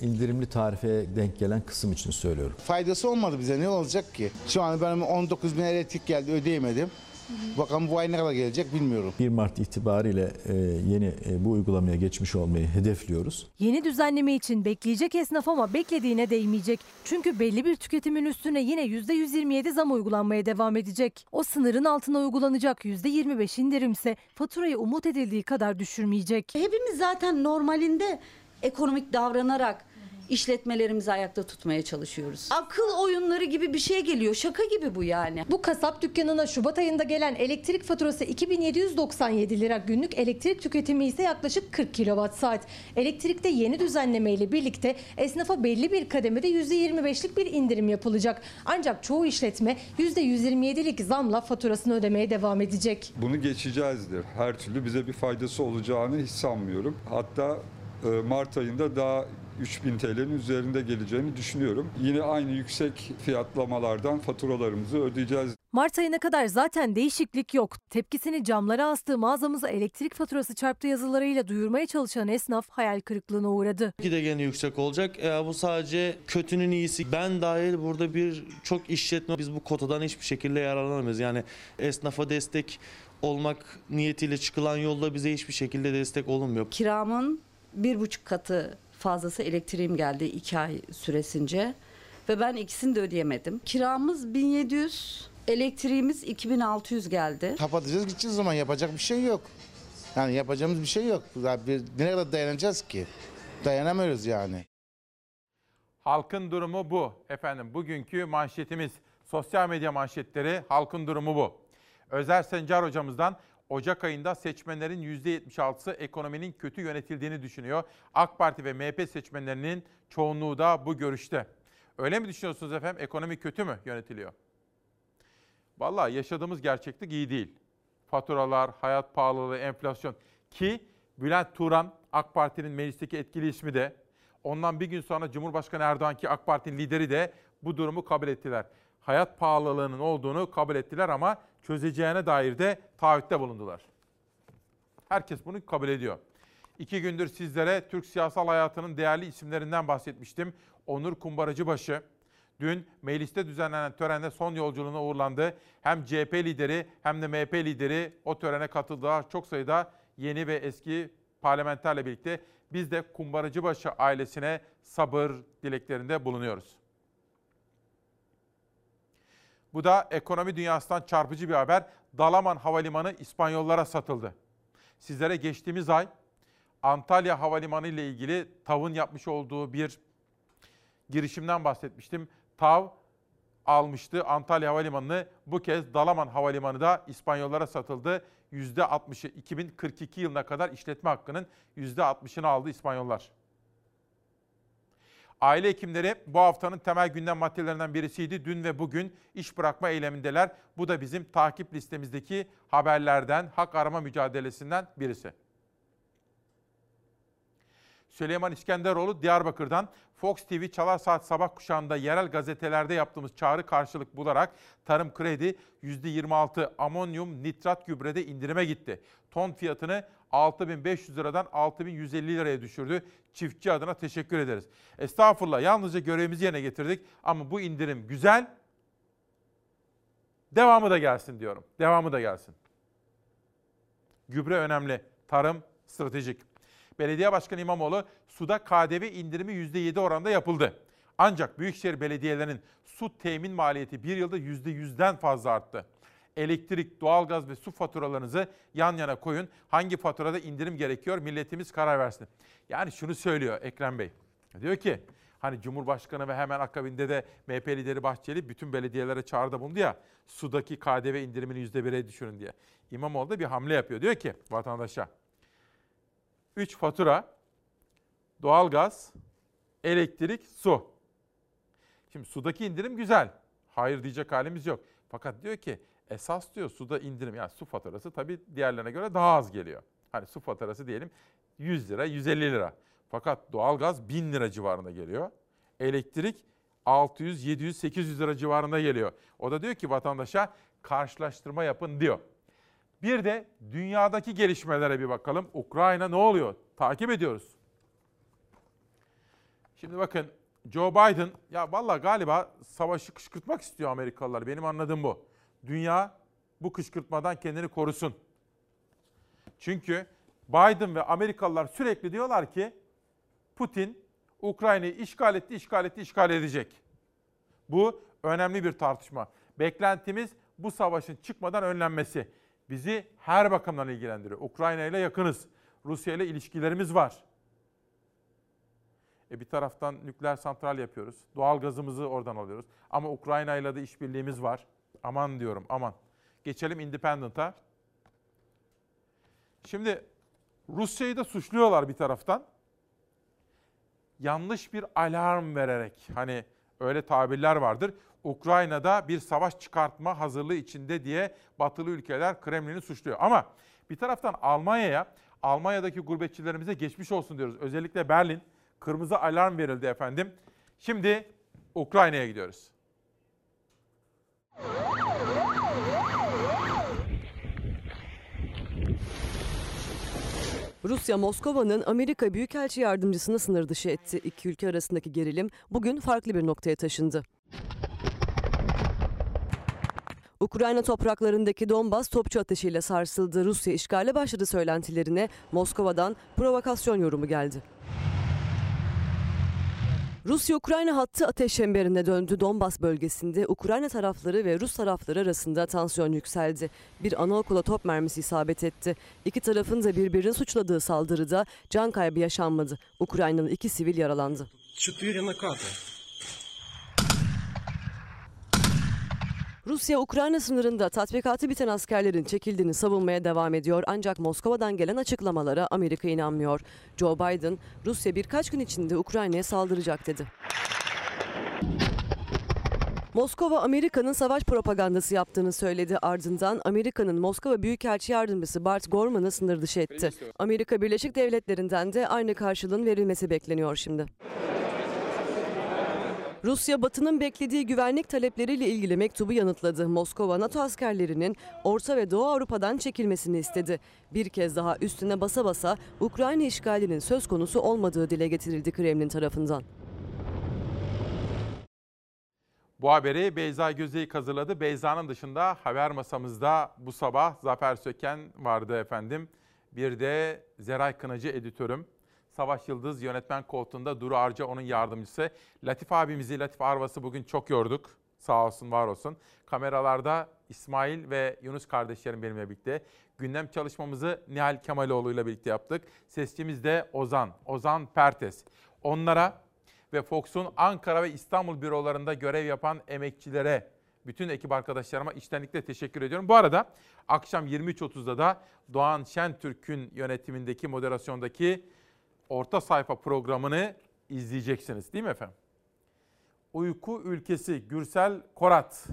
indirimli tarifeye denk gelen kısım için söylüyorum. Faydası olmadı bize, ne olacak ki? Şu an benim 19.000 elektrik geldi, ödeyemedim. Bakalım bu ay ne kadar gelecek bilmiyorum. 1 Mart itibariyle yeni bu uygulamaya geçmiş olmayı hedefliyoruz. Yeni düzenleme için bekleyecek esnaf ama beklediğine değmeyecek. Çünkü belli bir tüketimin üstüne yine %127 zam uygulanmaya devam edecek. O sınırın altına uygulanacak %25 indirimse faturayı umut edildiği kadar düşürmeyecek. Hepimiz zaten normalinde ekonomik davranarak işletmelerimizi ayakta tutmaya çalışıyoruz. Akıl oyunları gibi bir şey geliyor. Şaka gibi bu yani. Bu kasap dükkanına Şubat ayında gelen elektrik faturası 2797 lira. Günlük elektrik tüketimi ise yaklaşık 40 kilowatt saat. Elektrikte yeni düzenlemeyle birlikte esnafa belli bir kademede %25'lik bir indirim yapılacak. Ancak çoğu işletme %127'lik zamla faturasını ödemeye devam edecek. Bunu geçeceğizdir. Her türlü bize bir faydası olacağını hiç sanmıyorum. Hatta Mart ayında daha 3000 TL'nin üzerinde geleceğini düşünüyorum. Yine aynı yüksek fiyatlamalardan faturalarımızı ödeyeceğiz. Mart ayına kadar zaten değişiklik yok. Tepkisini camlara astığı mağazamıza elektrik faturası çarptı yazılarıyla duyurmaya çalışan esnaf hayal kırıklığına uğradı. Ki de gene yüksek olacak. Bu sadece kötünün iyisi. Ben dahil burada birçok işletme, biz bu kotadan hiçbir şekilde yararlanamayız. Yani esnafa destek olmak niyetiyle çıkılan yolda bize hiçbir şekilde destek olunmuyor. Kiramın 1,5 katı fazlası elektriğim geldi 2 ay süresince ve ben ikisini de ödeyemedim. Kiramız 1700, elektriğimiz 2600 geldi. Kapatacağız, gideceğiz zaman, yapacak bir şey yok. Yani yapacağımız bir şey yok. Ne kadar dayanacağız ki? Dayanamıyoruz yani. Halkın durumu bu. Efendim bugünkü manşetimiz, sosyal medya manşetleri, halkın durumu bu. Özer Sencar hocamızdan. Ocak ayında seçmenlerin %76'sı ekonominin kötü yönetildiğini düşünüyor. AK Parti ve MHP seçmenlerinin çoğunluğu da bu görüşte. Öyle mi düşünüyorsunuz efendim? Ekonomi kötü mü yönetiliyor? Vallahi yaşadığımız gerçeklik iyi değil. Faturalar, hayat pahalılığı, enflasyon. Ki Bülent Turan, AK Parti'nin meclisteki etkili ismi de, ondan bir gün sonra Cumhurbaşkanı Erdoğan ki AK Parti'nin lideri de bu durumu kabul ettiler. Hayat pahalılığının olduğunu kabul ettiler ama çözeceğine dair de taahhütte bulundular. Herkes bunu kabul ediyor. 2 gündür sizlere Türk siyasal hayatının değerli isimlerinden bahsetmiştim. Onur Kumbaracıbaşı dün mecliste düzenlenen törende son yolculuğuna uğurlandı. Hem CHP lideri hem de MHP lideri o törene katıldılar. Çok sayıda yeni ve eski parlamenterle birlikte biz de Kumbaracıbaşı ailesine sabır dileklerinde bulunuyoruz. Bu da ekonomi dünyasından çarpıcı bir haber. Dalaman Havalimanı İspanyollara satıldı. Sizlere geçtiğimiz ay Antalya Havalimanı ile ilgili TAV'ın yapmış olduğu bir girişimden bahsetmiştim. TAV almıştı Antalya Havalimanı'nı. Bu kez Dalaman Havalimanı da İspanyollara satıldı. %60'ı 2042 yılına kadar işletme hakkının %60'ını aldı İspanyollar. Aile hekimleri bu haftanın temel gündem maddelerinden birisiydi. Dün ve bugün iş bırakma eylemindeler. Bu da bizim takip listemizdeki haberlerden, hak arama mücadelesinden birisi. Süleyman İskenderoğlu Diyarbakır'dan Fox TV Çalar Saat Sabah Kuşağı'nda yerel gazetelerde yaptığımız çağrı karşılık bularak tarım kredi %26 amonyum nitrat gübrede indirime gitti. Ton fiyatını 6.500 liradan 6.150 liraya düşürdü. Çiftçi adına teşekkür ederiz. Estağfurullah, yalnızca görevimizi yerine getirdik ama bu indirim güzel. Devamı da gelsin diyorum. Devamı da gelsin. Gübre önemli. Tarım stratejik. Belediye Başkanı İmamoğlu suda KDV indirimi %7 oranda yapıldı. Ancak büyükşehir belediyelerinin su temin maliyeti bir yılda %100'den fazla arttı. Elektrik, doğalgaz ve su faturalarınızı yan yana koyun. Hangi faturada indirim gerekiyor? Milletimiz karar versin. Yani şunu söylüyor Ekrem Bey. Diyor ki hani Cumhurbaşkanı ve hemen akabinde de MHP lideri Bahçeli bütün belediyelere çağrıda bulundu ya. Sudaki KDV indirimini %1'e düşürün diye. İmamoğlu da bir hamle yapıyor. Diyor ki vatandaşa 3 fatura, doğalgaz, elektrik, su. Şimdi sudaki indirim güzel. Hayır diyecek halimiz yok. Fakat diyor ki esas diyor suda indirim, yani su faturası tabii diğerlerine göre daha az geliyor. Hani su faturası diyelim 100 lira, 150 lira. Fakat doğalgaz 1000 lira civarında geliyor. Elektrik 600, 700, 800 lira civarında geliyor. O da diyor ki vatandaşa karşılaştırma yapın diyor. Bir de dünyadaki gelişmelere bir bakalım. Ukrayna ne oluyor? Takip ediyoruz. Şimdi bakın Joe Biden, ya vallahi galiba savaşı kışkırtmak istiyor Amerikalılar. Benim anladığım bu. Dünya bu kışkırtmadan kendini korusun. Çünkü Biden ve Amerikalılar sürekli diyorlar ki Putin Ukrayna'yı işgal edecek. Bu önemli bir tartışma. Beklentimiz bu savaşın çıkmadan önlenmesi. Bizi her bakımdan ilgilendiriyor. Ukrayna ile yakınız. Rusya ile ilişkilerimiz var. Bir taraftan nükleer santral yapıyoruz. Doğal gazımızı oradan alıyoruz. Ama Ukrayna ile de işbirliğimiz var. Aman diyorum, aman. Geçelim Independent'a. Şimdi Rusya'yı da suçluyorlar bir taraftan. Yanlış bir alarm vererek, hani öyle tabirler vardır. Ukrayna'da bir savaş çıkartma hazırlığı içinde diye batılı ülkeler Kremlin'i suçluyor. Ama bir taraftan Almanya'daki gurbetçilerimize geçmiş olsun diyoruz. Özellikle Berlin, kırmızı alarm verildi efendim. Şimdi Ukrayna'ya gidiyoruz. Rusya, Moskova'nın Amerika Büyükelçi Yardımcısını sınır dışı etti. İki ülke arasındaki gerilim bugün farklı bir noktaya taşındı. Ukrayna topraklarındaki Donbas topçu ateşiyle sarsıldı. Rusya işgale başladı söylentilerine Moskova'dan provokasyon yorumu geldi. Rusya-Ukrayna hattı ateş çemberine döndü. Donbas bölgesinde Ukrayna tarafları ve Rus tarafları arasında tansiyon yükseldi. Bir anaokula top mermisi isabet etti. İki tarafın da birbirini suçladığı saldırıda can kaybı yaşanmadı. Ukrayna'nın 2 sivil yaralandı. Rusya-Ukrayna sınırında tatbikatı biten askerlerin çekildiğini savunmaya devam ediyor. Ancak Moskova'dan gelen açıklamalara Amerika inanmıyor. Joe Biden, Rusya birkaç gün içinde Ukrayna'ya saldıracak dedi. Moskova, Amerika'nın savaş propagandası yaptığını söyledi. Ardından Amerika'nın Moskova Büyükelçi Yardımcısı Bart Gorman'ı sınır dışı etti. Amerika Birleşik Devletleri'nden de aynı karşılığın verilmesi bekleniyor şimdi. Rusya, Batı'nın beklediği güvenlik talepleriyle ilgili mektubu yanıtladı. Moskova, NATO askerlerinin Orta ve Doğu Avrupa'dan çekilmesini istedi. Bir kez daha üstüne basa basa Ukrayna işgalinin söz konusu olmadığı dile getirildi Kremlin tarafından. Bu haberi Beyza Gözeyik hazırladı. Beyza'nın dışında haber masamızda bu sabah Zafer Söken vardı efendim. Bir de Zeray Kınacı editörüm. Savaş Yıldız yönetmen koltuğunda, Duru Arca onun yardımcısı. Latif abimizi, Latif Arvas'ı bugün çok yorduk. Sağ olsun, var olsun. Kameralarda İsmail ve Yunus kardeşlerim benimle birlikte. Gündem çalışmamızı Nihal Kemaloğlu ile birlikte yaptık. Sesçimiz de Ozan Pertes. Onlara ve Fox'un Ankara ve İstanbul bürolarında görev yapan emekçilere, bütün ekip arkadaşlarıma içtenlikle teşekkür ediyorum. Bu arada akşam 23.30'da da Doğan Şentürk'ün yönetimindeki, moderasyondaki Orta Sayfa programını izleyeceksiniz değil mi efendim? Uyku Ülkesi, Gürsel Korat.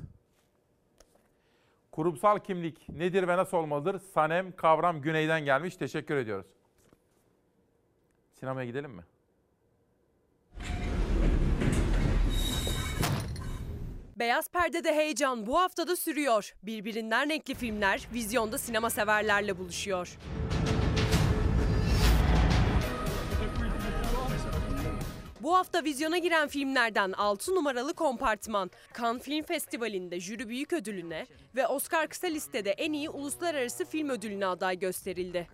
Kurumsal kimlik nedir ve nasıl olmalıdır? Sanem Kavram Güney'den gelmiş. Teşekkür ediyoruz. Sinemaya gidelim mi? Beyaz perdede heyecan bu haftada sürüyor. Birbirinden renkli filmler vizyonda sinema severlerle buluşuyor. Bu hafta vizyona giren filmlerden 6 numaralı Kompartman, Cannes Film Festivali'nde jüri büyük ödülüne ve Oscar kısa listede en iyi uluslararası film ödülüne aday gösterildi.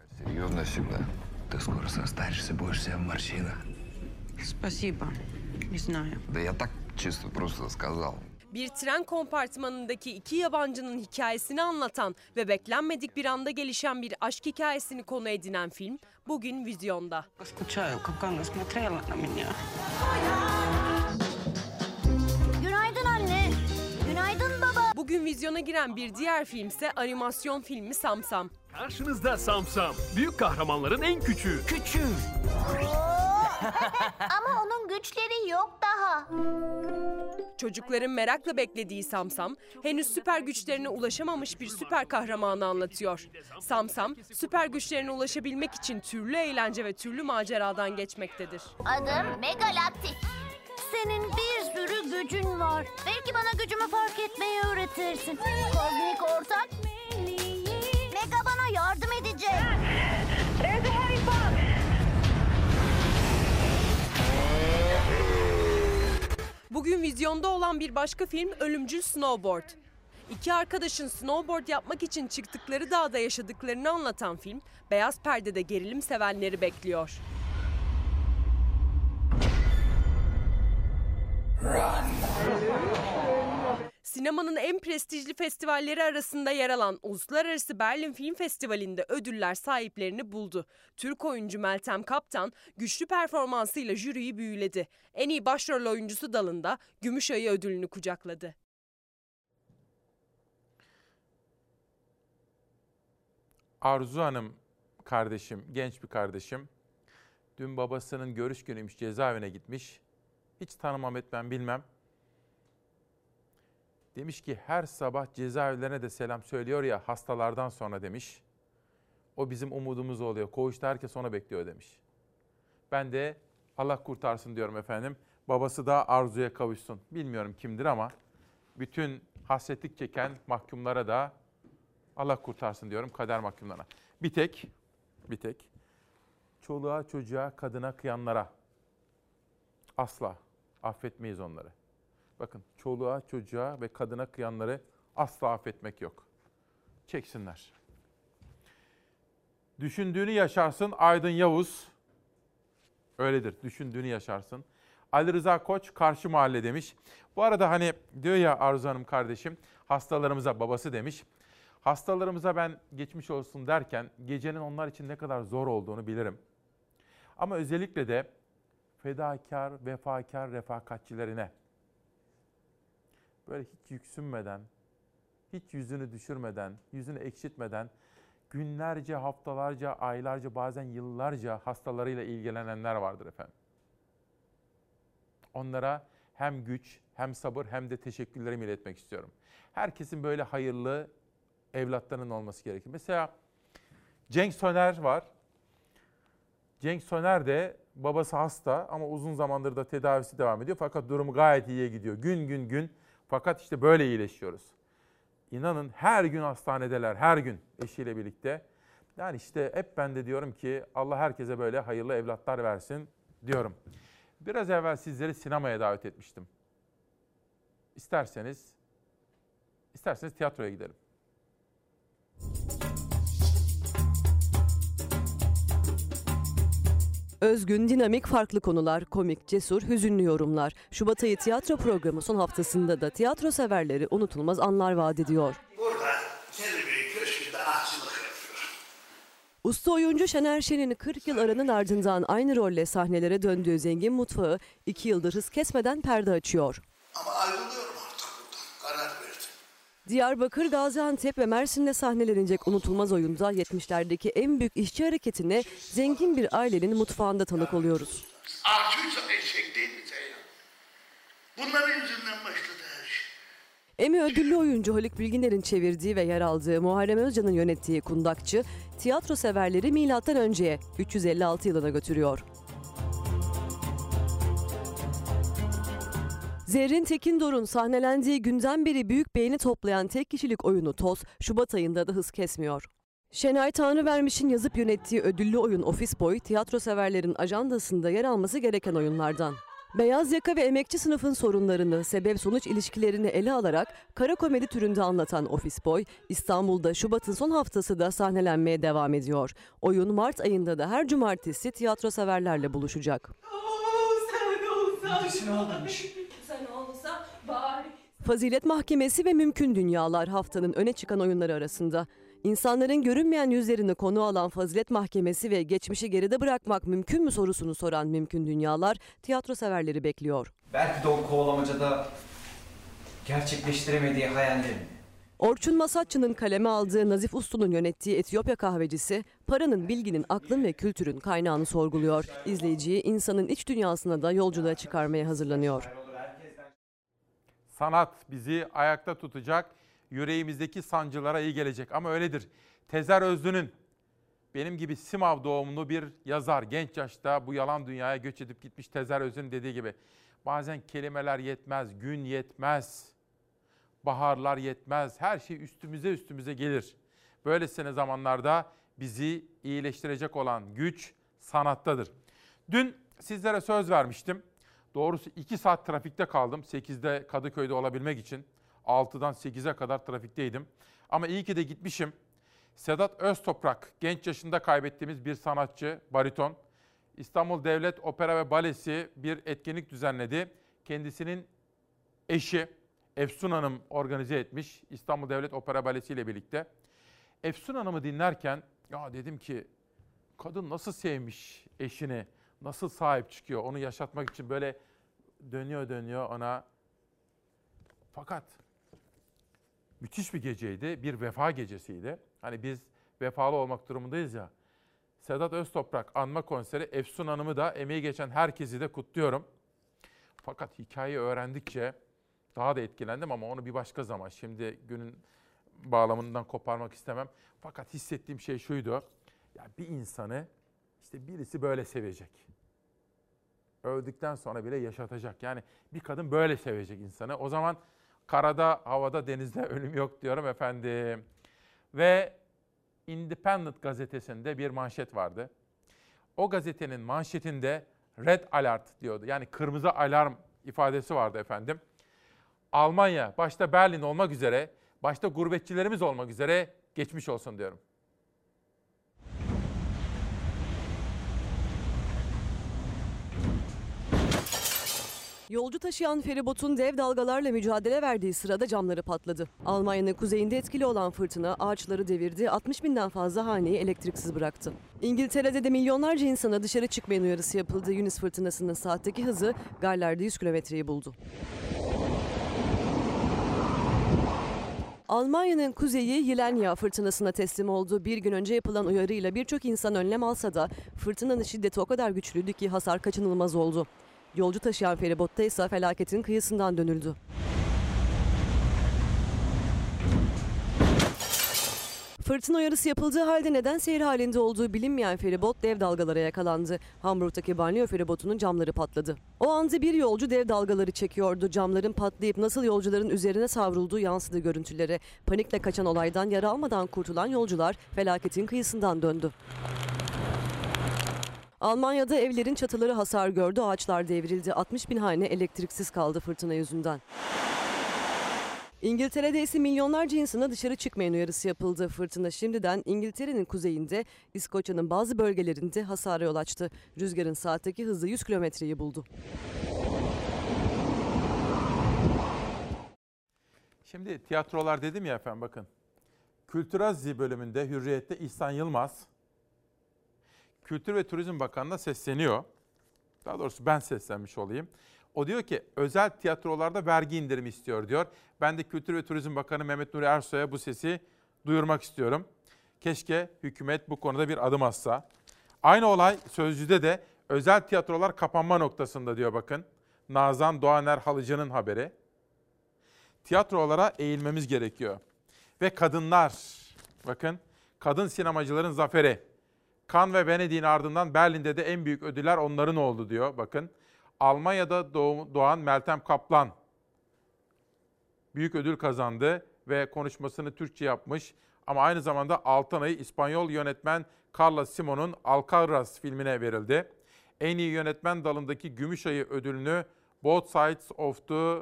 Bir tren kompartmanındaki iki yabancının hikayesini anlatan ve beklenmedik bir anda gelişen bir aşk hikayesini konu edinen film bugün vizyonda. Günaydın anne, günaydın baba. Bugün vizyona giren bir diğer film ise animasyon filmi Samsam. Karşınızda Samsam, büyük kahramanların en küçüğü. Küçüğü. Ama onun güçleri yok daha. Çocukların merakla beklediği Samsam, henüz süper güçlerine ulaşamamış bir süper kahramanı anlatıyor. Samsam, süper güçlerine ulaşabilmek için türlü eğlence ve türlü maceradan geçmektedir. Adım Megalaktik. Senin bir sürü gücün var. Belki bana gücümü fark etmeyi öğretirsin. Kozmik ortak Mega bana yardım edecek. Bugün vizyonda olan bir başka film Ölümcül Snowboard. İki arkadaşın snowboard yapmak için çıktıkları dağda yaşadıklarını anlatan film, beyaz perdede gerilim sevenleri bekliyor. Sinemanın en prestijli festivalleri arasında yer alan Uluslararası Berlin Film Festivali'nde ödüller sahiplerini buldu. Türk oyuncu Meltem Kaptan güçlü performansıyla jüriyi büyüledi. En iyi başrol oyuncusu dalında Gümüşayı ödülünü kucakladı. Arzu Hanım kardeşim, genç bir kardeşim, dün babasının görüş günüymüş, cezaevine gitmiş. Hiç tanımam etmem bilmem. Demiş ki her sabah cezaevlerine de selam söylüyor ya hastalardan sonra demiş. O bizim umudumuz oluyor. Koğuşta herkes ona bekliyor demiş. Ben de Allah kurtarsın diyorum efendim. Babası da Arzu'ya kavuşsun. Bilmiyorum kimdir ama bütün hasretlik çeken mahkumlara da Allah kurtarsın diyorum, kader mahkumlarına. Bir tek çoluğa, çocuğa, kadına kıyanlara asla affetmeyiz onları. Bakın çoluğa, çocuğa ve kadına kıyanları asla affetmek yok. Çeksinler. Düşündüğünü yaşarsın Aydın Yavuz. Öyledir, düşündüğünü yaşarsın. Ali Rıza Koç karşı mahalle demiş. Bu arada hani diyor ya Arzu Hanım kardeşim, hastalarımıza babası demiş. Hastalarımıza ben geçmiş olsun derken gecenin onlar için ne kadar zor olduğunu bilirim. Ama özellikle de fedakar, vefakar, refakatçilerine böyle hiç yüksünmeden, hiç yüzünü düşürmeden, yüzünü ekşitmeden günlerce, haftalarca, aylarca, bazen yıllarca hastalarıyla ilgilenenler vardır efendim. Onlara hem güç, hem sabır, hem de teşekkürlerimi iletmek istiyorum. Herkesin böyle hayırlı evlatlarının olması gerekir. Mesela Cenk Söner var. Cenk Söner de babası hasta ama uzun zamandır da tedavisi devam ediyor. Fakat durumu gayet iyiye gidiyor. Gün. Fakat işte böyle iyileşiyoruz. İnanın her gün hastanedeler, her gün eşiyle birlikte. Yani işte hep ben de diyorum ki Allah herkese böyle hayırlı evlatlar versin diyorum. Biraz evvel sizleri sinemaya davet etmiştim. İsterseniz tiyatroya gidelim. Özgün, dinamik, farklı konular, komik, cesur, hüzünlü yorumlar. Şubat ayı tiyatro programı son haftasında da tiyatro severleri unutulmaz anlar vaat ediyor. Burada Çelebi Köşkü'nde ahçılık yapıyor. Usta oyuncu Şener Şen'in 40 yıl aranın ardından aynı rolle sahnelere döndüğü Zengin Mutfağı 2 yıldır hız kesmeden perde açıyor. Ama ayrılıyorum artık buradan, karar verdim. Diyarbakır, Gaziantep ve Mersin'de sahnelerinecek unutulmaz oyunda 70'lerdeki en büyük işçi hareketine zengin bir ailenin mutfağında tanık oluyoruz. Artıysa eşek değil mi sen ya? Bunların yüzünden başladı her şey. Emmy ödüllü oyuncu Haluk Bilginer'in çevirdiği ve yer aldığı Muharrem Özcan'ın yönettiği Kundakçı, tiyatro severleri milattan önceye 356 yılına götürüyor. Zerrin Tekindor'un sahnelendiği günden beri büyük beğeni toplayan tek kişilik oyunu Toz, Şubat ayında da hız kesmiyor. Şenay Tanrıvermiş'in yazıp yönettiği ödüllü oyun Office Boy, tiyatro severlerin ajandasında yer alması gereken oyunlardan. Beyaz yaka ve emekçi sınıfın sorunlarını, sebep-sonuç ilişkilerini ele alarak kara komedi türünde anlatan Office Boy, İstanbul'da Şubat'ın son haftası da sahnelenmeye devam ediyor. Oyun Mart ayında da her cumartesi tiyatro severlerle buluşacak. Fazilet Mahkemesi ve Mümkün Dünyalar haftanın öne çıkan oyunları arasında. İnsanların görünmeyen yüzlerini konu alan Fazilet Mahkemesi ve geçmişi geride bırakmak mümkün mü sorusunu soran Mümkün Dünyalar tiyatro severleri bekliyor. Belki de o kovalamacada gerçekleştiremediği hayallerini. Orçun Masatçı'nın kaleme aldığı Nazif Uslu'nun yönettiği Etiyopya Kahvecisi, paranın, bilginin, aklın ve kültürün kaynağını sorguluyor. İzleyiciyi insanın iç dünyasına da yolculuğa çıkarmaya hazırlanıyor. Sanat bizi ayakta tutacak, yüreğimizdeki sancılara iyi gelecek. Ama öyledir. Tezer Özlü'nün, benim gibi Simav doğumlu bir yazar, genç yaşta bu yalan dünyaya göç edip gitmiş Tezer Özlü'nün dediği gibi. Bazen kelimeler yetmez, gün yetmez, baharlar yetmez, her şey üstümüze gelir. Böylesine zamanlarda bizi iyileştirecek olan güç sanattadır. Dün sizlere söz vermiştim. Doğrusu 2 saat trafikte kaldım 8'de Kadıköy'de olabilmek için. 6'dan 8'e kadar trafikteydim. Ama iyi ki de gitmişim. Sedat Öztoprak, genç yaşında kaybettiğimiz bir sanatçı, bariton. İstanbul Devlet Opera ve Balesi bir etkinlik düzenledi. Kendisinin eşi Efsun Hanım organize etmiş, İstanbul Devlet Opera Balesi ile birlikte. Efsun Hanım'ı dinlerken ya dedim ki, kadın nasıl sevmiş eşini, nasıl sahip çıkıyor, onu yaşatmak için böyle dönüyor ona. Fakat müthiş bir geceydi, bir vefa gecesiydi. Hani biz vefalı olmak durumundayız ya. Sedat Öztoprak anma konseri, Efsun Hanım'ı da, emeği geçen herkesi de kutluyorum. Fakat hikayeyi öğrendikçe daha da etkilendim ama onu bir başka zaman. Şimdi günün bağlamından koparmak istemem. Fakat hissettiğim şey şuydu. Ya bir insanı işte birisi böyle sevecek. Öldükten sonra bile yaşatacak. Yani bir kadın böyle sevecek insanı. O zaman karada, havada, denizde ölüm yok diyorum efendim. Ve Independent gazetesinde bir manşet vardı. O gazetenin manşetinde Red Alert diyordu. Yani kırmızı alarm ifadesi vardı efendim. Almanya, başta Berlin olmak üzere, başta gurbetçilerimiz olmak üzere geçmiş olsun diyorum. Yolcu taşıyan feribotun dev dalgalarla mücadele verdiği sırada camları patladı. Almanya'nın kuzeyinde etkili olan fırtına ağaçları devirdi, 60.000'den fazla haneyi elektriksiz bıraktı. İngiltere'de de milyonlarca insana dışarı çıkmayın uyarısı yapıldı. Yunus fırtınasının saatteki hızı Galler'de 100 kilometreyi buldu. Almanya'nın kuzeyi Yilenya fırtınasına teslim oldu. Bir gün önce yapılan uyarıyla birçok insan önlem alsa da fırtınanın şiddeti o kadar güçlüydü ki hasar kaçınılmaz oldu. Yolcu taşıyan feribotta ise felaketin kıyısından dönüldü. Fırtına uyarısı yapıldığı halde neden seyir halinde olduğu bilinmeyen feribot dev dalgalara yakalandı. Hamburg'daki banliyö feribotunun camları patladı. O anda bir yolcu dev dalgaları çekiyordu. Camların patlayıp nasıl yolcuların üzerine savrulduğu yansıdı görüntülere. Panikle kaçan olaydan yara almadan kurtulan yolcular felaketin kıyısından döndü. Almanya'da evlerin çatıları hasar gördü, ağaçlar devrildi. 60.000 hane elektriksiz kaldı fırtına yüzünden. İngiltere'de ise milyonlarca insana dışarı çıkmayın uyarısı yapıldı. Fırtına şimdiden İngiltere'nin kuzeyinde, İskoçya'nın bazı bölgelerinde hasara yol açtı. Rüzgarın saatteki hızı 100 kilometreyi buldu. Şimdi tiyatrolar dedim ya efendim, bakın. Kültürazi bölümünde Hürriyet'te İhsan Yılmaz, Kültür ve Turizm Bakanı'na sesleniyor. Daha doğrusu ben seslenmiş olayım. O diyor ki özel tiyatrolarda vergi indirimi istiyor diyor. Ben de Kültür ve Turizm Bakanı Mehmet Nuri Ersoy'a bu sesi duyurmak istiyorum. Keşke hükümet bu konuda bir adım atsa. Aynı olay Sözcü'de de özel tiyatrolar kapanma noktasında diyor bakın. Nazan Doğaner Halıcı'nın haberi. Tiyatrolara eğilmemiz gerekiyor. Ve kadınlar, bakın, kadın sinemacıların zaferi. Cannes ve Venedik'in ardından Berlin'de de en büyük ödüller onların oldu diyor. Bakın Almanya'da doğan Meltem Kaplan büyük ödül kazandı ve konuşmasını Türkçe yapmış. Ama aynı zamanda Altın Ayı İspanyol yönetmen Carlos Simon'un Alcaraz filmine verildi. En iyi yönetmen dalındaki Gümüş Ayı ödülünü Both Sides of the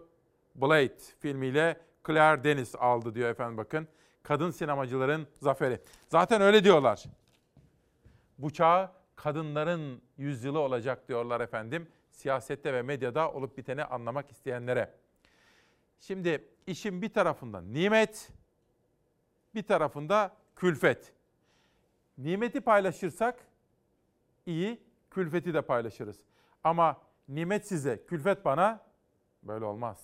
Blade filmiyle Claire Denis aldı diyor efendim bakın. Kadın sinemacıların zaferi. Zaten öyle diyorlar. Bu çağ kadınların yüzyılı olacak diyorlar efendim. Siyasette ve medyada olup biteni anlamak isteyenlere. Şimdi işin bir tarafında nimet, bir tarafında külfet. Nimeti paylaşırsak iyi, külfeti de paylaşırız. Ama nimet size, külfet bana, böyle olmaz.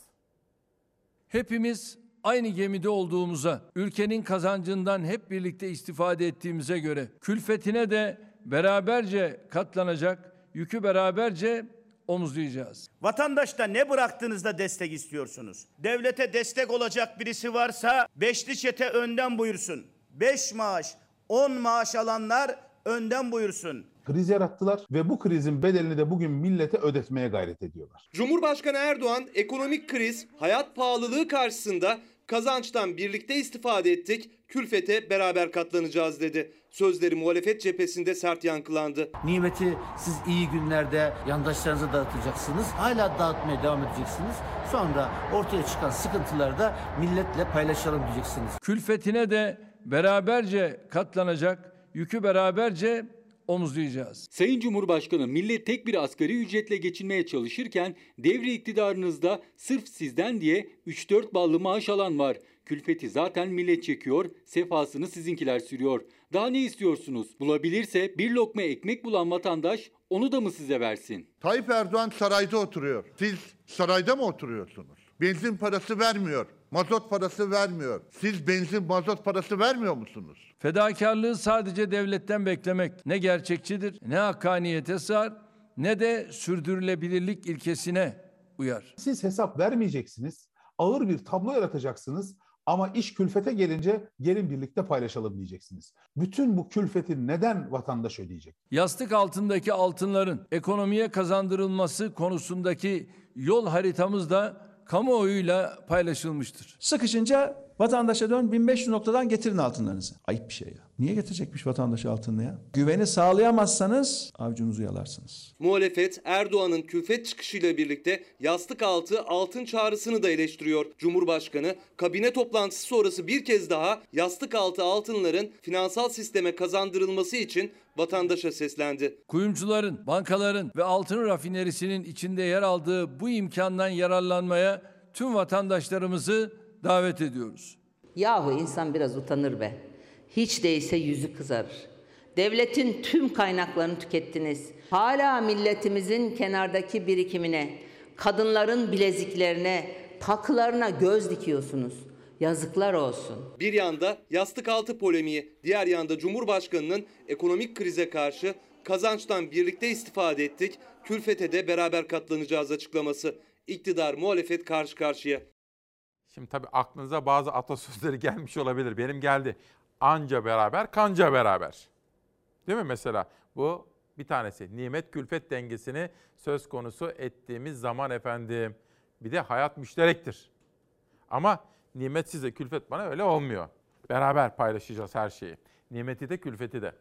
Hepimiz aynı gemide olduğumuza, ülkenin kazancından hep birlikte istifade ettiğimize göre külfetine de beraberce katlanacak, yükü beraberce omuzlayacağız. Vatandaşta ne bıraktığınızda destek istiyorsunuz. Devlete destek olacak birisi varsa beşli çete önden buyursun. 5 maaş, 10 maaş alanlar önden buyursun. Kriz yarattılar ve bu krizin bedelini de bugün millete ödetmeye gayret ediyorlar. Cumhurbaşkanı Erdoğan, ekonomik kriz, hayat pahalılığı karşısında kazançtan birlikte istifade ettik, külfete beraber katlanacağız dedi. sözleri muhalefet cephesinde sert yankılandı. Nimeti siz iyi günlerde yandaşlarınıza dağıtacaksınız. Hala dağıtmaya devam edeceksiniz. Sonra ortaya çıkan sıkıntıları da milletle paylaşalım diyeceksiniz. Külfetine de beraberce katlanacak, yükü beraberce omuzlayacağız. Sayın Cumhurbaşkanı, millet tek bir asgari ücretle geçinmeye çalışırken devre iktidarınızda sırf sizden diye 3-4 ballı maaş alan var. Külfeti zaten millet çekiyor, sefasını sizinkiler sürüyor. Daha ne istiyorsunuz? Bulabilirse bir lokma ekmek bulan vatandaş onu da mı size versin? Tayyip Erdoğan sarayda oturuyor. Siz sarayda mı oturuyorsunuz? Benzin parası vermiyor, mazot parası vermiyor. Siz benzin, mazot parası vermiyor musunuz? Fedakarlığı sadece devletten beklemek ne gerçekçidir, ne hakkaniyete sığar, ne de sürdürülebilirlik ilkesine uyar. Siz hesap vermeyeceksiniz, ağır bir tablo yaratacaksınız ama iş külfete gelince gelin birlikte paylaşalım diyeceksiniz. Bütün bu külfeti neden vatandaş ödeyecek? Yastık altındaki altınların ekonomiye kazandırılması konusundaki yol haritamız da kamuoyuyla paylaşılmıştır. Sıkışınca vatandaşa dön, 1500 noktadan getirin altınlarınızı. Ayıp bir şey ya. Niye getirecekmiş vatandaşı altınını ya? Güveni sağlayamazsanız avcunuzu yalarsınız. Muhalefet Erdoğan'ın külfet çıkışıyla birlikte yastık altı altın çağrısını da eleştiriyor. Cumhurbaşkanı kabine toplantısı sonrası bir kez daha yastık altı altınların finansal sisteme kazandırılması için vatandaşa seslendi. Kuyumcuların, bankaların ve altın rafinerisinin içinde yer aldığı bu imkandan yararlanmaya tüm vatandaşlarımızı davet ediyoruz. Yahu insan biraz utanır be. Hiç değilse yüzü kızarır. Devletin tüm kaynaklarını tükettiniz. Hala milletimizin kenardaki birikimine, kadınların bileziklerine, takılarına göz dikiyorsunuz. Yazıklar olsun. Bir yanda yastık altı polemiği, diğer yanda Cumhurbaşkanı'nın ekonomik krize karşı kazançtan birlikte istifade ettik, külfete de beraber katlanacağız açıklaması. İktidar muhalefet karşı karşıya. Şimdi tabii aklınıza bazı atasözleri gelmiş olabilir. Benim geldi. Anca beraber, kanca beraber. Değil mi mesela? Bu bir tanesi. Nimet külfet dengesini söz konusu ettiğimiz zaman efendim. Bir de hayat müşterektir. Ama nimet size, külfet bana öyle olmuyor. Beraber paylaşacağız her şeyi. Nimeti de külfeti de.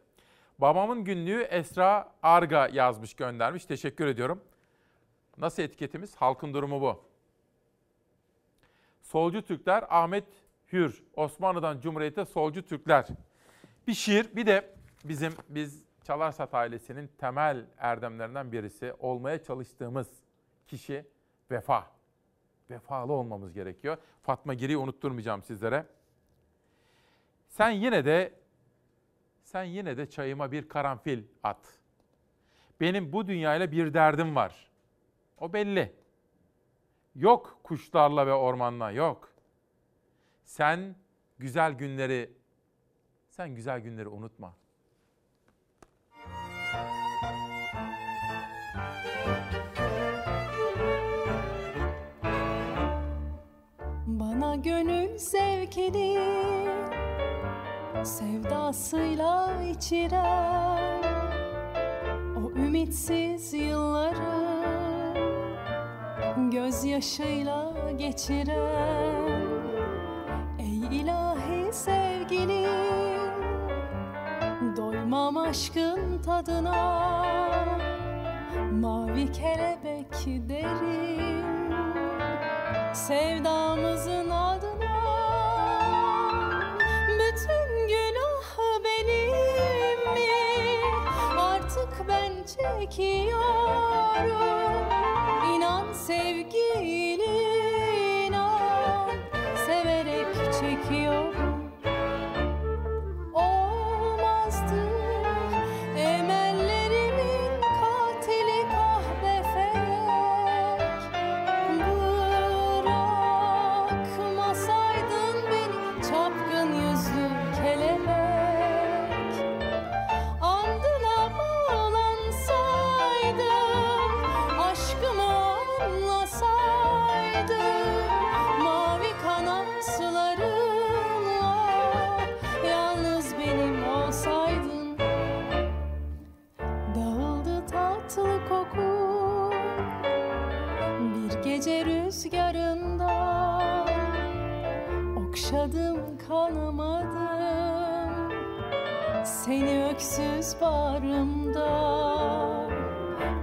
Babamın günlüğü Esra Arga yazmış, göndermiş. Teşekkür ediyorum. Nasıl etiketimiz? Halkın durumu bu. Solcu Türkler, Ahmet Hür, Osmanlı'dan Cumhuriyet'e solcu Türkler. Bir şiir, bir de biz Çalarsat ailesinin temel erdemlerinden birisi, olmaya çalıştığımız kişi vefa. Vefalı olmamız gerekiyor. Fatma Giri'yi unutturmayacağım sizlere. Sen yine de çayıma bir karanfil at. Benim bu dünyayla bir derdim var. O belli. Yok kuşlarla ve ormanla, yok. Sen güzel günleri unutma. Bana gönül zevkini sevdasıyla içiren o ümitsiz yılları gözyaşıyla geçiren ey ilahi sevgilim, doymam aşkın tadına, mavi kelebek derim sevdamızın adına. Bütün günah benim mi? Artık ben çekiyorum. Sevgili inan, severek çekiyorum. Olmazdı emellerimin katili kahve felek. Bırakmasaydın beni çapkın yüzlü kelebek. Andına bağlansaydım, aşkımı rüzgarında okşadım kanamadım. seni öksüz bağrımda.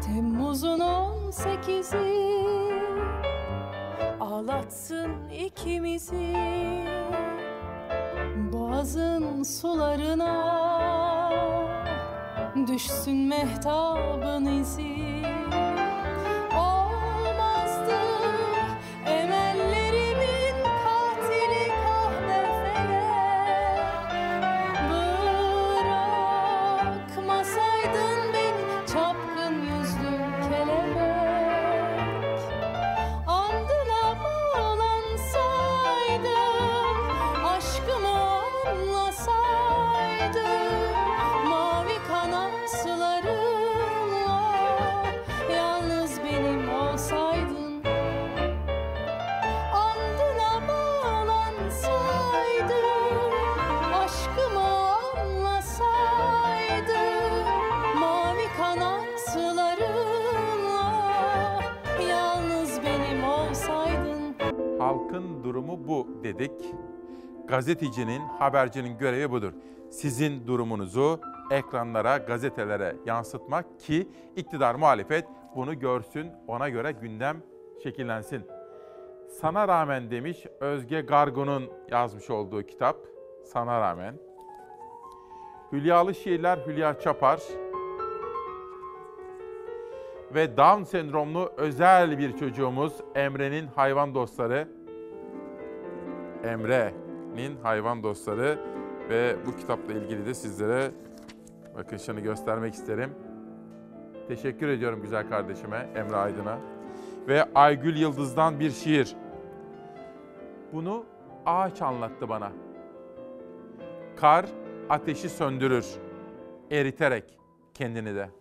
Temmuz'un 18'i ağlatsın ikimizi. Boğazın sularına düşsün mehtabın izi. Halkın durumu bu dedik. Gazetecinin, habercinin görevi budur. Sizin durumunuzu ekranlara, gazetelere yansıtmak ki iktidar, muhalefet bunu görsün, ona göre gündem şekillensin. Sana rağmen demiş Özge Gargun'un yazmış olduğu kitap. Sana rağmen. Hülyalı şiirler Hülya Çapar ve Down sendromlu özel bir çocuğumuz Emre'nin hayvan dostları. Emre'nin hayvan dostları ve bu kitapla ilgili de sizlere bakın şunu göstermek isterim. Teşekkür ediyorum güzel kardeşime Emre Aydın'a. Ve Aygül Yıldız'dan bir şiir. Bunu ağaç anlattı bana. Kar ateşi söndürür, eriterek kendini de.